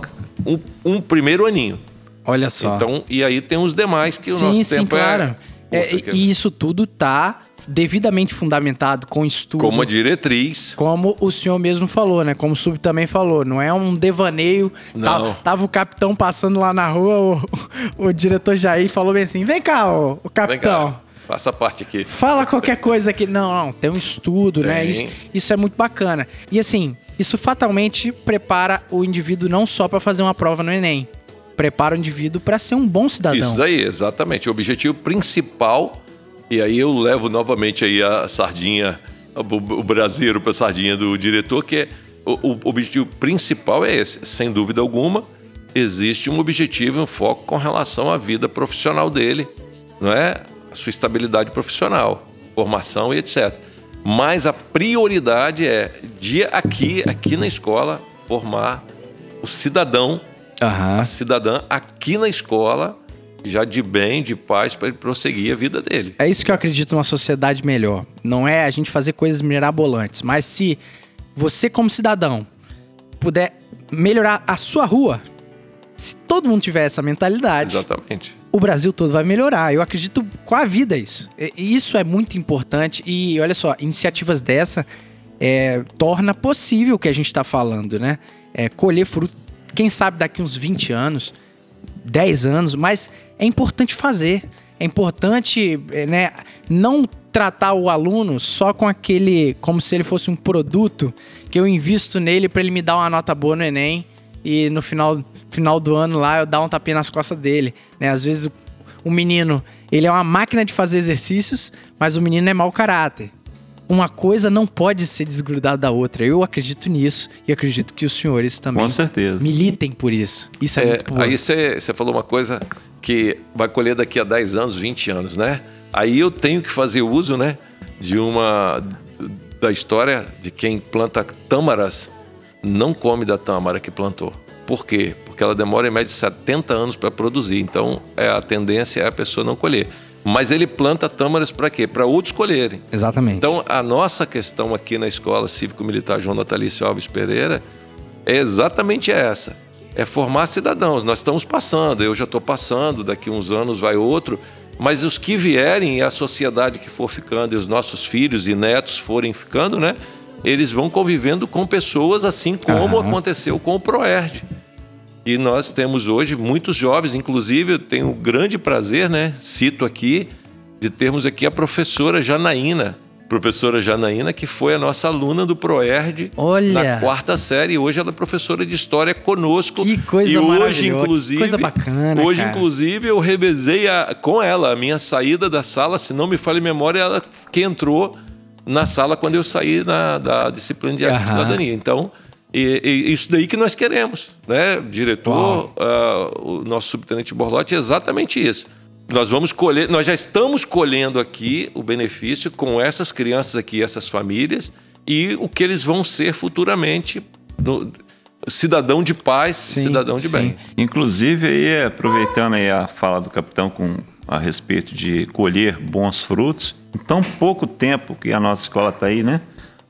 um, um primeiro aninho. Olha só. Então, e aí tem os demais que sim, o nosso sim, tempo claro. é... é e, e isso tudo está devidamente fundamentado com estudo. Como a diretriz. Como o senhor mesmo falou, né? Como o Sub também falou. Não é um devaneio. Não. Tava o capitão passando lá na rua, o, o diretor Jair falou bem assim, vem cá, ô, o capitão. Vem cá. Passa a parte aqui. Fala qualquer coisa aqui. Não, não, tem um estudo, tem. Né? Isso, isso é muito bacana. E assim, isso fatalmente prepara o indivíduo não só para fazer uma prova no Enem. Prepara o indivíduo para ser um bom cidadão. Isso daí, exatamente. O objetivo principal, e aí eu levo novamente aí a sardinha, o braseiro para a sardinha do diretor, que é, o, o objetivo principal é esse. Sem dúvida alguma, existe um objetivo, um foco com relação à vida profissional dele, não é? Sua estabilidade profissional, formação e etcétera. Mas a prioridade é, dia aqui, aqui na escola, formar o cidadão, uhum. a cidadã aqui na escola, já de bem, de paz, para ele prosseguir a vida dele. É isso que eu acredito numa sociedade melhor. Não é a gente fazer coisas mirabolantes, mas se você, como cidadão, puder melhorar a sua rua, se todo mundo tiver essa mentalidade... Exatamente. O Brasil todo vai melhorar. Eu acredito com a vida isso. E isso é muito importante. E olha só, iniciativas dessa é, torna possível o que a gente está falando, né? É, colher fruto, quem sabe daqui uns vinte anos, dez anos, mas é importante fazer. É importante, né, não tratar o aluno só com aquele, como se ele fosse um produto que eu invisto nele para ele me dar uma nota boa no Enem e no final, final do ano lá eu dar um tapinha nas costas dele, né? Às vezes o, o menino, ele é uma máquina de fazer exercícios, mas o menino é mau caráter. Uma coisa não pode ser desgrudada da outra. Eu acredito nisso e acredito que os senhores também, com certeza, militem por isso. Isso é, é muito bom. Aí você falou uma coisa que vai colher daqui a dez anos, vinte anos, né? Aí eu tenho que fazer uso, né, de uma... da história de quem planta tâmaras não come da tâmara que plantou. Por quê? Porque ela demora em média setenta anos para produzir. Então é, a tendência é a pessoa não colher. Mas ele planta tâmaras para quê? Para outros colherem. Exatamente. Então a nossa questão aqui na Escola Cívico-Militar João Natalício Alves Pereira é exatamente essa. É formar cidadãos. Nós estamos passando, eu já estou passando, daqui uns anos vai outro... Mas os que vierem e a sociedade que for ficando e os nossos filhos e netos forem ficando, né? Eles vão convivendo com pessoas assim como uhum. aconteceu com o Proerd. E nós temos hoje muitos jovens, inclusive eu tenho o grande prazer, né? Cito aqui, de termos aqui a professora Janaína. Professora Janaína, que foi a nossa aluna do Proerd. Olha. Na quarta série. Hoje ela é professora de história conosco. Que coisa maravilhosa. E hoje, inclusive, que coisa bacana, hoje, cara. Inclusive, eu revezei a, com ela a minha saída da sala. Se não me falha a memória, ela que entrou na sala quando eu saí na, da disciplina de arte e cidadania. Então, e, e, isso daí que nós queremos, né? Diretor, uh, o nosso subtenente Borlotti, é exatamente isso. Nós vamos colher, nós já estamos colhendo aqui o benefício com essas crianças aqui, essas famílias, e o que eles vão ser futuramente, no, cidadão de paz, sim, cidadão de sim. bem. Inclusive, aí, aproveitando aí a fala do capitão com, a respeito de colher bons frutos, em tão pouco tempo que a nossa escola está aí, né?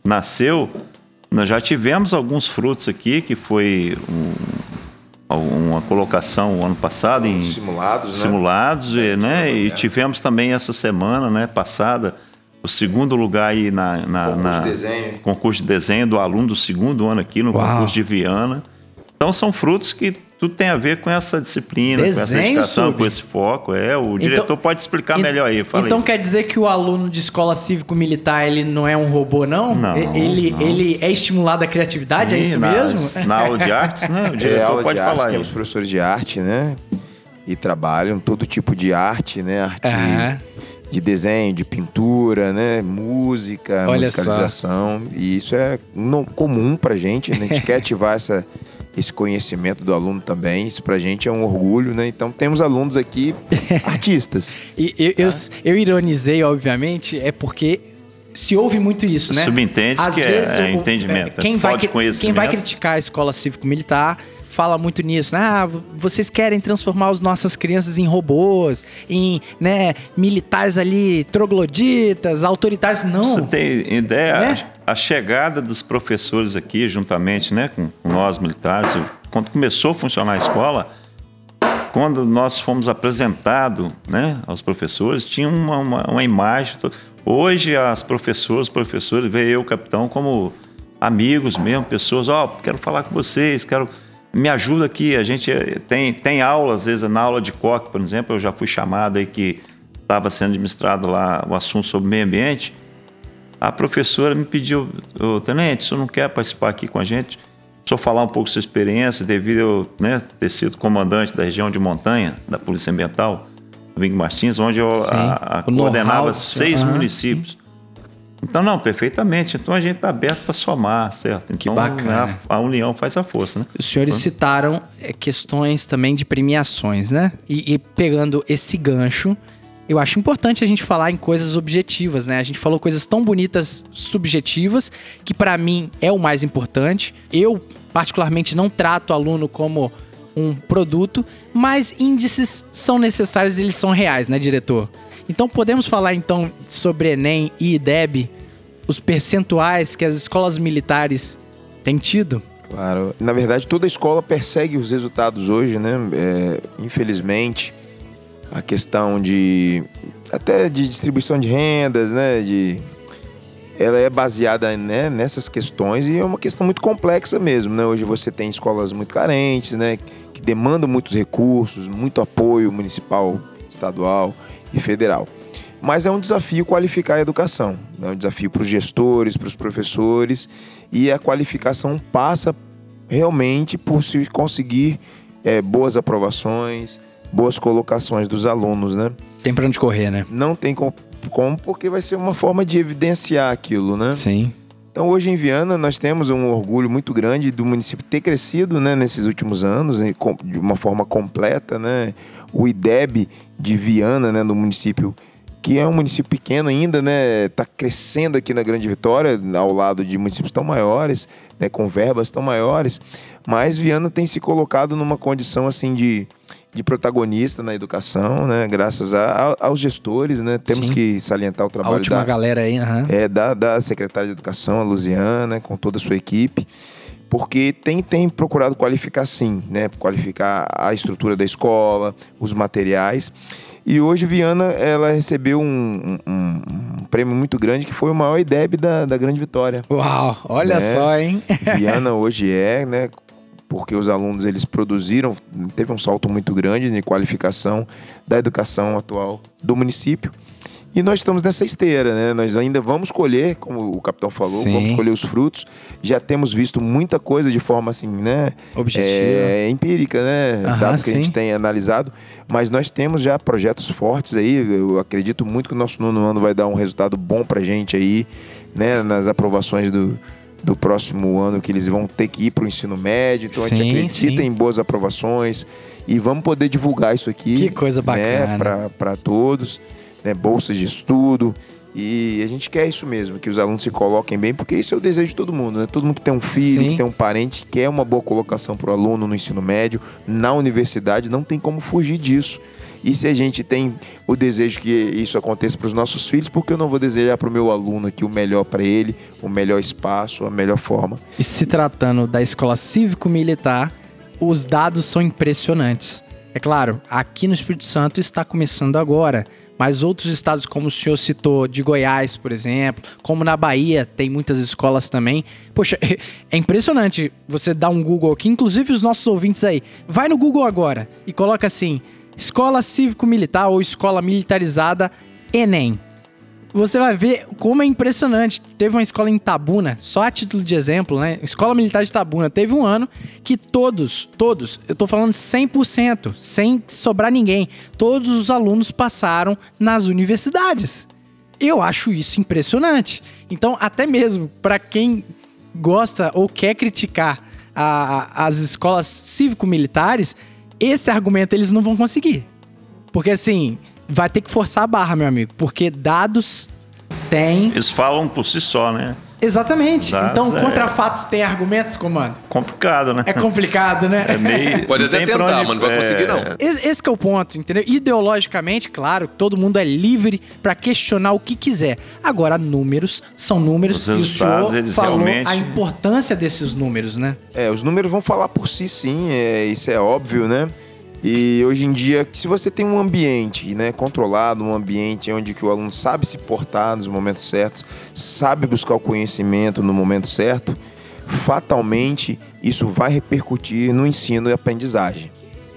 Nasceu, nós já tivemos alguns frutos aqui, que foi um... uma colocação o ano passado em simulados, simulados né? né? E tivemos também essa semana, né, passada, o segundo lugar aí na, na, concurso, na de desenho. concurso de desenho do aluno do segundo ano aqui no Uau. concurso de Viana. Então são frutos que tudo tem a ver com essa disciplina, desenho, com essa dedicação, sub. com esse foco. É, o diretor então, pode explicar ent- melhor aí. Fala então aí. Quer dizer que o aluno de escola cívico-militar, ele não é um robô, não? Não. Ele, não. ele é estimulado à criatividade, sim, é isso na, mesmo? Na aula de artes, né? O diretor é, aula pode de falar artes, aí. Temos professores de arte, né? E trabalham todo tipo de arte, né? Arte uhum. de desenho, de pintura, né? Música, Olha musicalização. Só. E isso é não comum pra gente, né? A gente quer ativar essa... esse conhecimento do aluno também, isso pra gente é um orgulho, né? Então temos alunos aqui artistas. e eu, tá? eu, eu ironizei, obviamente, é porque se ouve muito isso, né? Subentende que vezes, é, é entendimento, quem vai, de conhecimento. Quem vai criticar a escola cívico-militar fala muito nisso, né? Ah, vocês querem transformar as nossas crianças em robôs, em, né, militares ali, trogloditas, autoritários, não. Você tem ideia? Né? A chegada dos professores aqui, juntamente, né, com nós militares, quando começou a funcionar a escola, quando nós fomos apresentados, né, aos professores, tinha uma, uma, uma imagem. Hoje, as professoras, os professores, veio eu, o capitão, como amigos mesmo, pessoas, ó, oh, quero falar com vocês, quero... Me ajuda aqui, a gente tem, tem aula, às vezes, na aula de coque, por exemplo, eu já fui chamado aí que estava sendo administrado lá o assunto sobre meio ambiente. A professora me pediu, ô, tenente, o senhor não quer participar aqui com a gente? Só falar um pouco sua experiência, devido a, né, ter sido comandante da região de Montanha, da Polícia Ambiental, Domingos Martins, onde eu a, a coordenava seis ah, municípios. Sim. Então, não, perfeitamente. Então, a gente está aberto para somar, certo? Então, que bacana. A, a união faz a força, né? Os senhores então, citaram é, questões também de premiações, né? E, e pegando esse gancho, eu acho importante a gente falar em coisas objetivas, né? A gente falou coisas tão bonitas, subjetivas, que para mim é o mais importante. Eu, particularmente, não trato o aluno como um produto, mas índices são necessários e eles são reais, né, diretor? Então podemos falar então sobre Enem e I D E B, os percentuais que as escolas militares têm tido? Claro, na verdade toda escola persegue os resultados hoje, né? É, infelizmente, a questão de até de distribuição de rendas, né? De ela é baseada, né, nessas questões, e é uma questão muito complexa mesmo, né? Hoje você tem escolas muito carentes, né, que demandam muitos recursos, muito apoio municipal, estadual e federal. Mas é um desafio qualificar a educação, é um desafio para os gestores, para os professores, e a qualificação passa realmente por se conseguir é, boas aprovações, boas colocações dos alunos, né? Tem para onde correr, né? Não tem como, como, porque vai ser uma forma de evidenciar aquilo, né? Sim. Então, hoje em Viana, nós temos um orgulho muito grande do município ter crescido, né, nesses últimos anos, de uma forma completa, né? O I D E B de Viana, né, no município, que é um município pequeno ainda, né, está crescendo aqui na Grande Vitória, ao lado de municípios tão maiores, né, com verbas tão maiores, mas Viana tem se colocado numa condição assim de, de protagonista na educação, né, graças a, a, aos gestores, né, temos Sim. que salientar o trabalho a última da, galera aí, uhum. é, da, da secretária de Educação, a Luziã, né, com toda a sua equipe, porque tem, tem procurado qualificar sim, né? Qualificar a estrutura da escola, os materiais. E hoje Viana, ela recebeu um, um, um prêmio muito grande, que foi o maior I D E B da, da Grande Vitória. Uau, olha, né? Só, hein? Viana hoje é, né? Porque os alunos, eles produziram, teve um salto muito grande de qualificação da educação atual do município. E nós estamos nessa esteira, né? Nós ainda vamos colher, como o capitão falou, Sim. vamos colher os frutos. Já temos visto muita coisa de forma assim, né? Objetiva. É, empírica, né? Aham, dados que sim. a gente tem analisado. Mas nós temos já projetos fortes aí. Eu acredito muito que o nosso nono ano vai dar um resultado bom pra gente aí, né? Nas aprovações do, do próximo ano, que eles vão ter que ir pro ensino médio. Então sim, a gente acredita sim. em boas aprovações. E vamos poder divulgar isso aqui. Que coisa bacana. Né? Pra, pra todos. Né, bolsas de estudo, e a gente quer isso mesmo, que os alunos se coloquem bem, porque isso é o desejo de todo mundo, né? Todo mundo que tem um filho, Sim. que tem um parente, quer uma boa colocação para o aluno no ensino médio, na universidade, não tem como fugir disso. E se a gente tem o desejo que isso aconteça para os nossos filhos, porque eu não vou desejar para o meu aluno aqui o melhor para ele, o melhor espaço, a melhor forma? E se tratando da escola cívico-militar, os dados são impressionantes. É claro, aqui no Espírito Santo está começando agora, mas outros estados, como o senhor citou, de Goiás, por exemplo, como na Bahia, tem muitas escolas também. Poxa, é impressionante você dar um Google aqui, inclusive os nossos ouvintes aí. Vai no Google agora e coloca assim, escola cívico-militar ou escola militarizada ENEM. Você vai ver como é impressionante. Teve uma escola em Itabuna, só a título de exemplo, né? Escola Militar de Itabuna. Teve um ano que todos, todos, eu tô falando cem por cento, sem sobrar ninguém, todos os alunos passaram nas universidades. Eu acho isso impressionante. Então, até mesmo para quem gosta ou quer criticar a, a, as escolas cívico-militares, esse argumento eles não vão conseguir. Porque assim... vai ter que forçar a barra, meu amigo, porque dados tem... Eles falam por si só, né? Exatamente. Dados, então, contra é... fatos tem argumentos, comando? Complicado, né? É complicado, né? É meio... Pode até tentar, onde... mas não vai é... conseguir, não. Esse, esse que é o ponto, entendeu? Ideologicamente, claro, todo mundo é livre para questionar o que quiser. Agora, números são números. Os resultados, e o senhor falou realmente... a importância desses números, né? É, os números vão falar por si, sim. É, isso é óbvio, né? E hoje em dia, se você tem um ambiente, né, controlado, um ambiente onde que o aluno sabe se portar nos momentos certos, sabe buscar o conhecimento no momento certo, fatalmente isso vai repercutir no ensino e aprendizagem.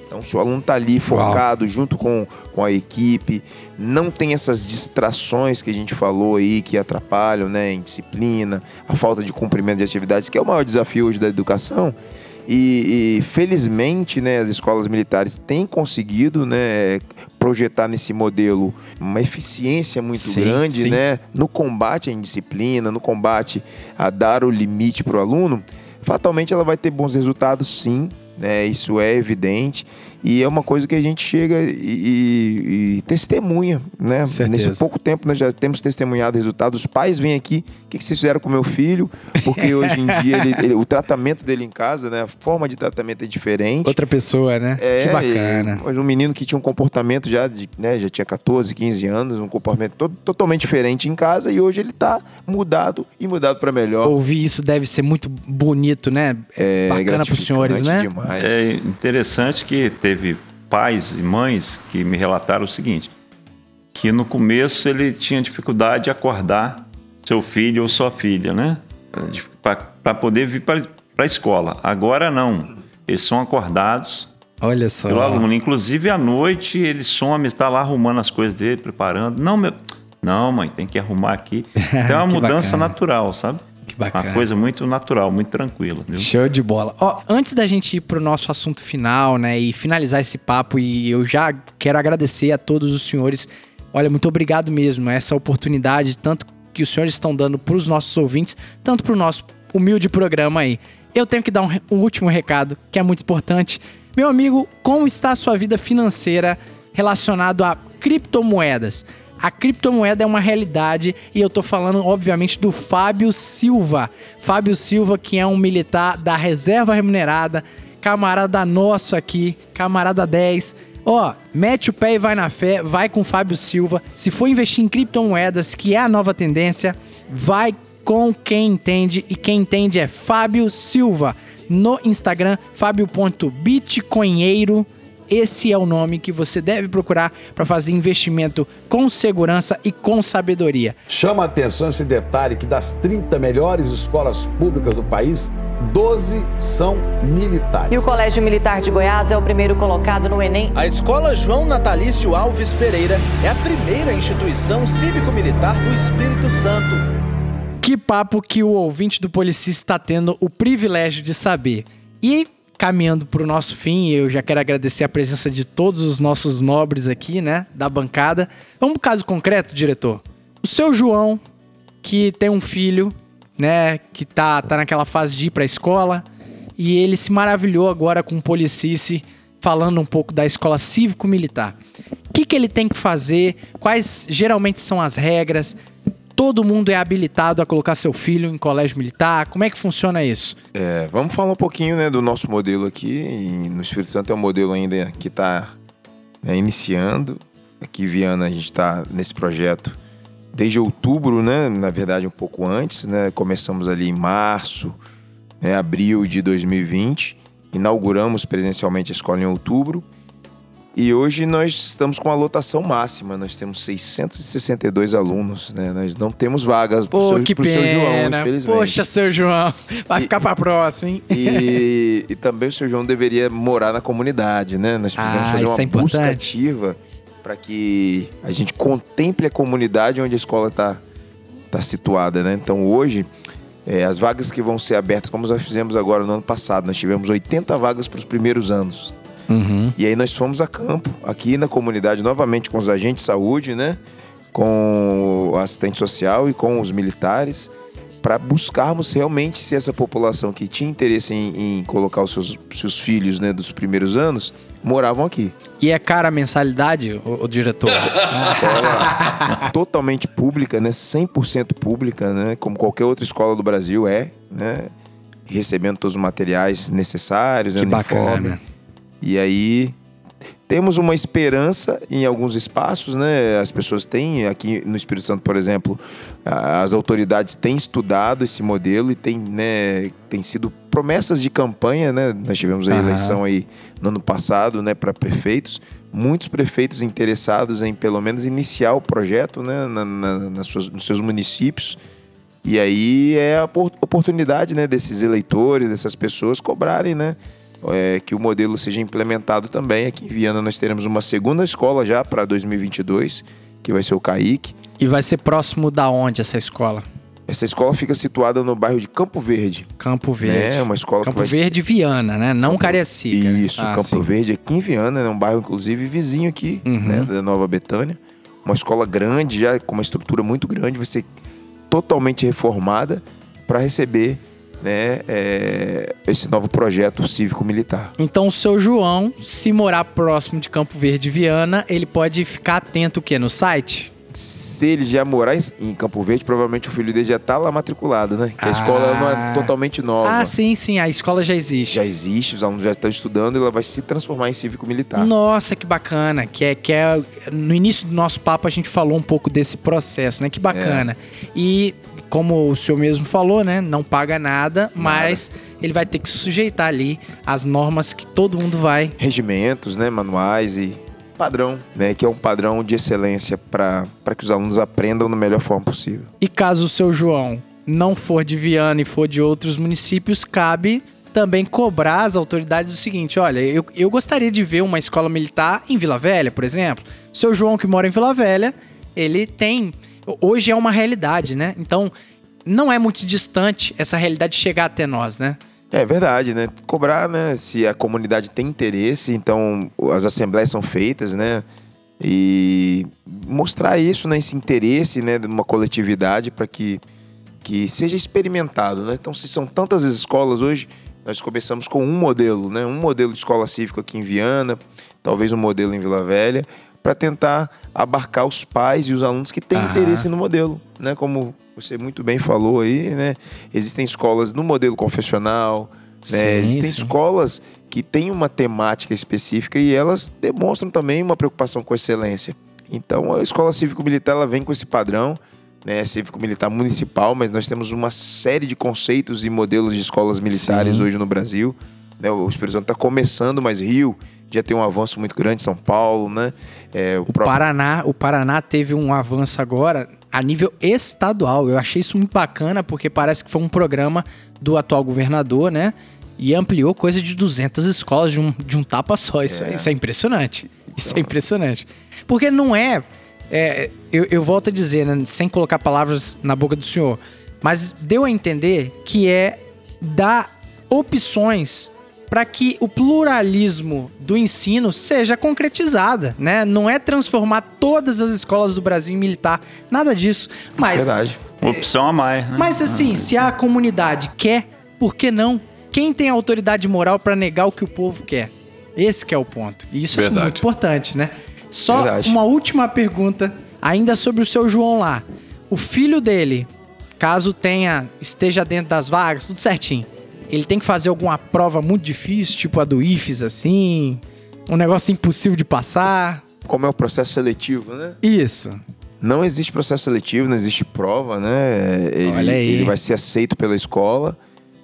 Então, se o aluno está ali focado, Uau. junto com, com a equipe, não tem essas distrações que a gente falou aí, que atrapalham, né, em disciplina, a falta de cumprimento de atividades, que é o maior desafio hoje da educação. E, e felizmente, né, as escolas militares têm conseguido, né, projetar nesse modelo uma eficiência muito sim, grande sim. Né, no combate à indisciplina, no combate a dar o limite para o aluno. Fatalmente ela vai ter bons resultados sim, né, isso é evidente, e é uma coisa que a gente chega e, e, e testemunha, né? Nesse pouco tempo nós já temos testemunhado resultados. Os pais vêm aqui, o que, que vocês fizeram com o meu filho? Porque hoje em dia ele, ele, o tratamento dele em casa, né, a forma de tratamento é diferente, outra pessoa, né? É, que bacana. Hoje um menino que tinha um comportamento já, de, né, já tinha catorze, quinze anos, um comportamento todo, totalmente diferente em casa, e hoje ele tá mudado, e mudado para melhor. Ouvir isso deve ser muito bonito, né? É, bacana para os senhores, né? Demais. É interessante que teve pais e mães que me relataram o seguinte, que no começo ele tinha dificuldade de acordar seu filho ou sua filha, né? Para poder vir para a escola. Agora não. Eles são acordados. Olha só. Pelo aluno. Inclusive, à noite, ele some, está lá arrumando as coisas dele, preparando. Não, meu... não mãe, tem que arrumar aqui. Então é uma mudança bacana. Natural, sabe? Que bacana. Uma coisa muito natural, muito tranquila. Viu? Show de bola. Ó, antes da gente ir pro nosso assunto final, né, e finalizar esse papo, e eu já quero agradecer a todos os senhores. Olha, muito obrigado mesmo, essa oportunidade, tanto que os senhores estão dando pros nossos ouvintes, tanto pro nosso humilde programa aí. Eu tenho que dar um, um último recado, que é muito importante. Meu amigo, como está a sua vida financeira relacionado a criptomoedas? A criptomoeda é uma realidade e eu tô falando, obviamente, do Fábio Silva. Fábio Silva, que é um militar da Reserva Remunerada, camarada nosso aqui, camarada dez. Ó, mete o pé e vai na fé, vai com o Fábio Silva. Se for investir em criptomoedas, que é a nova tendência, vai com quem entende, e quem entende é Fábio Silva. No Instagram, fábio ponto bitcoinheiro. Esse é o nome que você deve procurar para fazer investimento com segurança e com sabedoria. Chama a atenção esse detalhe que das trinta melhores escolas públicas do país, doze são militares. E o Colégio Militar de Goiás é o primeiro colocado no Enem. A Escola João Natalício Alves Pereira é a primeira instituição cívico-militar do Espírito Santo. Que papo que o ouvinte do Policice está tendo o privilégio de saber. E... caminhando para o nosso fim, eu já quero agradecer a presença de todos os nossos nobres aqui, né, da bancada. Vamos para o caso concreto, diretor. O seu João, que tem um filho, né, que tá, tá naquela fase de ir para a escola, e ele se maravilhou agora com o Policice, falando um pouco da escola cívico-militar. O que, que ele tem que fazer? Quais geralmente são as regras? Todo mundo é habilitado a colocar seu filho em colégio militar? Como é que funciona isso? É, vamos falar um pouquinho, né, do nosso modelo aqui. E no Espírito Santo é um modelo ainda que está, né, iniciando. Aqui em Viana a gente está nesse projeto desde outubro, né, na verdade um pouco antes. Né, começamos ali em março, né, abril de dois mil e vinte. Inauguramos presencialmente a escola em outubro. E hoje nós estamos com a lotação máxima, nós temos seiscentos e sessenta e dois alunos, né? Nós não temos vagas para o seu, seu João, infelizmente. Poxa, seu João, vai e, ficar para a próxima, hein? E, e também o seu João deveria morar na comunidade, né? Nós precisamos ah, fazer uma é busca ativa para que a gente contemple a comunidade onde a escola está tá situada, né? Então hoje, é, as vagas que vão ser abertas, como nós fizemos agora no ano passado, nós tivemos oitenta vagas para os primeiros anos. Uhum. E aí nós fomos a campo, aqui na comunidade, novamente com os agentes de saúde, né? Com o assistente social e com os militares, para buscarmos realmente se essa população que tinha interesse em, em colocar os seus, seus filhos, né, dos primeiros anos, moravam aqui. E é cara a mensalidade, o, o diretor? Escola totalmente pública, né? cem por cento pública, né? Como qualquer outra escola do Brasil é, né? Recebendo todos os materiais necessários, né? Que bacana. E aí, temos uma esperança em alguns espaços, né? As pessoas têm, aqui no Espírito Santo, por exemplo, as autoridades têm estudado esse modelo e tem, né, tem sido promessas de campanha, né? Nós tivemos a uhum. eleição aí no ano passado, né, para prefeitos. Muitos prefeitos interessados em, pelo menos, iniciar o projeto, né, na, na, nas suas, nos seus municípios. E aí é a oportunidade, né, desses eleitores, dessas pessoas cobrarem, né? É, que o modelo seja implementado também. Aqui em Viana nós teremos uma segunda escola já para dois mil e vinte e dois, que vai ser o CAIC. E vai ser próximo da onde essa escola? Essa escola fica situada no bairro de Campo Verde. Campo Verde. É uma escola Campo que vai Verde ser... Viana, né? Não Campo... Cariacica. Isso, ah, Campo sim. Verde aqui em Viana, é um bairro inclusive vizinho aqui, uhum. né, da Nova Betânia. Uma escola grande, já com uma estrutura muito grande, vai ser totalmente reformada para receber, né, é, esse novo projeto cívico-militar. Então o seu João, se morar próximo de Campo Verde e Viana, ele pode ficar atento o quê? No site? Se ele já morar em, em Campo Verde, provavelmente o filho dele já está lá matriculado, né? Que ah. a escola não é totalmente nova. Ah, sim, sim. A escola já existe. Já existe, os alunos já estão estudando e ela vai se transformar em cívico-militar. Nossa, que bacana. Que é, que é, no início do nosso papo a gente falou um pouco desse processo, né? Que bacana. É. E... como o senhor mesmo falou, né? Não paga nada, nada, mas ele vai ter que se sujeitar ali às normas que todo mundo vai... regimentos, né? Manuais e padrão, né, que é um padrão de excelência para que os alunos aprendam da melhor forma possível. E caso o seu João não for de Viana e for de outros municípios, cabe também cobrar as autoridades o seguinte: olha, eu, eu gostaria de ver uma escola militar em Vila Velha, por exemplo. O seu João, que mora em Vila Velha, ele tem... Hoje é uma realidade, né? Então, não é muito distante essa realidade chegar até nós, né? É verdade, né? Cobrar, né? Se a comunidade tem interesse, então as assembleias são feitas, né? E mostrar isso, né? Esse interesse, né? De uma coletividade para que, que seja experimentado, né? Então, se são tantas as escolas hoje, nós começamos com um modelo, né? Um modelo de escola cívica aqui em Viana, talvez um modelo em Vila Velha, para tentar abarcar os pais e os alunos que têm ah. interesse no modelo, né? Como você muito bem falou aí, né? Existem escolas no modelo confessional, sim, né? Existem sim. escolas que têm uma temática específica e elas demonstram também uma preocupação com a excelência. Então, a escola cívico-militar, ela vem com esse padrão, né? Cívico-militar municipal, mas nós temos uma série de conceitos e modelos de escolas militares sim. hoje no Brasil. O Espírito Santo está começando, mas Rio já tem um avanço muito grande, São Paulo, né? É, o o próprio... Paraná, o Paraná teve um avanço agora a nível estadual. Eu achei isso muito bacana, porque parece que foi um programa do atual governador, né? E ampliou coisa de duzentas escolas de um, de um tapa só. Isso é, isso é impressionante. Então... Isso é impressionante. Porque não é... é eu, eu volto a dizer, né, sem colocar palavras na boca do senhor, mas deu a entender que é dar opções... para que o pluralismo do ensino seja concretizada, né? Não é transformar todas as escolas do Brasil em militar, nada disso. Mas, verdade. Opção a mais, né? Mas assim, ah, se a comunidade quer, por que não? Quem tem autoridade moral para negar o que o povo quer? Esse que é o ponto. E isso verdade. É muito importante, né? Só verdade. Uma última pergunta, ainda sobre o seu João lá. O filho dele, caso tenha, esteja dentro das vagas, tudo certinho, ele tem que fazer alguma prova muito difícil, tipo a do I F E S, assim, um negócio impossível de passar. Como é o processo seletivo, né? Isso. Não existe processo seletivo, não existe prova, né? Ele, Olha aí. Ele vai ser aceito pela escola,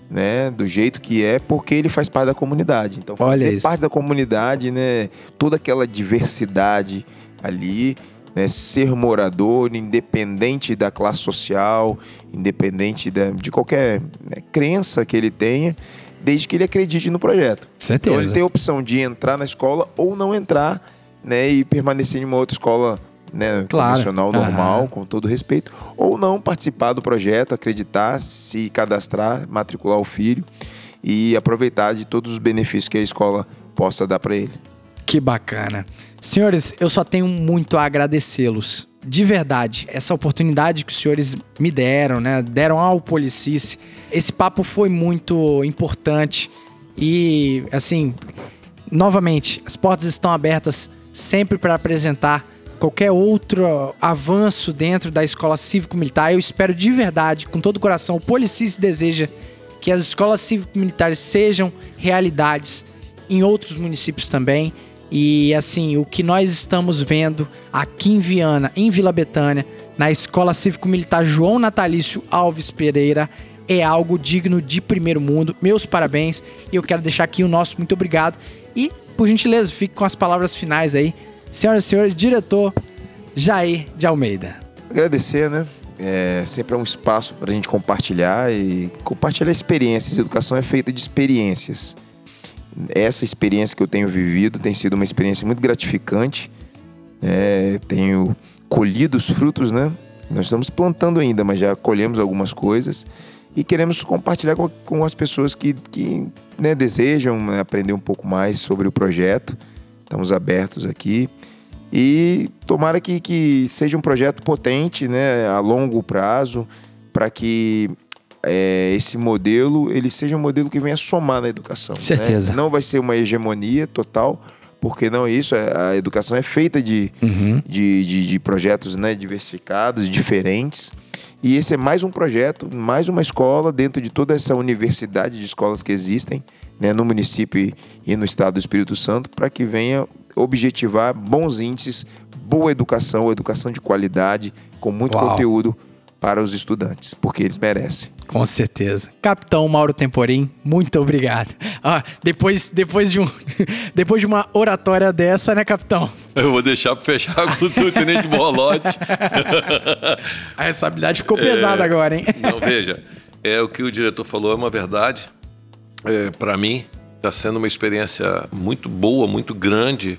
né? Do jeito que é, porque ele faz parte da comunidade. Então, fazer parte da comunidade, né? Toda aquela diversidade ali... Né, ser morador, independente da classe social, independente da, de qualquer, né, crença que ele tenha, desde que ele acredite no projeto. Certeza. Então ele tem a opção de entrar na escola ou não entrar, né, e permanecer em uma outra escola, né, claro. Convencional, normal, uhum. com todo respeito, ou não participar do projeto, acreditar, se cadastrar, matricular o filho e aproveitar de todos os benefícios que a escola possa dar para ele. Que bacana. Senhores, eu só tenho muito a agradecê-los. De verdade, essa oportunidade que os senhores me deram, né? Deram ao Policice. Esse papo foi muito importante. E, assim, novamente, as portas estão abertas sempre para apresentar qualquer outro avanço dentro da escola cívico-militar. Eu espero de verdade, com todo o coração, o Policice deseja que as escolas cívico-militares sejam realidades em outros municípios também. E assim, o que nós estamos vendo aqui em Viana, em Vila Betânia, na Escola Cívico-Militar João Natalício Alves Pereira, é algo digno de primeiro mundo. Meus parabéns, e eu quero deixar aqui o nosso muito obrigado. E, por gentileza, fique com as palavras finais aí. Senhoras e senhores, diretor Jair de Almeida. Agradecer, né? É, sempre é um espaço para a gente compartilhar e compartilhar experiências. A educação é feita de experiências. Essa experiência que eu tenho vivido tem sido uma experiência muito gratificante. É, tenho colhido os frutos, né? Nós estamos plantando ainda, mas já colhemos algumas coisas. E queremos compartilhar com, com as pessoas que, que né, desejam aprender um pouco mais sobre o projeto. Estamos abertos aqui. E tomara que, que seja um projeto potente, né, a longo prazo, para que... É, esse modelo, ele seja um modelo que venha somar na educação. Certeza. Né? Não vai ser uma hegemonia total, porque não é isso. A educação é feita de, uhum. de, de, de projetos, né, diversificados, diferentes. E esse é mais um projeto, mais uma escola dentro de toda essa universidade de escolas que existem, né, no município e no estado do Espírito Santo, para que venha objetivar bons índices, boa educação, educação de qualidade, com muito Uau. Conteúdo para os estudantes, porque eles merecem. Com certeza. Capitão Mauro Temporim, muito obrigado. Ah, depois, depois, de um, depois de uma oratória dessa, né, capitão? Eu vou deixar para fechar com o subtenente Borlotti. A responsabilidade ficou pesada é, agora, hein? Não, veja, é, o que o diretor falou é uma verdade. É, para mim, está sendo uma experiência muito boa, muito grande,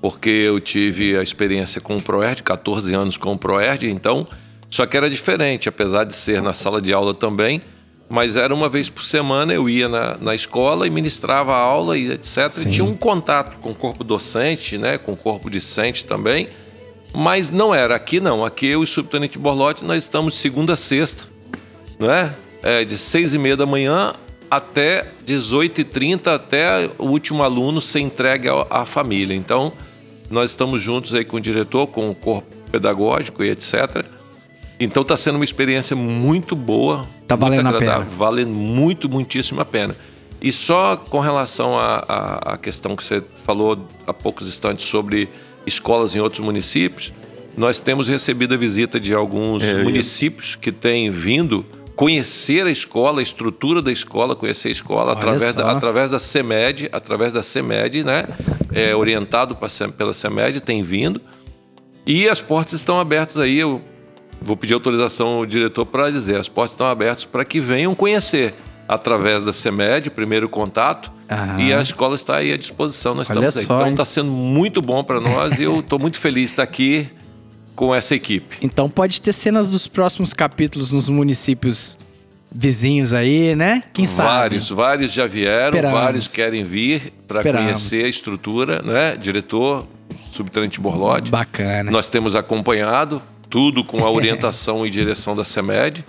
porque eu tive a experiência com o Proerd, quatorze anos com o Proerd, então, só que era diferente, apesar de ser na sala de aula também, mas era uma vez por semana, eu ia na, na escola e ministrava a aula e etcétera. Sim. E tinha um contato com o corpo docente, né, com o corpo discente também, mas não era aqui não. Aqui eu e o subtenente Borlotti, nós estamos segunda a sexta, né? É, de seis e meia da manhã até dezoito e trinta, até o último aluno ser entregue à família. Então, nós estamos juntos aí com o diretor, com o corpo pedagógico e etcétera. Então está sendo uma experiência muito boa. Está valendo a pena. Valendo muito, muitíssimo a pena. E só com relação à questão que você falou há poucos instantes sobre escolas em outros municípios, nós temos recebido a visita de alguns é, municípios que têm vindo conhecer a escola, a estrutura da escola, conhecer a escola através da, através da SEMED, através da SEMED, né? É, orientado pela SEMED, tem vindo. E as portas estão abertas aí, eu vou pedir autorização ao diretor para dizer, as portas estão abertas para que venham conhecer através da SEMED, primeiro contato, ah, e a escola está aí à disposição, nós estamos aí. Só, então está sendo muito bom para nós e eu estou muito feliz de estar aqui com essa equipe. Então pode ter cenas dos próximos capítulos nos municípios vizinhos aí, né? Quem sabe? Vários, vários já vieram, Esperamos. vários querem vir para conhecer a estrutura, né? Diretor, subtenente Borlotti. Bacana. Nós temos acompanhado tudo com a orientação e direção da SEMED.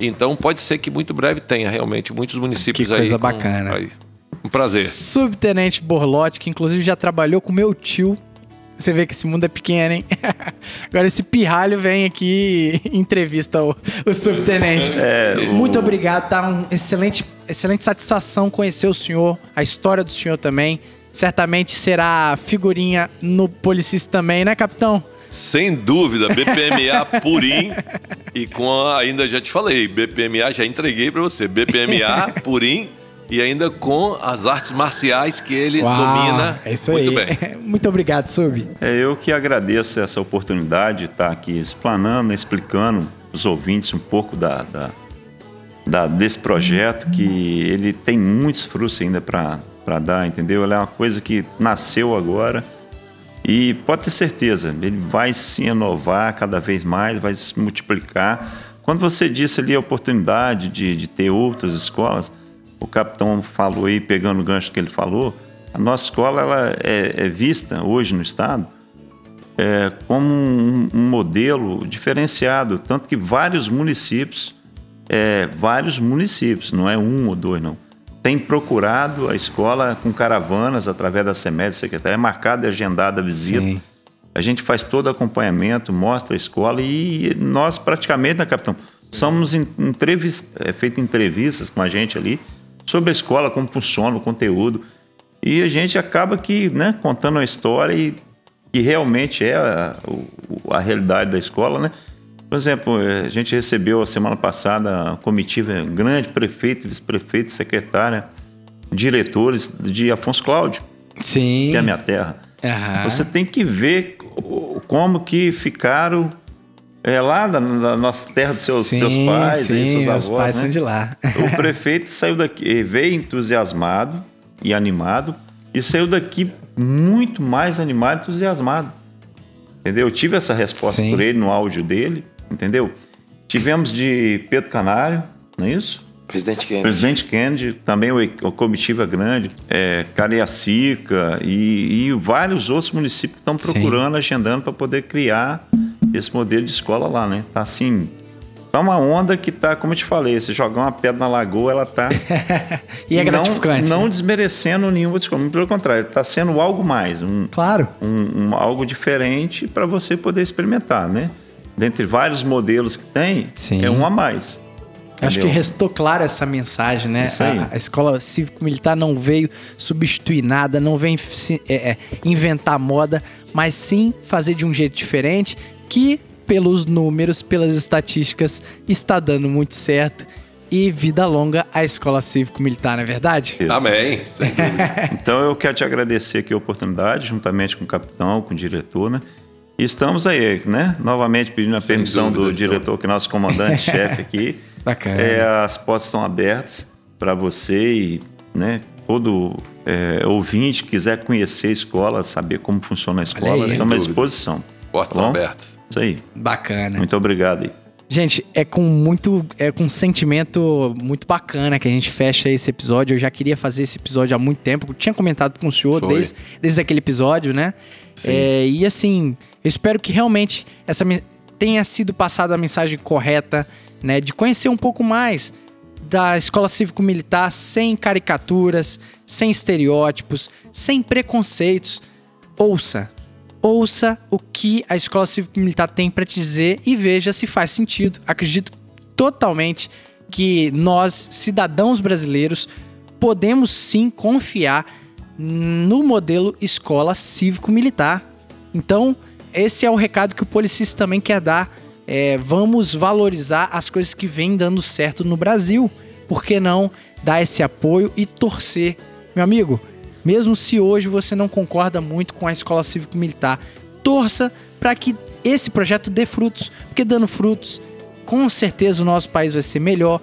Então, pode ser que muito breve tenha realmente muitos municípios que aí. Que coisa com, bacana. Aí, um prazer. Subtenente Borlotti, que inclusive já trabalhou com meu tio. Você vê que esse mundo é pequeno, hein? Agora esse pirralho vem aqui e entrevista o, o subtenente. É, o... Muito obrigado, tá? Uma excelente, excelente satisfação conhecer o senhor, a história do senhor também. Certamente será figurinha no Policice também, né, capitão? Sem dúvida, B P M A Purim, e com a, ainda já te falei, B P M A, já entreguei para você, B P M A Purim, e ainda com as artes marciais que ele Uau, domina é isso muito aí. Bem. Muito obrigado, Sub. É, eu que agradeço essa oportunidade de estar aqui explanando, explicando os ouvintes um pouco da, da, da, desse projeto, que ele tem muitos frutos ainda para dar, entendeu? Ele é uma coisa que nasceu agora. E pode ter certeza, ele vai se renovar cada vez mais, vai se multiplicar. Quando você disse ali a oportunidade de, de ter outras escolas, o capitão falou aí, pegando o gancho que ele falou, a nossa escola ela é, é vista hoje no estado é, como um, um modelo diferenciado, tanto que vários municípios, é, vários municípios, não é um ou dois não, tem procurado a escola com caravanas através da SEMED, secretária, é marcada e agendada a visita. Sim. A gente faz todo o acompanhamento, mostra a escola e nós praticamente, né, capitão, somos entrevist... é, feito entrevistas com a gente ali sobre a escola, como funciona o conteúdo e a gente acaba que, né, contando a história e que realmente é a, a realidade da escola, né? Por exemplo, a gente recebeu a semana passada a comitiva grande, prefeito, vice-prefeito, secretária, diretores de Afonso Cláudio, Sim. que é a minha terra. Uhum. Você tem que ver como que ficaram é, lá na, na nossa terra dos seus, sim, seus pais, sim, seus avós. Meus pais, né? São de lá. O prefeito saiu daqui, veio entusiasmado e animado e saiu daqui muito mais animado e entusiasmado. Entendeu? Eu tive essa resposta Sim. por ele no áudio dele. Entendeu? Tivemos de Pedro Canário, não é isso? Presidente Kennedy. Presidente Kennedy, também o comitiva grande, é, Cariacica e, e vários outros municípios que estão procurando, Sim. agendando para poder criar esse modelo de escola lá, né? Tá assim, tá uma onda que tá, como eu te falei, se jogar uma pedra na lagoa, ela tá... e é gratificante. Não, não né? desmerecendo nenhuma descoberta, pelo contrário, tá sendo algo mais. Um, claro. Um, um, algo diferente para você poder experimentar, né? Dentre vários modelos que tem, Sim. é um a mais. Entendeu? Acho que restou clara essa mensagem, né? A, a escola cívico-militar não veio substituir nada, não veio é, inventar moda, mas sim fazer de um jeito diferente, que pelos números, pelas estatísticas, está dando muito certo. e vida longa à Escola Cívico-Militar, não é verdade? Amém. Então eu quero te agradecer aqui a oportunidade, juntamente com o capitão, com o diretor, né? E estamos aí, né? Novamente pedindo a Sem permissão dúvida, do diretor, que é nosso comandante-chefe aqui. Bacana. É, as portas estão abertas para você e, né, todo é, ouvinte que quiser conhecer a escola, saber como funciona a escola, aí, estamos à disposição. Portas tá abertas. Isso aí. Bacana. Muito obrigado aí. Gente, é com muito, é com um sentimento muito bacana que a gente fecha esse episódio. Eu já queria fazer esse episódio há muito tempo. Eu tinha comentado com o senhor desde, desde aquele episódio, né? Sim. É, e assim, eu espero que realmente essa tenha sido passada a mensagem correta, né? De conhecer um pouco mais da Escola Cívico-Militar sem caricaturas, sem estereótipos, sem preconceitos. Ouça. Ouça o que a Escola Cívico-Militar tem para te dizer e veja se faz sentido. Acredito totalmente que nós, cidadãos brasileiros, podemos sim confiar no modelo Escola Cívico-Militar. Então, esse é o recado que o Policice também quer dar. É, vamos valorizar as coisas que vêm dando certo no Brasil. Por que não dar esse apoio e torcer? Meu amigo, mesmo se hoje você não concorda muito com a Escola Cívico-Militar, torça para que esse projeto dê frutos, porque dando frutos, com certeza o nosso país vai ser melhor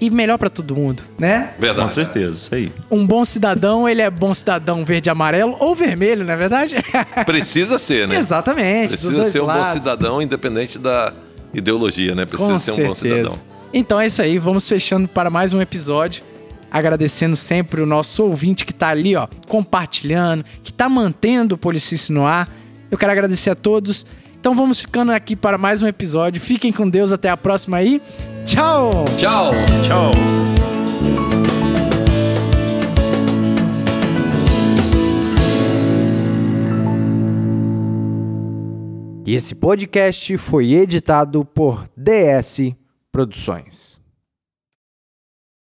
e melhor para todo mundo, né? Verdade. Com certeza, isso aí. Um bom cidadão, ele é bom cidadão verde, amarelo ou vermelho, não é verdade? Precisa ser, né? Exatamente. Precisa ser um lados. Bom cidadão, independente da ideologia, né? Precisa com ser um certeza. Bom cidadão. Então é isso aí, vamos fechando para mais um episódio. Agradecendo sempre o nosso ouvinte que tá ali, ó, compartilhando, que tá mantendo o Policice no ar. Eu quero agradecer a todos. Então vamos ficando aqui para mais um episódio. Fiquem com Deus, até a próxima aí. Tchau! Tchau! Tchau! E esse podcast foi editado por D S Produções.